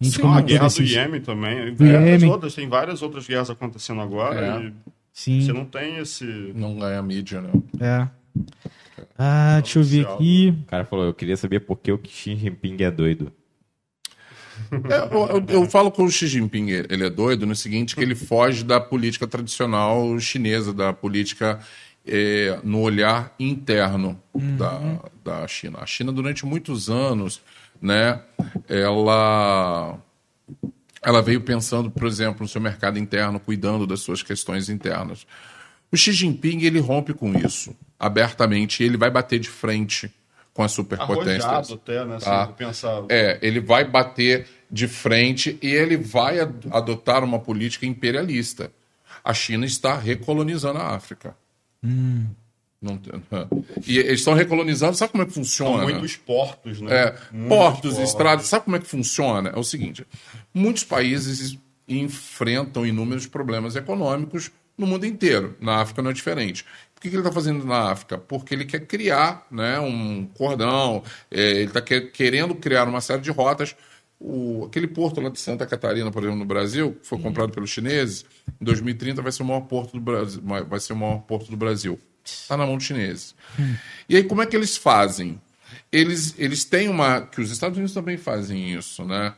A, gente sim, a guerra esses... do Iêmen também. Do Iêmen. Outras, tem várias outras guerras acontecendo agora. É. E sim. Você não tem esse... Não ganha mídia, não. É. Ah, não, deixa eu ver aqui. O cara falou, eu queria saber por que o Xi Jinping é doido. É, eu, eu, eu falo que o Xi Jinping ele é doido no seguinte, que ele foge da política tradicional chinesa, da política é, no olhar interno uhum. da, da China. A China, durante muitos anos, né, ela, ela veio pensando, por exemplo, no seu mercado interno, cuidando das suas questões internas. O Xi Jinping ele rompe com isso abertamente, ele vai bater de frente com a superpotência. Arrojado até, né? Tá? Se eu pensar... É, ele vai bater de frente e ele vai adotar uma política imperialista. A China está recolonizando a África. Hum. Não, e eles estão recolonizando, sabe como é que funciona? São muitos portos, né? É, muitos portos, portos, estradas, sabe como é que funciona? É o seguinte, muitos países enfrentam inúmeros problemas econômicos no mundo inteiro, na África não é diferente. O que ele está fazendo na África? Porque ele quer criar, né, um cordão, ele está querendo criar uma série de rotas. O, aquele porto lá de Santa Catarina, por exemplo, no Brasil, que foi comprado pelos chineses, em dois mil e trinta vai ser o maior porto do Brasil. Vai ser o maior porto do Brasil. Está na mão dos chineses. E aí, como é que eles fazem? Eles, eles têm uma... que os Estados Unidos também fazem isso, né?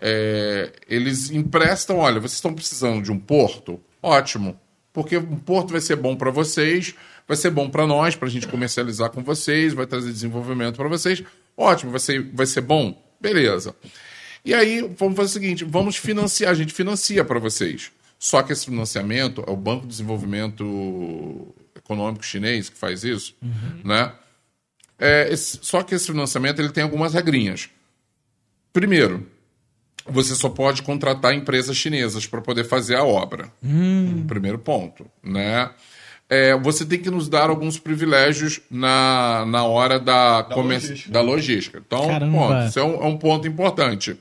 É, eles emprestam, olha, vocês estão precisando de um porto? Ótimo. porque o porto vai ser bom para vocês, vai ser bom para nós, para a gente comercializar com vocês, vai trazer desenvolvimento para vocês. Ótimo, vai ser, vai ser bom? Beleza. E aí, vamos fazer o seguinte, vamos financiar, a gente financia para vocês. Só que esse financiamento é o Banco de Desenvolvimento Econômico Chinês que faz isso, uhum. né? É, esse, só que esse financiamento ele tem algumas regrinhas. Primeiro, você só pode contratar empresas chinesas para poder fazer a obra. Hum. Primeiro ponto, né? É, você tem que nos dar alguns privilégios na, na hora da, da, comer... logística. da logística. Então, ponto, isso é um, é um ponto importante.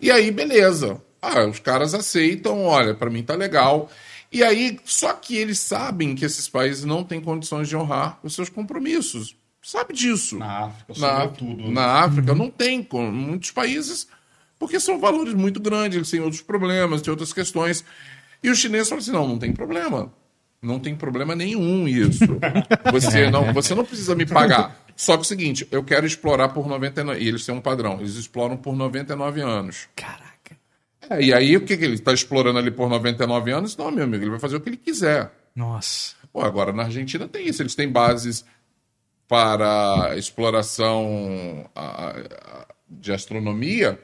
E aí, beleza. Ah, os caras aceitam, olha, para mim tá legal. E aí, só que eles sabem que esses países não têm condições de honrar os seus compromissos. Sabe disso. Na África, sobretudo. Na, na África, uhum. não tem. Com muitos países, porque são valores muito grandes, eles têm outros problemas, têm outras questões. E os chineses falam assim, não, não tem problema. Não tem problema nenhum isso. Você não, você não precisa me pagar. Só que é o seguinte, eu quero explorar por noventa e nove... E eles têm um padrão, eles exploram por noventa e nove anos. Caraca. É, e aí, o que, que ele está explorando ali por noventa e nove anos? Não, meu amigo, ele vai fazer o que ele quiser. Nossa. Pô, agora, na Argentina tem isso, eles têm bases para exploração de astronomia.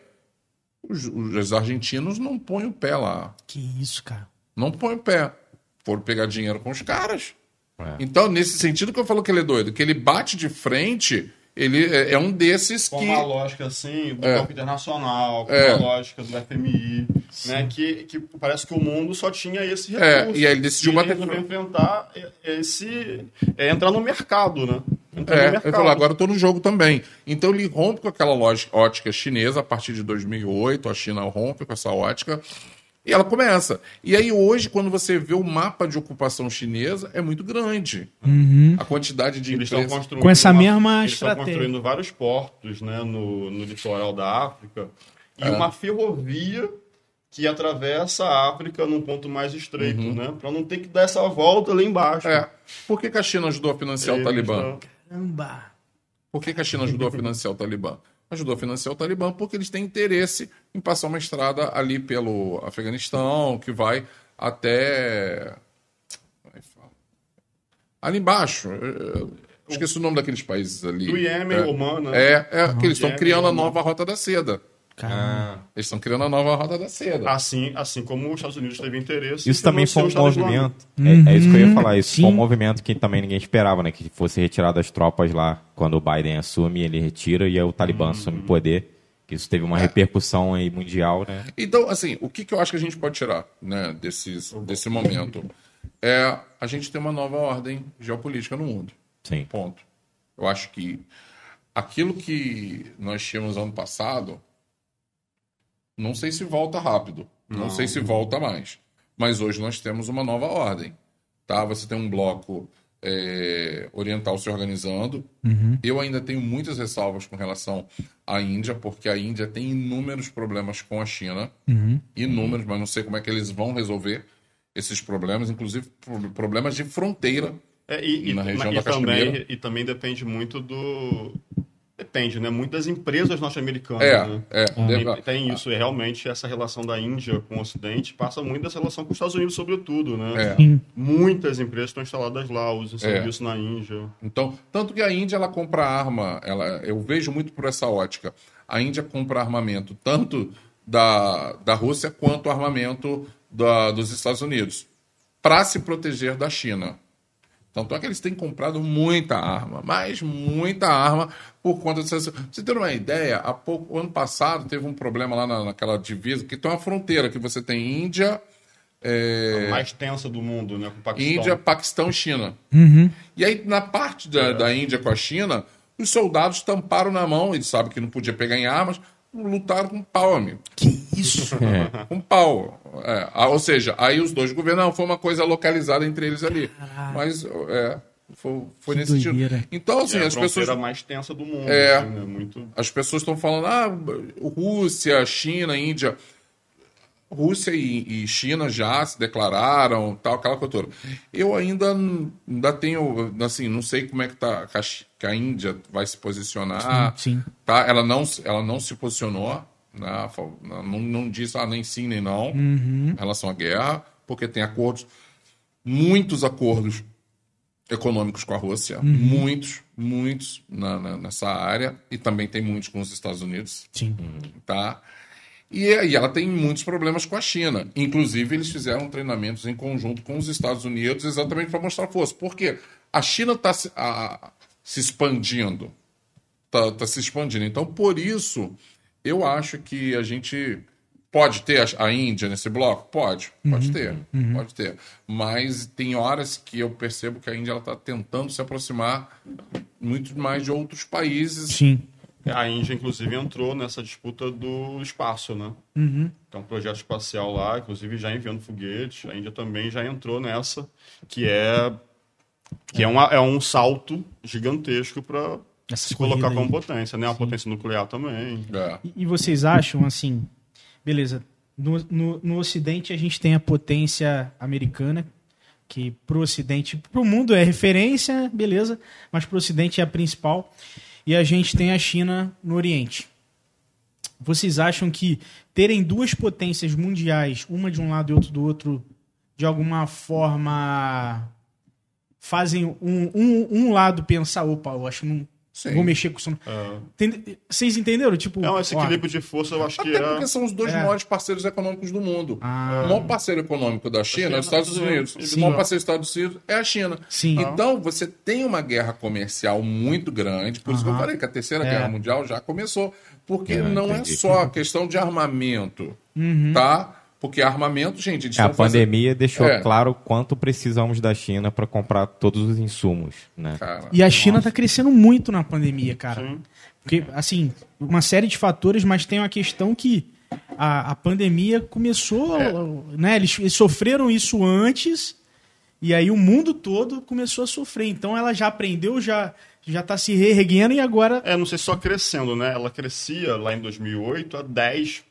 Os, os argentinos não põem o pé lá. Que isso, cara. Não põem o pé. Foram pegar dinheiro com os caras. É. Então, nesse sentido que eu falo que ele é doido, que ele bate de frente, ele é, é um desses com que... Com uma lógica, assim, do é. campo internacional, com é. uma lógica do F M I, né, que, que parece que o mundo só tinha esse recurso. É, e aí ele decidiu bater... Ele resolveu enfrentar esse... É, entrar no mercado, né? É, eu falo, agora eu estou no jogo também. Então ele rompe com aquela lógica, ótica chinesa a partir de dois mil e oito, a China rompe com essa ótica e ela começa. E aí hoje, quando você vê o mapa de ocupação chinesa, é muito grande. Uhum. A quantidade de eles empresas... Construindo com essa uma, mesma eles estratégia. Eles estão construindo vários portos, né, no, no litoral da África e é. uma ferrovia que atravessa a África num ponto mais estreito, uhum. né, para não ter que dar essa volta lá embaixo. É. Por que, que a China ajudou a financiar eles o Talibã? Não... Caramba. Por que, que a China ajudou a financiar o Talibã? Ajudou a financiar o Talibã porque eles têm interesse em passar uma estrada ali pelo Afeganistão, que vai até... Ali embaixo. Esqueci o nome daqueles países ali. Do Iêmen, Omã, né? É, é, é que eles estão criando a nova Rota da Seda. Ah. Eles estão criando a nova Rota da Seda. Assim, assim como os Estados Unidos teve interesse. Isso também foi um movimento. É, é isso que eu ia falar. Isso Sim. foi um movimento que também ninguém esperava, né? Que fosse retirado as tropas lá. Quando o Biden assume, ele retira e aí o Talibã hum. assume o poder. Isso teve uma é. repercussão aí mundial, né? Então, assim, o que, que eu acho que a gente pode tirar, né, desses, desse momento? É a gente ter uma nova ordem geopolítica no mundo. Sim. Ponto. Eu acho que aquilo que nós tínhamos ano passado... Não sei se volta rápido, não. não sei se volta mais. Mas hoje nós temos uma nova ordem. Tá? Você tem um bloco é, oriental se organizando. Uhum. Eu ainda tenho muitas ressalvas com relação à Índia, porque a Índia tem inúmeros problemas com a China. Uhum. Inúmeros, mas não sei como é que eles vão resolver esses problemas, inclusive problemas de fronteira é, e, na e, região e, da Caxemira. E também depende muito do... Depende, né? Muitas empresas norte-americanas, é, né? É, tem, tem isso, e realmente essa relação da Índia com o Ocidente passa muito dessa relação com os Estados Unidos, sobretudo, né? É. Muitas empresas estão instaladas lá, usam serviço é. na Índia. Então, tanto que a Índia, ela compra arma, ela, eu vejo muito por essa ótica, a Índia compra armamento tanto da, da Rússia quanto armamento da, dos Estados Unidos, para se proteger da China. Tanto é que eles têm comprado muita arma, mas muita arma por conta dessas... Você tem uma ideia, há pouco, ano passado teve um problema lá na, naquela divisa, que tem uma fronteira que você tem Índia... É... A mais tensa do mundo, né? Com o Paquistão. Índia, Paquistão e China. Uhum. E aí, na parte da, é. da Índia com a China, os soldados tamparam na mão, eles sabem que não podia pegar em armas, lutaram com pau, amigo. Que isso? É. Com pau. É, ou seja, aí os dois governos, foi uma coisa localizada entre eles ali. Caraca. Mas é, foi, foi nesse doideira. Sentido. Então, assim, é a as pessoas... mais tensa do mundo. É, assim, né? Muito... As pessoas estão falando, ah, Rússia, China, Índia... Rússia e, e China já se declararam, tal, aquela coisa toda. Eu ainda, ainda tenho, assim, não sei como é que, tá, que, a, que a Índia vai se posicionar. Sim, sim. Tá? Ela, não, ela não se posicionou, né? Não, não disse ah, nem sim nem não uhum. em relação à guerra, porque tem acordos. muitos acordos econômicos com a Rússia. Uhum. Muitos, muitos na, na, nessa área. E também tem muitos com os Estados Unidos. Sim. Tá? E, e ela tem muitos problemas com a China. Inclusive, eles fizeram treinamentos em conjunto com os Estados Unidos exatamente para mostrar força. Por quê? A China está se, se expandindo. Está tá se expandindo. Então, por isso, eu acho que a gente... Pode ter a Índia nesse bloco? Pode. Pode uhum, ter. Uhum. Pode ter. Mas tem horas que eu percebo que a Índia está tentando se aproximar muito mais de outros países. Sim. A Índia, inclusive, entrou nessa disputa do espaço, né? Uhum. Então, um projeto espacial lá, inclusive, já enviando foguetes. A Índia também já entrou nessa, que é, que é. é, uma, é um salto gigantesco para se colocar como potência, né? A potência nuclear também. É. E, e vocês acham, assim... Beleza, no, no, no Ocidente a gente tem a potência americana, que pro Ocidente, pro mundo é referência, beleza, mas pro Ocidente é a principal, e a gente tem a China no Oriente. Vocês acham que terem duas potências mundiais, uma de um lado e outra do outro, de alguma forma fazem um, um, um lado pensar, opa, eu acho que não... Sim. Vou mexer com o sono. É. Vocês entenderam? Tipo, não, esse equilíbrio ó, de força eu acho até que é... Até porque são os dois é. maiores parceiros econômicos do mundo. Ah. O maior parceiro econômico da China é os Estados Unidos. Sim. O maior parceiro dos Estados Unidos é a China. Sim. Então, você tem uma guerra comercial muito grande. Por uh-huh. isso que eu falei que a Terceira é. Guerra Mundial já começou. Porque é, não entendi. É só a questão de armamento, uh-huh. tá? Porque armamento, gente... Eles é, a pandemia fazendo... deixou é. claro quanto precisamos da China para comprar todos os insumos, né? Cara, e a China está crescendo muito na pandemia, cara. Sim. Porque, assim, uma série de fatores, mas tem uma questão que a, a pandemia começou... É. Né? Eles, eles sofreram isso antes e aí o mundo todo começou a sofrer. Então ela já aprendeu, já... já está se reerguendo e agora... É, não sei, só crescendo, né? Ela crescia lá em dois mil e oito a dez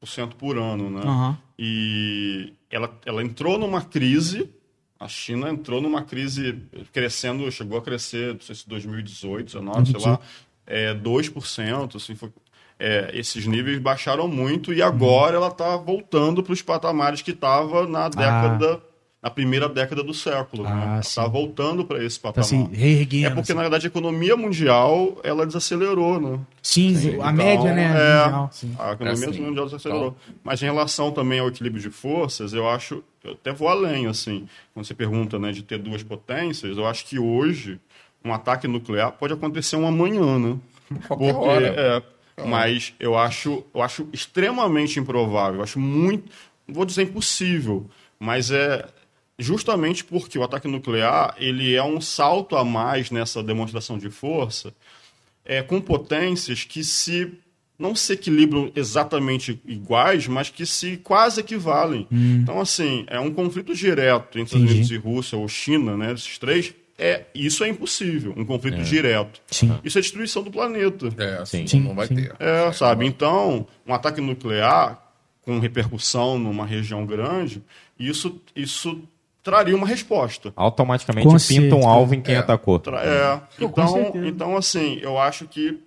por cento por ano, né? Uhum. E ela, ela entrou numa crise, a China entrou numa crise crescendo, chegou a crescer, não sei se dois mil e dezoito, dois mil e dezenove, sei lá, é, dois por cento, assim, foi, é, esses níveis baixaram muito e agora uhum. ela está voltando para os patamares que estava na década... Ah. Na primeira década do século, ah, né? Está voltando para esse patamar. Tá assim, reerguendo, é porque, assim. Na verdade, a economia mundial ela desacelerou, né? Sim, sim. Então, a média, né? É, mundial, sim. A economia é assim, mundial desacelerou. Então. Mas em relação também ao equilíbrio de forças, eu acho... Eu até vou além, assim. Quando você pergunta, né, de ter duas potências, eu acho que hoje um ataque nuclear pode acontecer um amanhã, né? Qualquer porque, hora. É, então. Mas eu acho, eu acho extremamente improvável. Eu acho muito... Não vou dizer impossível, mas é... Justamente porque o ataque nuclear ele é um salto a mais nessa demonstração de força, é, com potências que se não se equilibram exatamente iguais, mas que se quase equivalem. Hum. Então, assim, é um conflito direto entre Estados Unidos e Rússia ou China, né, esses três, é, isso é impossível, um conflito é. direto. Sim. Isso é destruição do planeta. É, assim, sim, não vai sim. ter. É, sabe? Então, um ataque nuclear com repercussão numa região grande, isso... isso traria uma resposta. Automaticamente pinta um alvo em quem é. atacou. É. Então, então, assim, eu acho que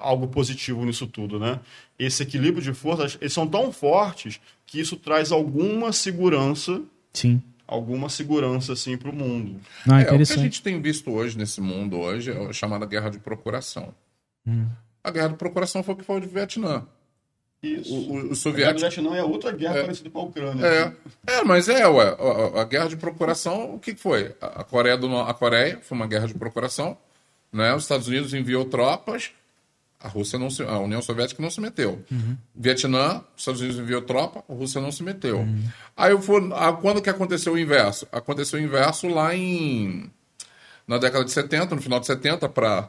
algo positivo nisso tudo, né? Esse equilíbrio de forças, eles são tão fortes que isso traz alguma segurança. Sim. Alguma segurança, assim, para o mundo. Não, é, é, o que a gente tem visto hoje, nesse mundo hoje, é a chamada guerra de procuração. Hum. A guerra de procuração foi o que foi o de Vietnã. Isso. O, o soviético... A guerra do Vietnã é outra guerra é. parecida com a Ucrânia. É, é mas é, ué, a, a guerra de procuração, o que foi? A Coreia, do, a Coreia foi uma guerra de procuração, né? Os Estados Unidos enviou tropas, a, Rússia não se, a União Soviética não se meteu. Uhum. Vietnã, os Estados Unidos enviou tropa, a Rússia não se meteu. Uhum. Aí eu fui, a, quando que aconteceu o inverso? Aconteceu o inverso lá em... Na década de setenta, no final de setenta para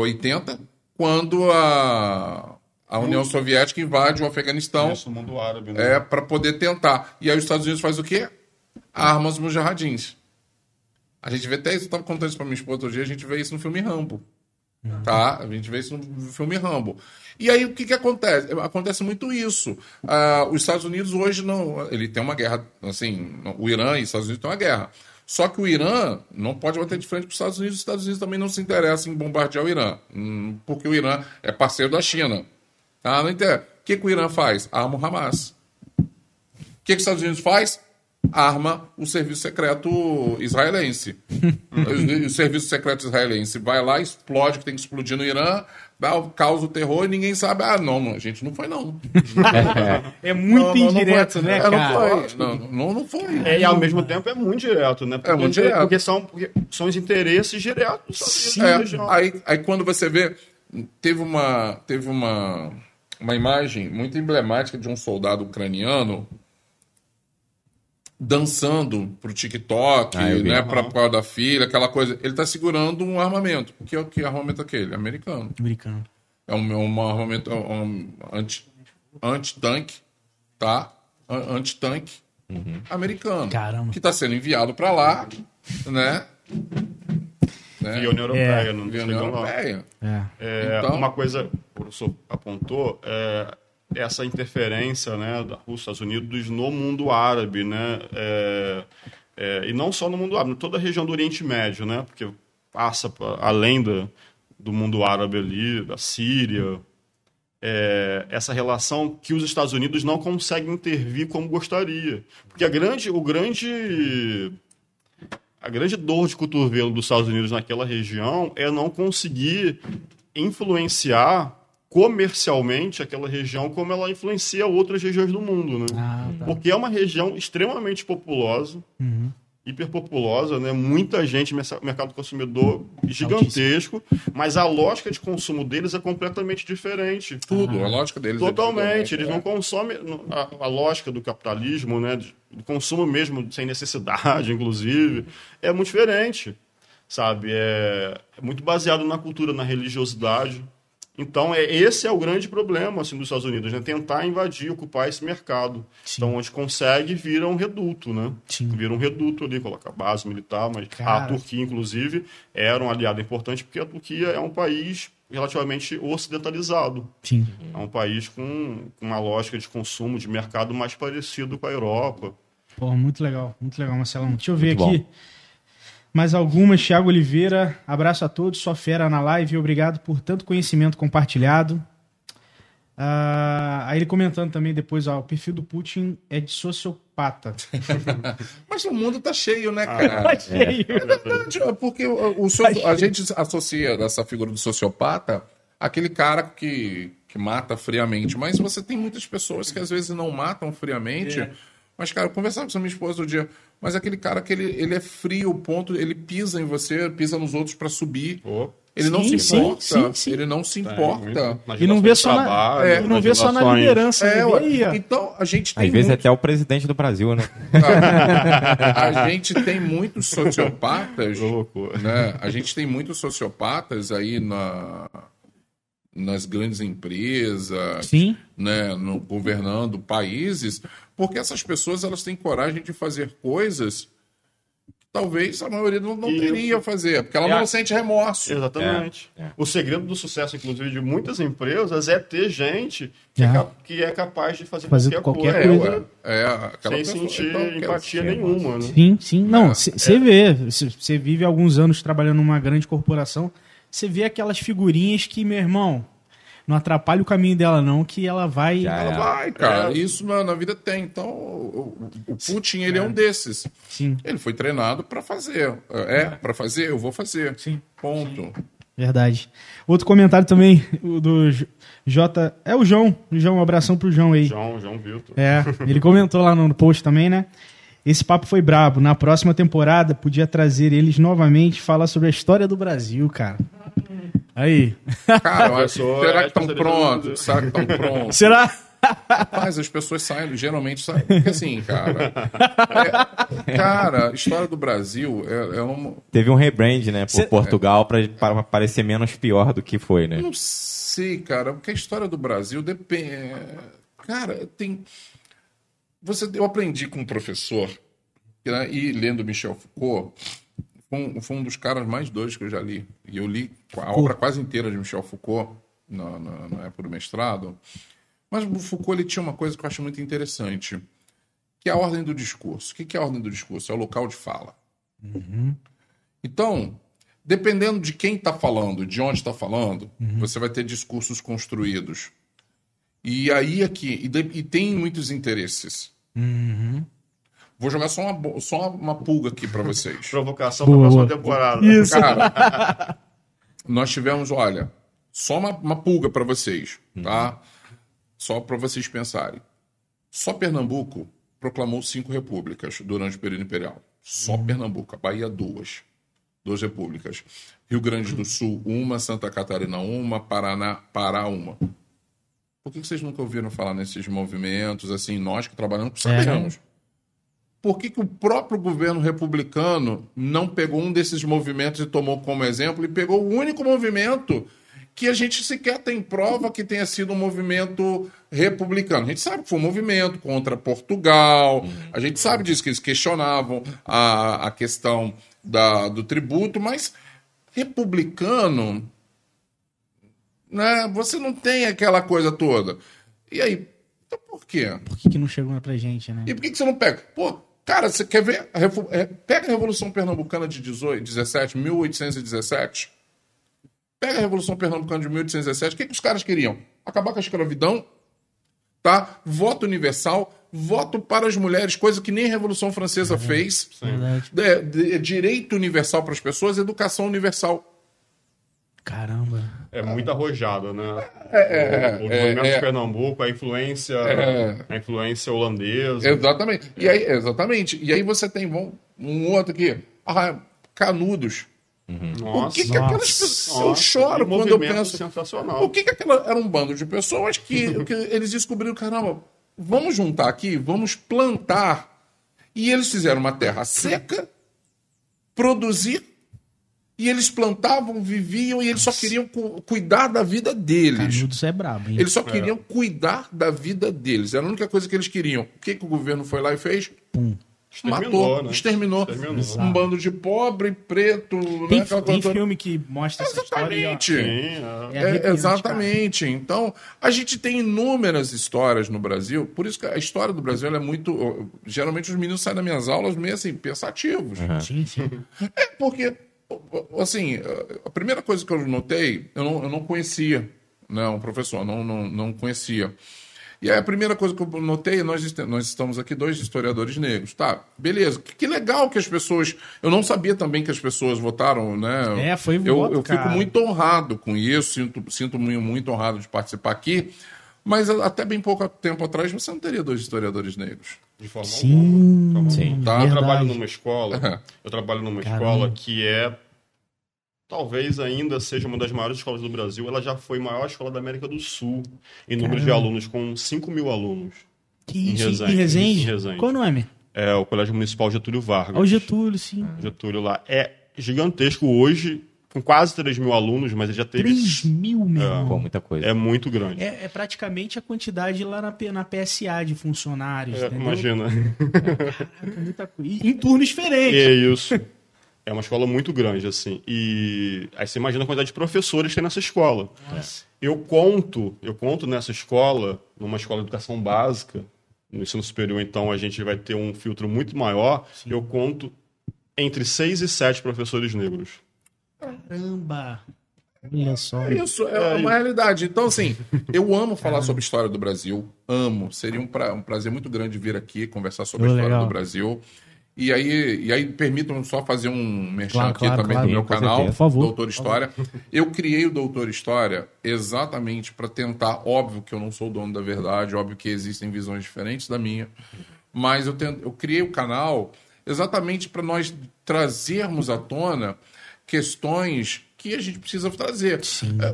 oitenta, quando a... A União Muito. Soviética invade o Afeganistão né? é, para poder tentar. E aí os Estados Unidos faz o quê? Arma os mujahadins. A gente vê até isso. Eu estava contando isso para minha esposa outro dia. A gente vê isso no filme Rambo. Uhum. Tá? A gente vê isso no filme Rambo. E aí o que, que acontece? Acontece muito isso. Ah, os Estados Unidos hoje não... Ele tem uma guerra... assim O Irã e os Estados Unidos têm uma guerra. Só que o Irã não pode bater de frente com os Estados Unidos. Os Estados Unidos também não se interessam em bombardear o Irã. Porque o Irã é parceiro da China. Ah, não entendo. O que, que o Irã faz? Arma o Hamas. O que, que os Estados Unidos faz? arma o serviço secreto israelense. o, o serviço secreto israelense vai lá, explode, que tem que explodir no Irã, dá, causa o terror e ninguém sabe. Ah, não, a gente não foi, não. É muito não, não, indireto, não foi, né, cara? Não foi. Não, não, não foi. É, e ao mesmo tempo é muito direto, né? Porque, é muito direto. Porque são, porque são os interesses diretos. Sim, é, aí, aí quando você vê, teve uma... Teve uma... uma imagem muito emblemática de um soldado ucraniano dançando pro TikTok, ah, né, para por causa da filha, aquela coisa. Ele tá segurando um armamento. O que é que armamento é aquele? Americano. Americano. É um, um armamento um, anti, anti-tanque, tá? Anti-tanque uhum. americano. Caramba. Que tá sendo enviado para lá, né? Né? Via União Europeia, é. não Via União Europeia. É. É, então... Uma coisa que o professor apontou é essa interferência, né, da Rússia, Estados Unidos no mundo árabe, né? É, é, e não só no mundo árabe, toda a região do Oriente Médio, né? Porque passa pra, além do, do mundo árabe ali, da Síria. É, essa relação que os Estados Unidos não conseguem intervir como gostaria. Porque a grande, o grande... A grande dor de cotovelo dos Estados Unidos naquela região é não conseguir influenciar comercialmente aquela região como ela influencia outras regiões do mundo, né? Ah, tá. Porque é uma região extremamente populosa, uhum. hiperpopulosa, né? Muita gente, mercado consumidor gigantesco, mas a lógica de consumo deles é completamente diferente. Tudo, ah, a lógica deles totalmente, é totalmente. Eles não consomem a, a lógica do capitalismo, né? Do consumo mesmo, sem necessidade, inclusive, é muito diferente, sabe? É, é muito baseado na cultura, na religiosidade. Então, é, esse é o grande problema, assim, dos Estados Unidos, né? Tentar invadir, ocupar esse mercado. Sim. Então, onde consegue, vira um reduto, né? Sim. Vira um reduto ali, coloca base militar, mas cara, a Turquia, inclusive, era um aliado importante, porque a Turquia é um país relativamente ocidentalizado. Sim. É um país com uma lógica de consumo, de mercado mais parecido com a Europa. Pô, muito legal, muito legal, Marcelão. Deixa eu ver muito aqui. Bom. Mais algumas, Thiago Oliveira, abraço a todos, só fera na live, obrigado por tanto conhecimento compartilhado. Ah, aí ele comentando também depois, ó, o perfil do Putin é de sociopata. Mas o mundo tá cheio, né, cara? Ah, tá cheio. É verdade, porque o, o soci... tá a gente associa essa figura do sociopata àquele cara que, que mata friamente, mas você tem muitas pessoas que às vezes não matam friamente, é. Mas, cara, eu conversava com a minha esposa um dia, mas aquele cara que ele, ele é frio, ponto, ele pisa em você, pisa nos outros para subir. Oh, ele, sim, não se sim, importa, sim, sim. ele não se importa. É, e não vê só na, é, não vê só na liderança. É, é, então, a gente tem Às muito... vezes até o presidente do Brasil, né? A, a gente tem muitos sociopatas, né? A gente tem muitos sociopatas aí na... nas grandes empresas, sim. Né, no, governando países, porque essas pessoas elas têm coragem de fazer coisas que talvez a maioria não, não teria a fazer, porque ela é. não sente remorso. Exatamente. É. É. O segredo do sucesso, inclusive, de muitas empresas é ter gente que é, é, cap- que é capaz de fazer, fazer qualquer coisa é, é, sem sentir então, empatia nenhuma. Né? Sim, sim. Não, você é. é. vê, você vive alguns anos trabalhando numa grande corporação, você vê aquelas figurinhas que, meu irmão, não atrapalha o caminho dela não, que ela vai... Já ela é. vai, cara. É. Isso na, na vida tem. Então, o, o Putin, ele é. é um desses. Sim. Ele foi treinado para fazer. É, é. para fazer, eu vou fazer. Sim. Ponto. Sim. Verdade. Outro comentário também, o do J... É o João. O João, um abração pro João aí. João, João Vitor. É, ele comentou lá no post também, né? Esse papo foi brabo. Na próxima temporada, podia trazer eles novamente e falar sobre a história do Brasil, cara. Aí. Cara, olha só. Será que estão prontos? Será que estão prontos? Será? Rapaz, as pessoas saem, geralmente saem. Porque assim, cara. É, cara, a história do Brasil é, é uma. Teve um rebrand, né? Por Cê... Portugal, pra, pra parecer menos pior do que foi, né? Não sei, cara. Porque a história do Brasil depende. Cara, tem. Você, eu aprendi com um professor, né, e lendo Michel Foucault, um, foi um dos caras mais doidos que eu já li. E eu li a obra quase inteira de Michel Foucault na, na, na época do mestrado. Mas o Foucault ele tinha uma coisa que eu acho muito interessante, que é a ordem do discurso. O que é a ordem do discurso? É o local de fala. Uhum. Então, dependendo de quem está falando, de onde está falando, uhum. você vai ter discursos construídos. E aí aqui, e, de, e tem muitos interesses. Uhum. Vou jogar só uma, só uma pulga aqui para vocês. Provocação para a próxima temporada. Isso. Cara, nós tivemos, olha, só uma, uma pulga para vocês, tá? Uhum. Só para vocês pensarem. Só Pernambuco proclamou cinco repúblicas durante o período imperial. Só uhum. Pernambuco. A Bahia, duas. Duas repúblicas. Rio Grande uhum. do Sul, uma. Santa Catarina, uma. Paraná, Pará, uma. Por que vocês nunca ouviram falar nesses movimentos, assim, nós que trabalhamos, sabemos? É. Por que que o próprio governo republicano não pegou um desses movimentos e tomou como exemplo e pegou o único movimento que a gente sequer tem prova que tenha sido um movimento republicano? A gente sabe que foi um movimento contra Portugal, a gente sabe disso, que eles questionavam a, a questão da, do tributo, mas republicano, né, você não tem aquela coisa toda. E aí, então por quê? Por que que não chegou pra gente, né? E por que que você não pega? Pô, cara, você quer ver? A Revo... Pega a Revolução Pernambucana de dezoito, dezessete, mil oitocentos e dezessete. Pega a Revolução Pernambucana de mil oitocentos e dezessete. O que que os caras queriam? Acabar com a escravidão, tá? Voto universal, voto para as mulheres, coisa que nem a Revolução Francesa é, fez. É, de, direito universal para as pessoas, educação universal. Caramba. É muito arrojado, né? É, é, o, o movimento é, é, de Pernambuco, a influência, é, a influência holandesa. Exatamente. É. E aí, exatamente. E aí você tem bom, um outro aqui. Ah, Canudos. Uhum. Nossa, o que que nossa, aquelas pessoas... Nossa, eu choro quando eu penso... Sensacional. O que que aquela... Era um bando de pessoas que, que eles descobriram, caramba, vamos juntar aqui, vamos plantar. E eles fizeram uma terra seca, produzir. E eles plantavam, viviam, e eles só queriam cu- cuidar da vida deles. Canudos é brabo, hein? Eles só queriam é. cuidar da vida deles. Era a única coisa que eles queriam. O que que o governo foi lá e fez? Pum. Exterminou, matou, né? exterminou. exterminou. Um bando de pobre, preto... Tem, né? tem filme que mostra exatamente. essa história. Ó, é, é exatamente. Então, a gente tem inúmeras histórias no Brasil. Por isso que a história do Brasil ela é muito... Geralmente os meninos saem das minhas aulas meio assim, pensativos. Uhum. Sim, sim. É porque... Assim, a primeira coisa que eu notei, eu não, eu não conhecia, né, um professor, não, não, não conhecia. E aí a primeira coisa que eu notei, nós, nós estamos aqui dois historiadores negros, tá? Beleza, que, que legal que as pessoas... Eu não sabia também que as pessoas votaram, né? É, foi voto, eu, eu fico muito honrado com isso, sinto-me sinto muito honrado de participar aqui, mas até bem pouco tempo atrás você não teria dois historiadores negros. De forma sim, alguma. Sim, tá? Eu trabalho numa escola, eu trabalho numa Caramba. escola que é, talvez ainda seja uma das maiores escolas do Brasil. Ela já foi a maior escola da América do Sul em número Caramba. de alunos, com cinco mil alunos. Que isso, em Resende. Em Resende? Em Resende. Qual o nome? É o Colégio Municipal Getúlio Vargas. É o Getúlio, sim. Getúlio lá. É gigantesco hoje, com quase três mil alunos, mas ele já teve... três mil, meu? É, pô, muita coisa. É muito grande. É, é praticamente a quantidade lá na, na P S A de funcionários. É, imagina. Caraca, muita coisa. Em turnos diferentes. É isso. É uma escola muito grande, assim. E aí você imagina a quantidade de professores que tem nessa escola. Nossa. Eu conto, eu conto nessa escola, numa escola de educação básica, no ensino superior, então, a gente vai ter um filtro muito maior. Sim. Eu conto entre seis e sete professores negros. Caramba! Olha só. É isso, é uma realidade. Então, assim, eu amo falar Caramba. sobre a história do Brasil. Amo. Seria um, pra, um prazer muito grande vir aqui conversar sobre oh, a história legal. do Brasil. E aí, e aí permitam só fazer um merchan claro, aqui claro, também claro, do meu canal, por favor, Doutor História. Eu criei o Doutor História exatamente para tentar... Óbvio que eu não sou o dono da verdade, óbvio que existem visões diferentes da minha, mas eu, tento, eu criei o canal exatamente para nós trazermos à tona questões que a gente precisa trazer.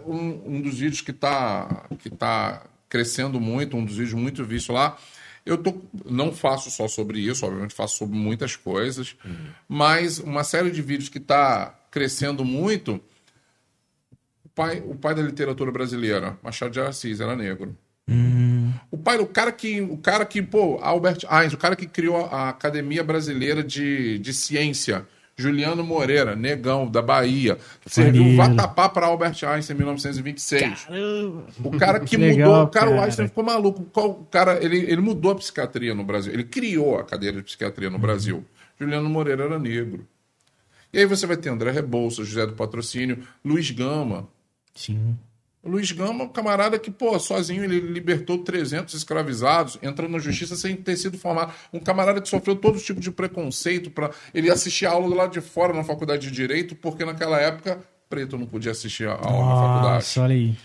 Um, um dos vídeos que está que tá crescendo muito, um dos vídeos muito visto lá, eu tô, não faço só sobre isso, obviamente faço sobre muitas coisas, uhum. mas uma série de vídeos que está crescendo muito, o pai, o pai da literatura brasileira, Machado de Assis, era negro. Uhum. O pai, o cara que, o cara que pô, Albert Einstein, o cara que criou a Academia Brasileira de, de Ciência, Juliano Moreira, negão, da Bahia. Serviu vatapá para Albert Einstein em mil novecentos e vinte e seis. Caramba. O cara que Legal, mudou, o cara, cara. O Einstein ficou maluco. O cara, ele, ele mudou a psiquiatria no Brasil. Ele criou a cadeira de psiquiatria no uhum. Brasil. Juliano Moreira era negro. E aí você vai ter André Rebouças, José do Patrocínio, Luiz Gama. Sim. O Luiz Gama, camarada que, pô, sozinho ele libertou trezentos escravizados, entrou na justiça sem ter sido formado. Um camarada que sofreu todo tipo de preconceito. Pra... Ele assistia a aula do lado de fora na faculdade de Direito, porque naquela época preto não podia assistir a aula Nossa, na faculdade. Olha aí.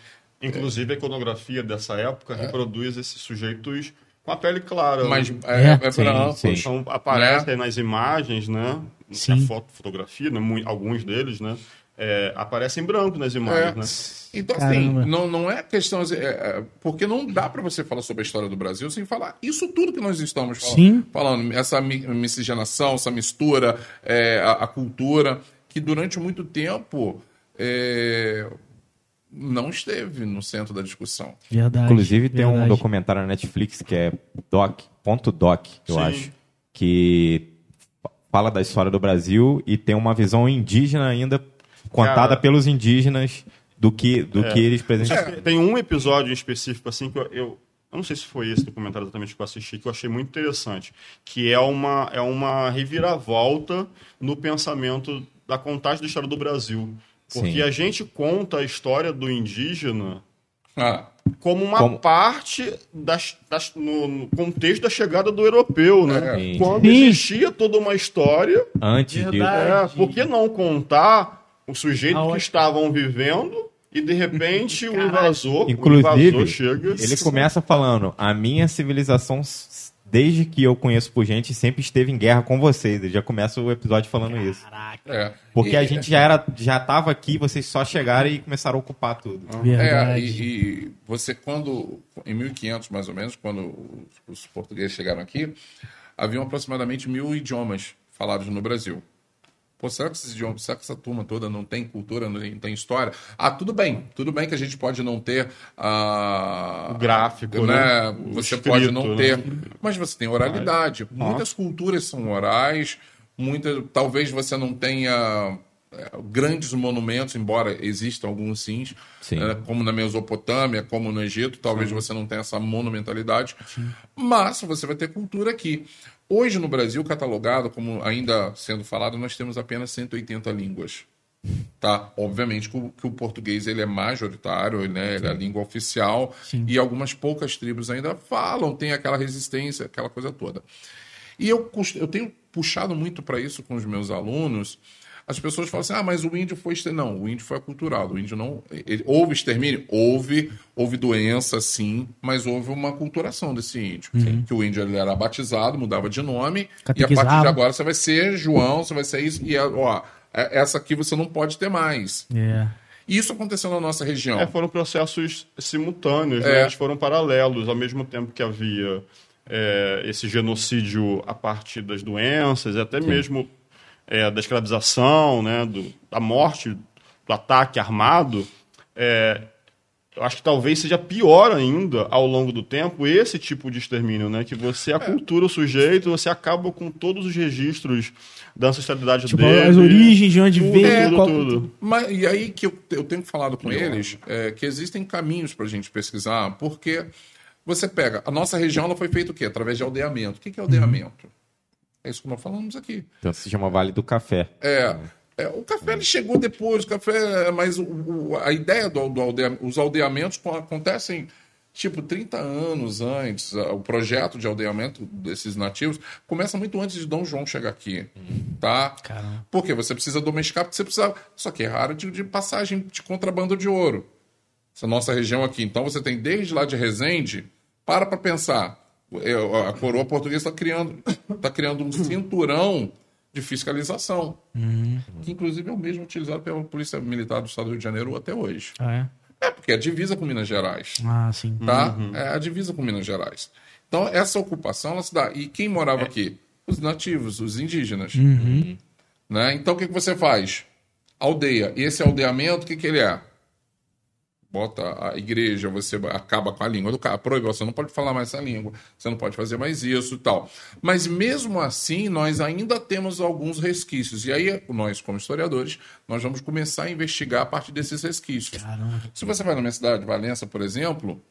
Inclusive, a iconografia dessa época é. reproduz esses sujeitos com a pele clara. Mas é, é, é branco. Então, aparecem é. nas imagens, né? Sim. Na foto, fotografia, né? Alguns deles, né? É, aparecem brancos nas imagens, é. né? Então, Caramba. assim, não, não é questão... É, porque não dá para você falar sobre a história do Brasil sem falar isso tudo que nós estamos falando. Sim. falando essa miscigenação, essa mistura, é, a, a cultura, que durante muito tempo é, não esteve no centro da discussão. Verdade. Inclusive, tem verdade. um documentário na Netflix que é doc, ponto doc, eu Sim. acho, que fala da história do Brasil e tem uma visão indígena ainda contada Cara, pelos indígenas do que, do é. que eles presenciaram. É, tem um episódio em específico, assim, que eu, eu, eu não sei se foi esse documentário exatamente que eu assisti, que eu achei muito interessante, que é uma, é uma reviravolta no pensamento da contagem da história do Brasil. Porque Sim. a gente conta a história do indígena ah. como uma como... parte das, das, no, no contexto da chegada do europeu, né? É. Quando Sim. existia toda uma história... Antes de... É, por que não contar... O sujeito ah, que estavam vivendo e, de repente, o invasor, Inclusive, o invasor chega... Ele começa falando, a minha civilização, desde que eu conheço por gente, sempre esteve em guerra com vocês. Ele já começa o episódio falando Caraca. isso. É. Porque é. a gente já era, já estava aqui, vocês só chegaram e começaram a ocupar tudo. É, e, e você, quando, em mil e quinhentos, mais ou menos, quando os portugueses chegaram aqui, haviam aproximadamente mil idiomas falados no Brasil. Pô, será que esses idiomas, será que essa turma toda não tem cultura, não tem história? Ah, tudo bem. Tudo bem que a gente pode não ter... Ah, o gráfico, né? né? O você escrito, pode não ter. Né? Mas você tem oralidade. Mas... Muitas ah. culturas são orais. Muitas, talvez você não tenha grandes monumentos, embora existam alguns sims, sim, né? Como na Mesopotâmia, como no Egito. Talvez sim. você não tenha essa monumentalidade. Sim. Mas você vai ter cultura aqui. Hoje, no Brasil, catalogado, como ainda sendo falado, nós temos apenas cento e oitenta línguas. Tá? Obviamente que o, que o português ele é majoritário, né? Ele é a língua oficial, Sim. e algumas poucas tribos ainda falam, tem aquela resistência, aquela coisa toda. E eu, eu tenho puxado muito para isso com os meus alunos. As pessoas falam assim, ah, mas o índio foi... Não, o índio foi aculturado, o índio não... Ele, houve extermínio? Houve, houve doença, sim, mas houve uma aculturação desse índio. Uhum. Que o índio ele era batizado, mudava de nome, e a partir de agora você vai ser João, você vai ser isso, e ó, essa aqui você não pode ter mais. Yeah. Isso aconteceu na nossa região. É, foram processos simultâneos, é. né? Eles foram paralelos, ao mesmo tempo que havia é, esse genocídio a partir das doenças, até sim. mesmo... É, da escravização, né, do, da morte, do ataque armado, é, eu acho que talvez seja pior ainda, ao longo do tempo, esse tipo de extermínio, né, que você acultura é. o sujeito, você acaba com todos os registros da ancestralidade tipo, dele. As origens, de onde veio, é, tudo, tudo. tudo. Mas, e aí que eu, eu tenho falado com pior. eles, é, que existem caminhos para a gente pesquisar, porque você pega, a nossa região ela foi feita o quê? Através de aldeamento. O que, que é aldeamento? Hum. É isso que nós falamos aqui. Então se chama Vale do Café. É. é o café ele chegou depois, o café, mas o, o, a ideia do, do aldeamento, os aldeamentos acontecem tipo trinta anos antes. O projeto de aldeamento desses nativos começa muito antes de Dom João chegar aqui. Hum. Tá? Caramba. Porque você precisa domesticar, porque você precisa. Só que é raro de, de passagem de contrabando de ouro. Essa nossa região aqui. Então você tem desde lá de Resende, para para pensar. A coroa portuguesa está criando, tá criando um cinturão de fiscalização, uhum. que inclusive é o mesmo utilizado pela Polícia Militar do Estado do Rio de Janeiro até hoje. Ah, é? É, porque é a divisa com Minas Gerais. Ah, sim. Tá? Uhum. É a divisa com Minas Gerais. Então, essa ocupação, ela se dá. E quem morava é. aqui? Os nativos, os indígenas. Uhum. Né? Então, o que, que você faz? Aldeia. E esse aldeamento, o que, que ele é? Bota a igreja, você acaba com a língua do cara, proíbe, você não pode falar mais essa língua, você não pode fazer mais isso e tal. Mas mesmo assim, nós ainda temos alguns resquícios. E aí, nós como historiadores, nós vamos começar a investigar a partir desses resquícios. Caramba. Se você vai na minha cidade de Valença, por exemplo,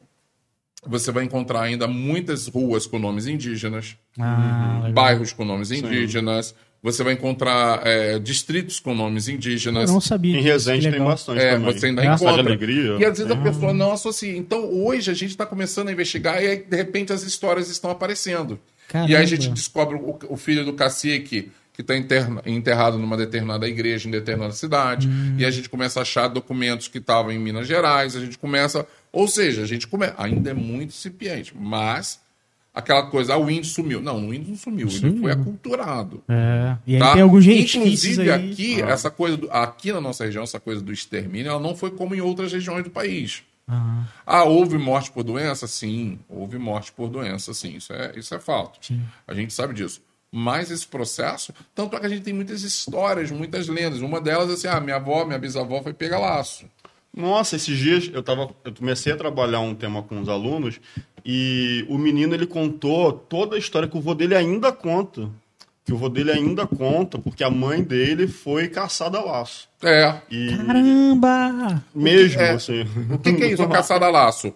você vai encontrar ainda muitas ruas com nomes indígenas, ah, bairros com nomes indígenas, Você vai encontrar é, distritos com nomes indígenas. Eu não sabia. Em Resende tem bastante é, também. Você ainda Graças encontra. De alegria. E às vezes é. a pessoa não associa. Então hoje a gente está começando a investigar e aí, de repente as histórias estão aparecendo. Caramba. E aí a gente descobre o, o filho do cacique que está enterrado numa determinada igreja, em determinada cidade, hum. e a gente começa a achar documentos que estavam em Minas Gerais, a gente começa... Ou seja, a gente começa... Ainda é muito incipiente, mas... Aquela coisa, ah, o índio sumiu. Não, o índio não sumiu, sumiu. Ele foi aculturado. É. E aí tá? tem alguns Inclusive aí. aqui, ah. essa coisa do, aqui na nossa região, essa coisa do extermínio, ela não foi como em outras regiões do país. Ah, ah houve morte por doença? Sim. Houve morte por doença, sim. Isso é, isso é fato. Sim. A gente sabe disso. Mas esse processo, tanto é que a gente tem muitas histórias, muitas lendas. Uma delas é assim, ah, minha avó, minha bisavó foi pegar laço. Nossa, esses dias eu, tava, eu comecei a trabalhar um tema com os alunos e o menino ele contou toda a história que o vô dele ainda conta. Que o vô dele ainda conta porque a mãe dele foi caçada a laço. É. E... Caramba! Mesmo, é, assim. O que, que é isso, a caçada a laço?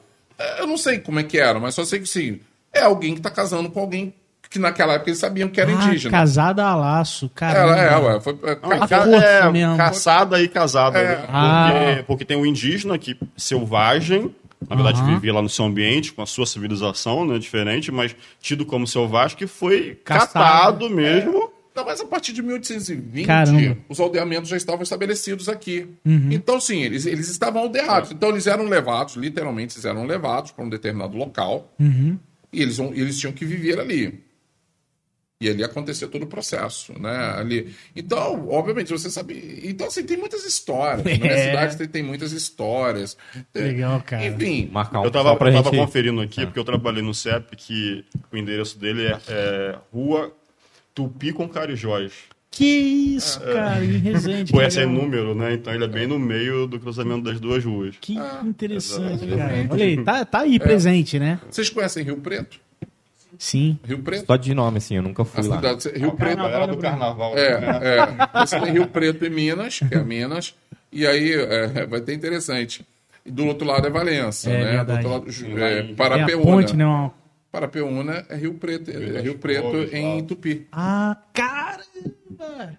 Eu não sei como é que era, mas só sei que sim. É alguém que tá casando com alguém que naquela época eles sabiam que era ah, indígena. Casada a laço, caramba. É, é, ué, foi, é, ah, ca, é caçada e casada. É. Né? Ah. Porque, porque tem um indígena que selvagem, na verdade ah. vivia lá no seu ambiente, com a sua civilização, né, diferente, mas tido como selvagem, que foi catado, catado mesmo. É. Não, mas a partir de mil oitocentos e vinte, caramba. Os aldeamentos já estavam estabelecidos aqui. Uhum. Então, sim, eles, eles estavam aldeados. É. Então, eles eram levados, literalmente, eles eram levados para um determinado local uhum. e eles, eles tinham que viver ali. E ali aconteceu todo o processo, né? Ali. Então, obviamente, você sabe... Então, assim, tem muitas histórias. É. Na minha cidade tem, tem muitas histórias. Tem... Legal, cara. Enfim. Um eu tava, eu gente... tava conferindo aqui, ah. porque eu trabalhei no C E P, que o endereço dele é, é Rua Tupi com Carijóis. Que isso, é, cara, em Resende. Pô, esse é número, né? Então ele é bem no meio do cruzamento das duas ruas. Que ah, interessante, exatamente. Cara. Olha aí, tá, tá aí é. presente, né? Vocês conhecem Rio Preto? Sim. Rio Preto? Só de nome, assim, eu nunca fui lá. Cidade, Rio ah, Preto era do Carnaval. É, né? é. Você tem Rio Preto e Minas, que é Minas, e aí é, vai ter interessante. E do outro lado é Valença, é, né? Verdade. Do outro lado, é, Parapeúna. É ponte, né? Uma... Parapeúna é Rio Preto, é Rio Preto em Tupi. Ah, caramba!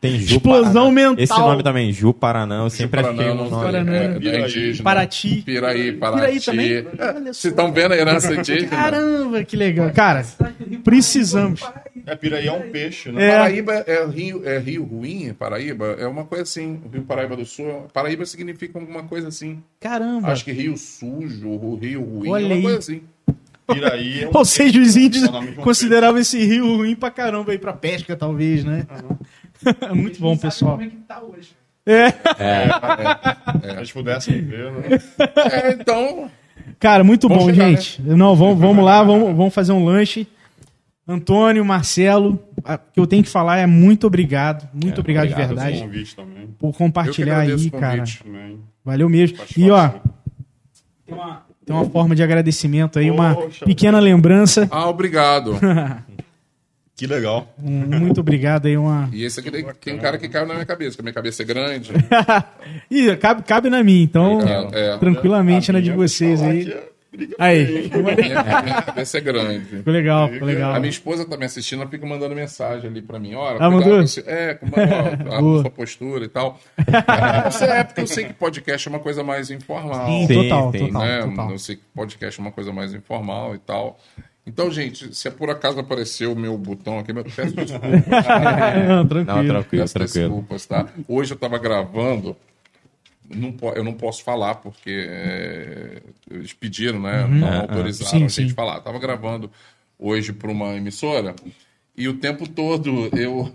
Tem Ju Explosão Paraná. Mental. Esse nome também, Ju Paraná, eu sempre Ju Paraná, achei um nome. Paraná, é, Piraí, Paraty. Piraí, Paraty. Piraí também. É, vocês estão vendo a herança indígena? Caramba, que legal. Cara, precisamos. É, Piraí é um peixe, né? É. Paraíba é rio, é rio ruim, Paraíba? É uma coisa assim, Rio Paraíba do Sul. Paraíba significa alguma coisa assim. Caramba. Acho que rio sujo, rio ruim, Olhei. é uma coisa assim. Piraí é um Ou seja, os índios consideravam peixe. Esse rio ruim pra caramba aí, pra pesca, talvez, né? Uhum. É muito bom, pessoal. Como é que tá hoje. É. É, é, é. Se a gente pudesse ver, né? É, então. Cara, muito vamos bom, chegar, gente. Né? Não, vamos, vamos lá, vamos, vamos fazer um lanche. Antônio, Marcelo, o que eu tenho que falar é muito obrigado. Muito é, obrigado, obrigado de verdade. Convite também. Por compartilhar aí, cara. Também. Valeu mesmo. E ó, tem uma, tem uma forma de agradecimento aí, uma Poxa, pequena Deus. lembrança. Ah, obrigado. Que legal. Muito obrigado aí. Uma... E esse aqui tem, tem um cara que cabe na minha cabeça, porque a minha cabeça é grande. Ih, cabe, cabe na minha, então é, é. tranquilamente a na de vocês aí. É... Aí. A cabeça é grande. Ficou legal, ficou legal. A minha esposa tá me assistindo, ela fica mandando mensagem ali pra mim. Olha, ah, mandou? É, com a, a sua postura e tal. Essa é porque eu sei que podcast é uma coisa mais informal. Sim, sim, total, sim, total, né? total. Eu sei que podcast é uma coisa mais informal e tal. Então, gente, se por acaso apareceu o meu botão aqui, eu peço desculpas. Não, tranquilo. Não, tranquilo, peço tranquilo. Desculpas, tá? Hoje eu estava gravando, não, eu não posso falar, porque é, eles pediram, né? Uhum, não autorizaram sim, a gente sim. falar. Estava gravando hoje para uma emissora e o tempo todo eu...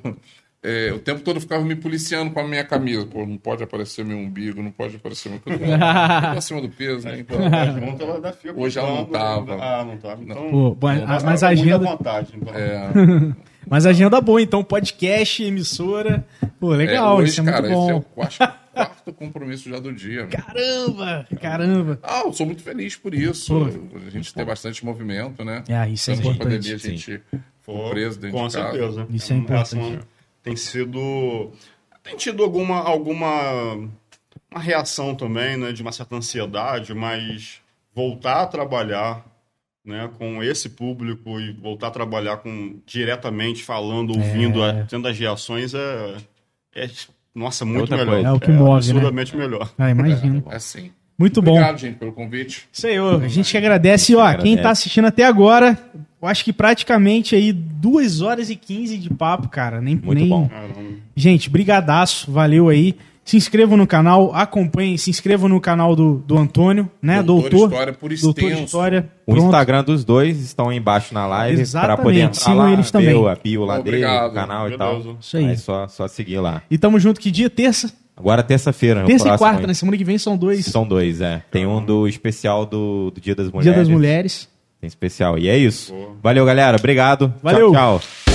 É, o tempo todo eu ficava me policiando com a minha camisa. Pô, não pode aparecer meu umbigo, não pode aparecer meu... Eu tô acima do peso, né? Então, hoje ela não tava. Ah, não tava. Então, Pô, mas, mas a agenda... Vontade, então. É. Mas a agenda boa, então. Podcast, emissora... Pô, legal, é, hoje, isso é muito cara, bom. Esse é o quarto, quarto compromisso já do dia. Caramba, caramba. Ah, eu sou muito feliz por isso. Pô, a gente pô. tem bastante movimento, né? Ah, isso é importante. Depois da pandemia, a gente foi preso dentro de casa. Com certeza. Isso é importante. Tem sido... Tem tido alguma, alguma uma reação também, né? De uma certa ansiedade, mas voltar a trabalhar né, com esse público e voltar a trabalhar com, diretamente, falando, ouvindo, é... tendo as reações, é, é nossa, muito é melhor. É o que move, é absurdamente, né? Melhor. Ah, imagino. É, é assim. Muito bom. Obrigado, gente, pelo convite. Senhor, a gente que agradece. Ó, quem está assistindo até agora, eu acho que praticamente aí duas horas e quinze de papo, cara. Nem, muito nem... bom. Gente, brigadaço, valeu aí. Se inscrevam no canal, acompanhem, se inscrevam no canal do, do Antônio, né? Doutor, Doutor História, por extenso. Doutor História, o Instagram dos dois estão aí embaixo na live para poder entrar. Sigam lá, eles também. Bio, a bio lá Obrigado. dele, o canal Obrigado. e tal. Isso aí. aí só, só seguir lá. E tamo junto que dia? Terça? Agora terça-feira. Terça e quarta, aí. né? Semana que vem são dois. São dois, é. Tem um do especial do, do Dia das Mulheres. Dia das Mulheres. Tem especial. E é isso. Boa. Valeu, galera. Obrigado. Valeu. Tchau, tchau.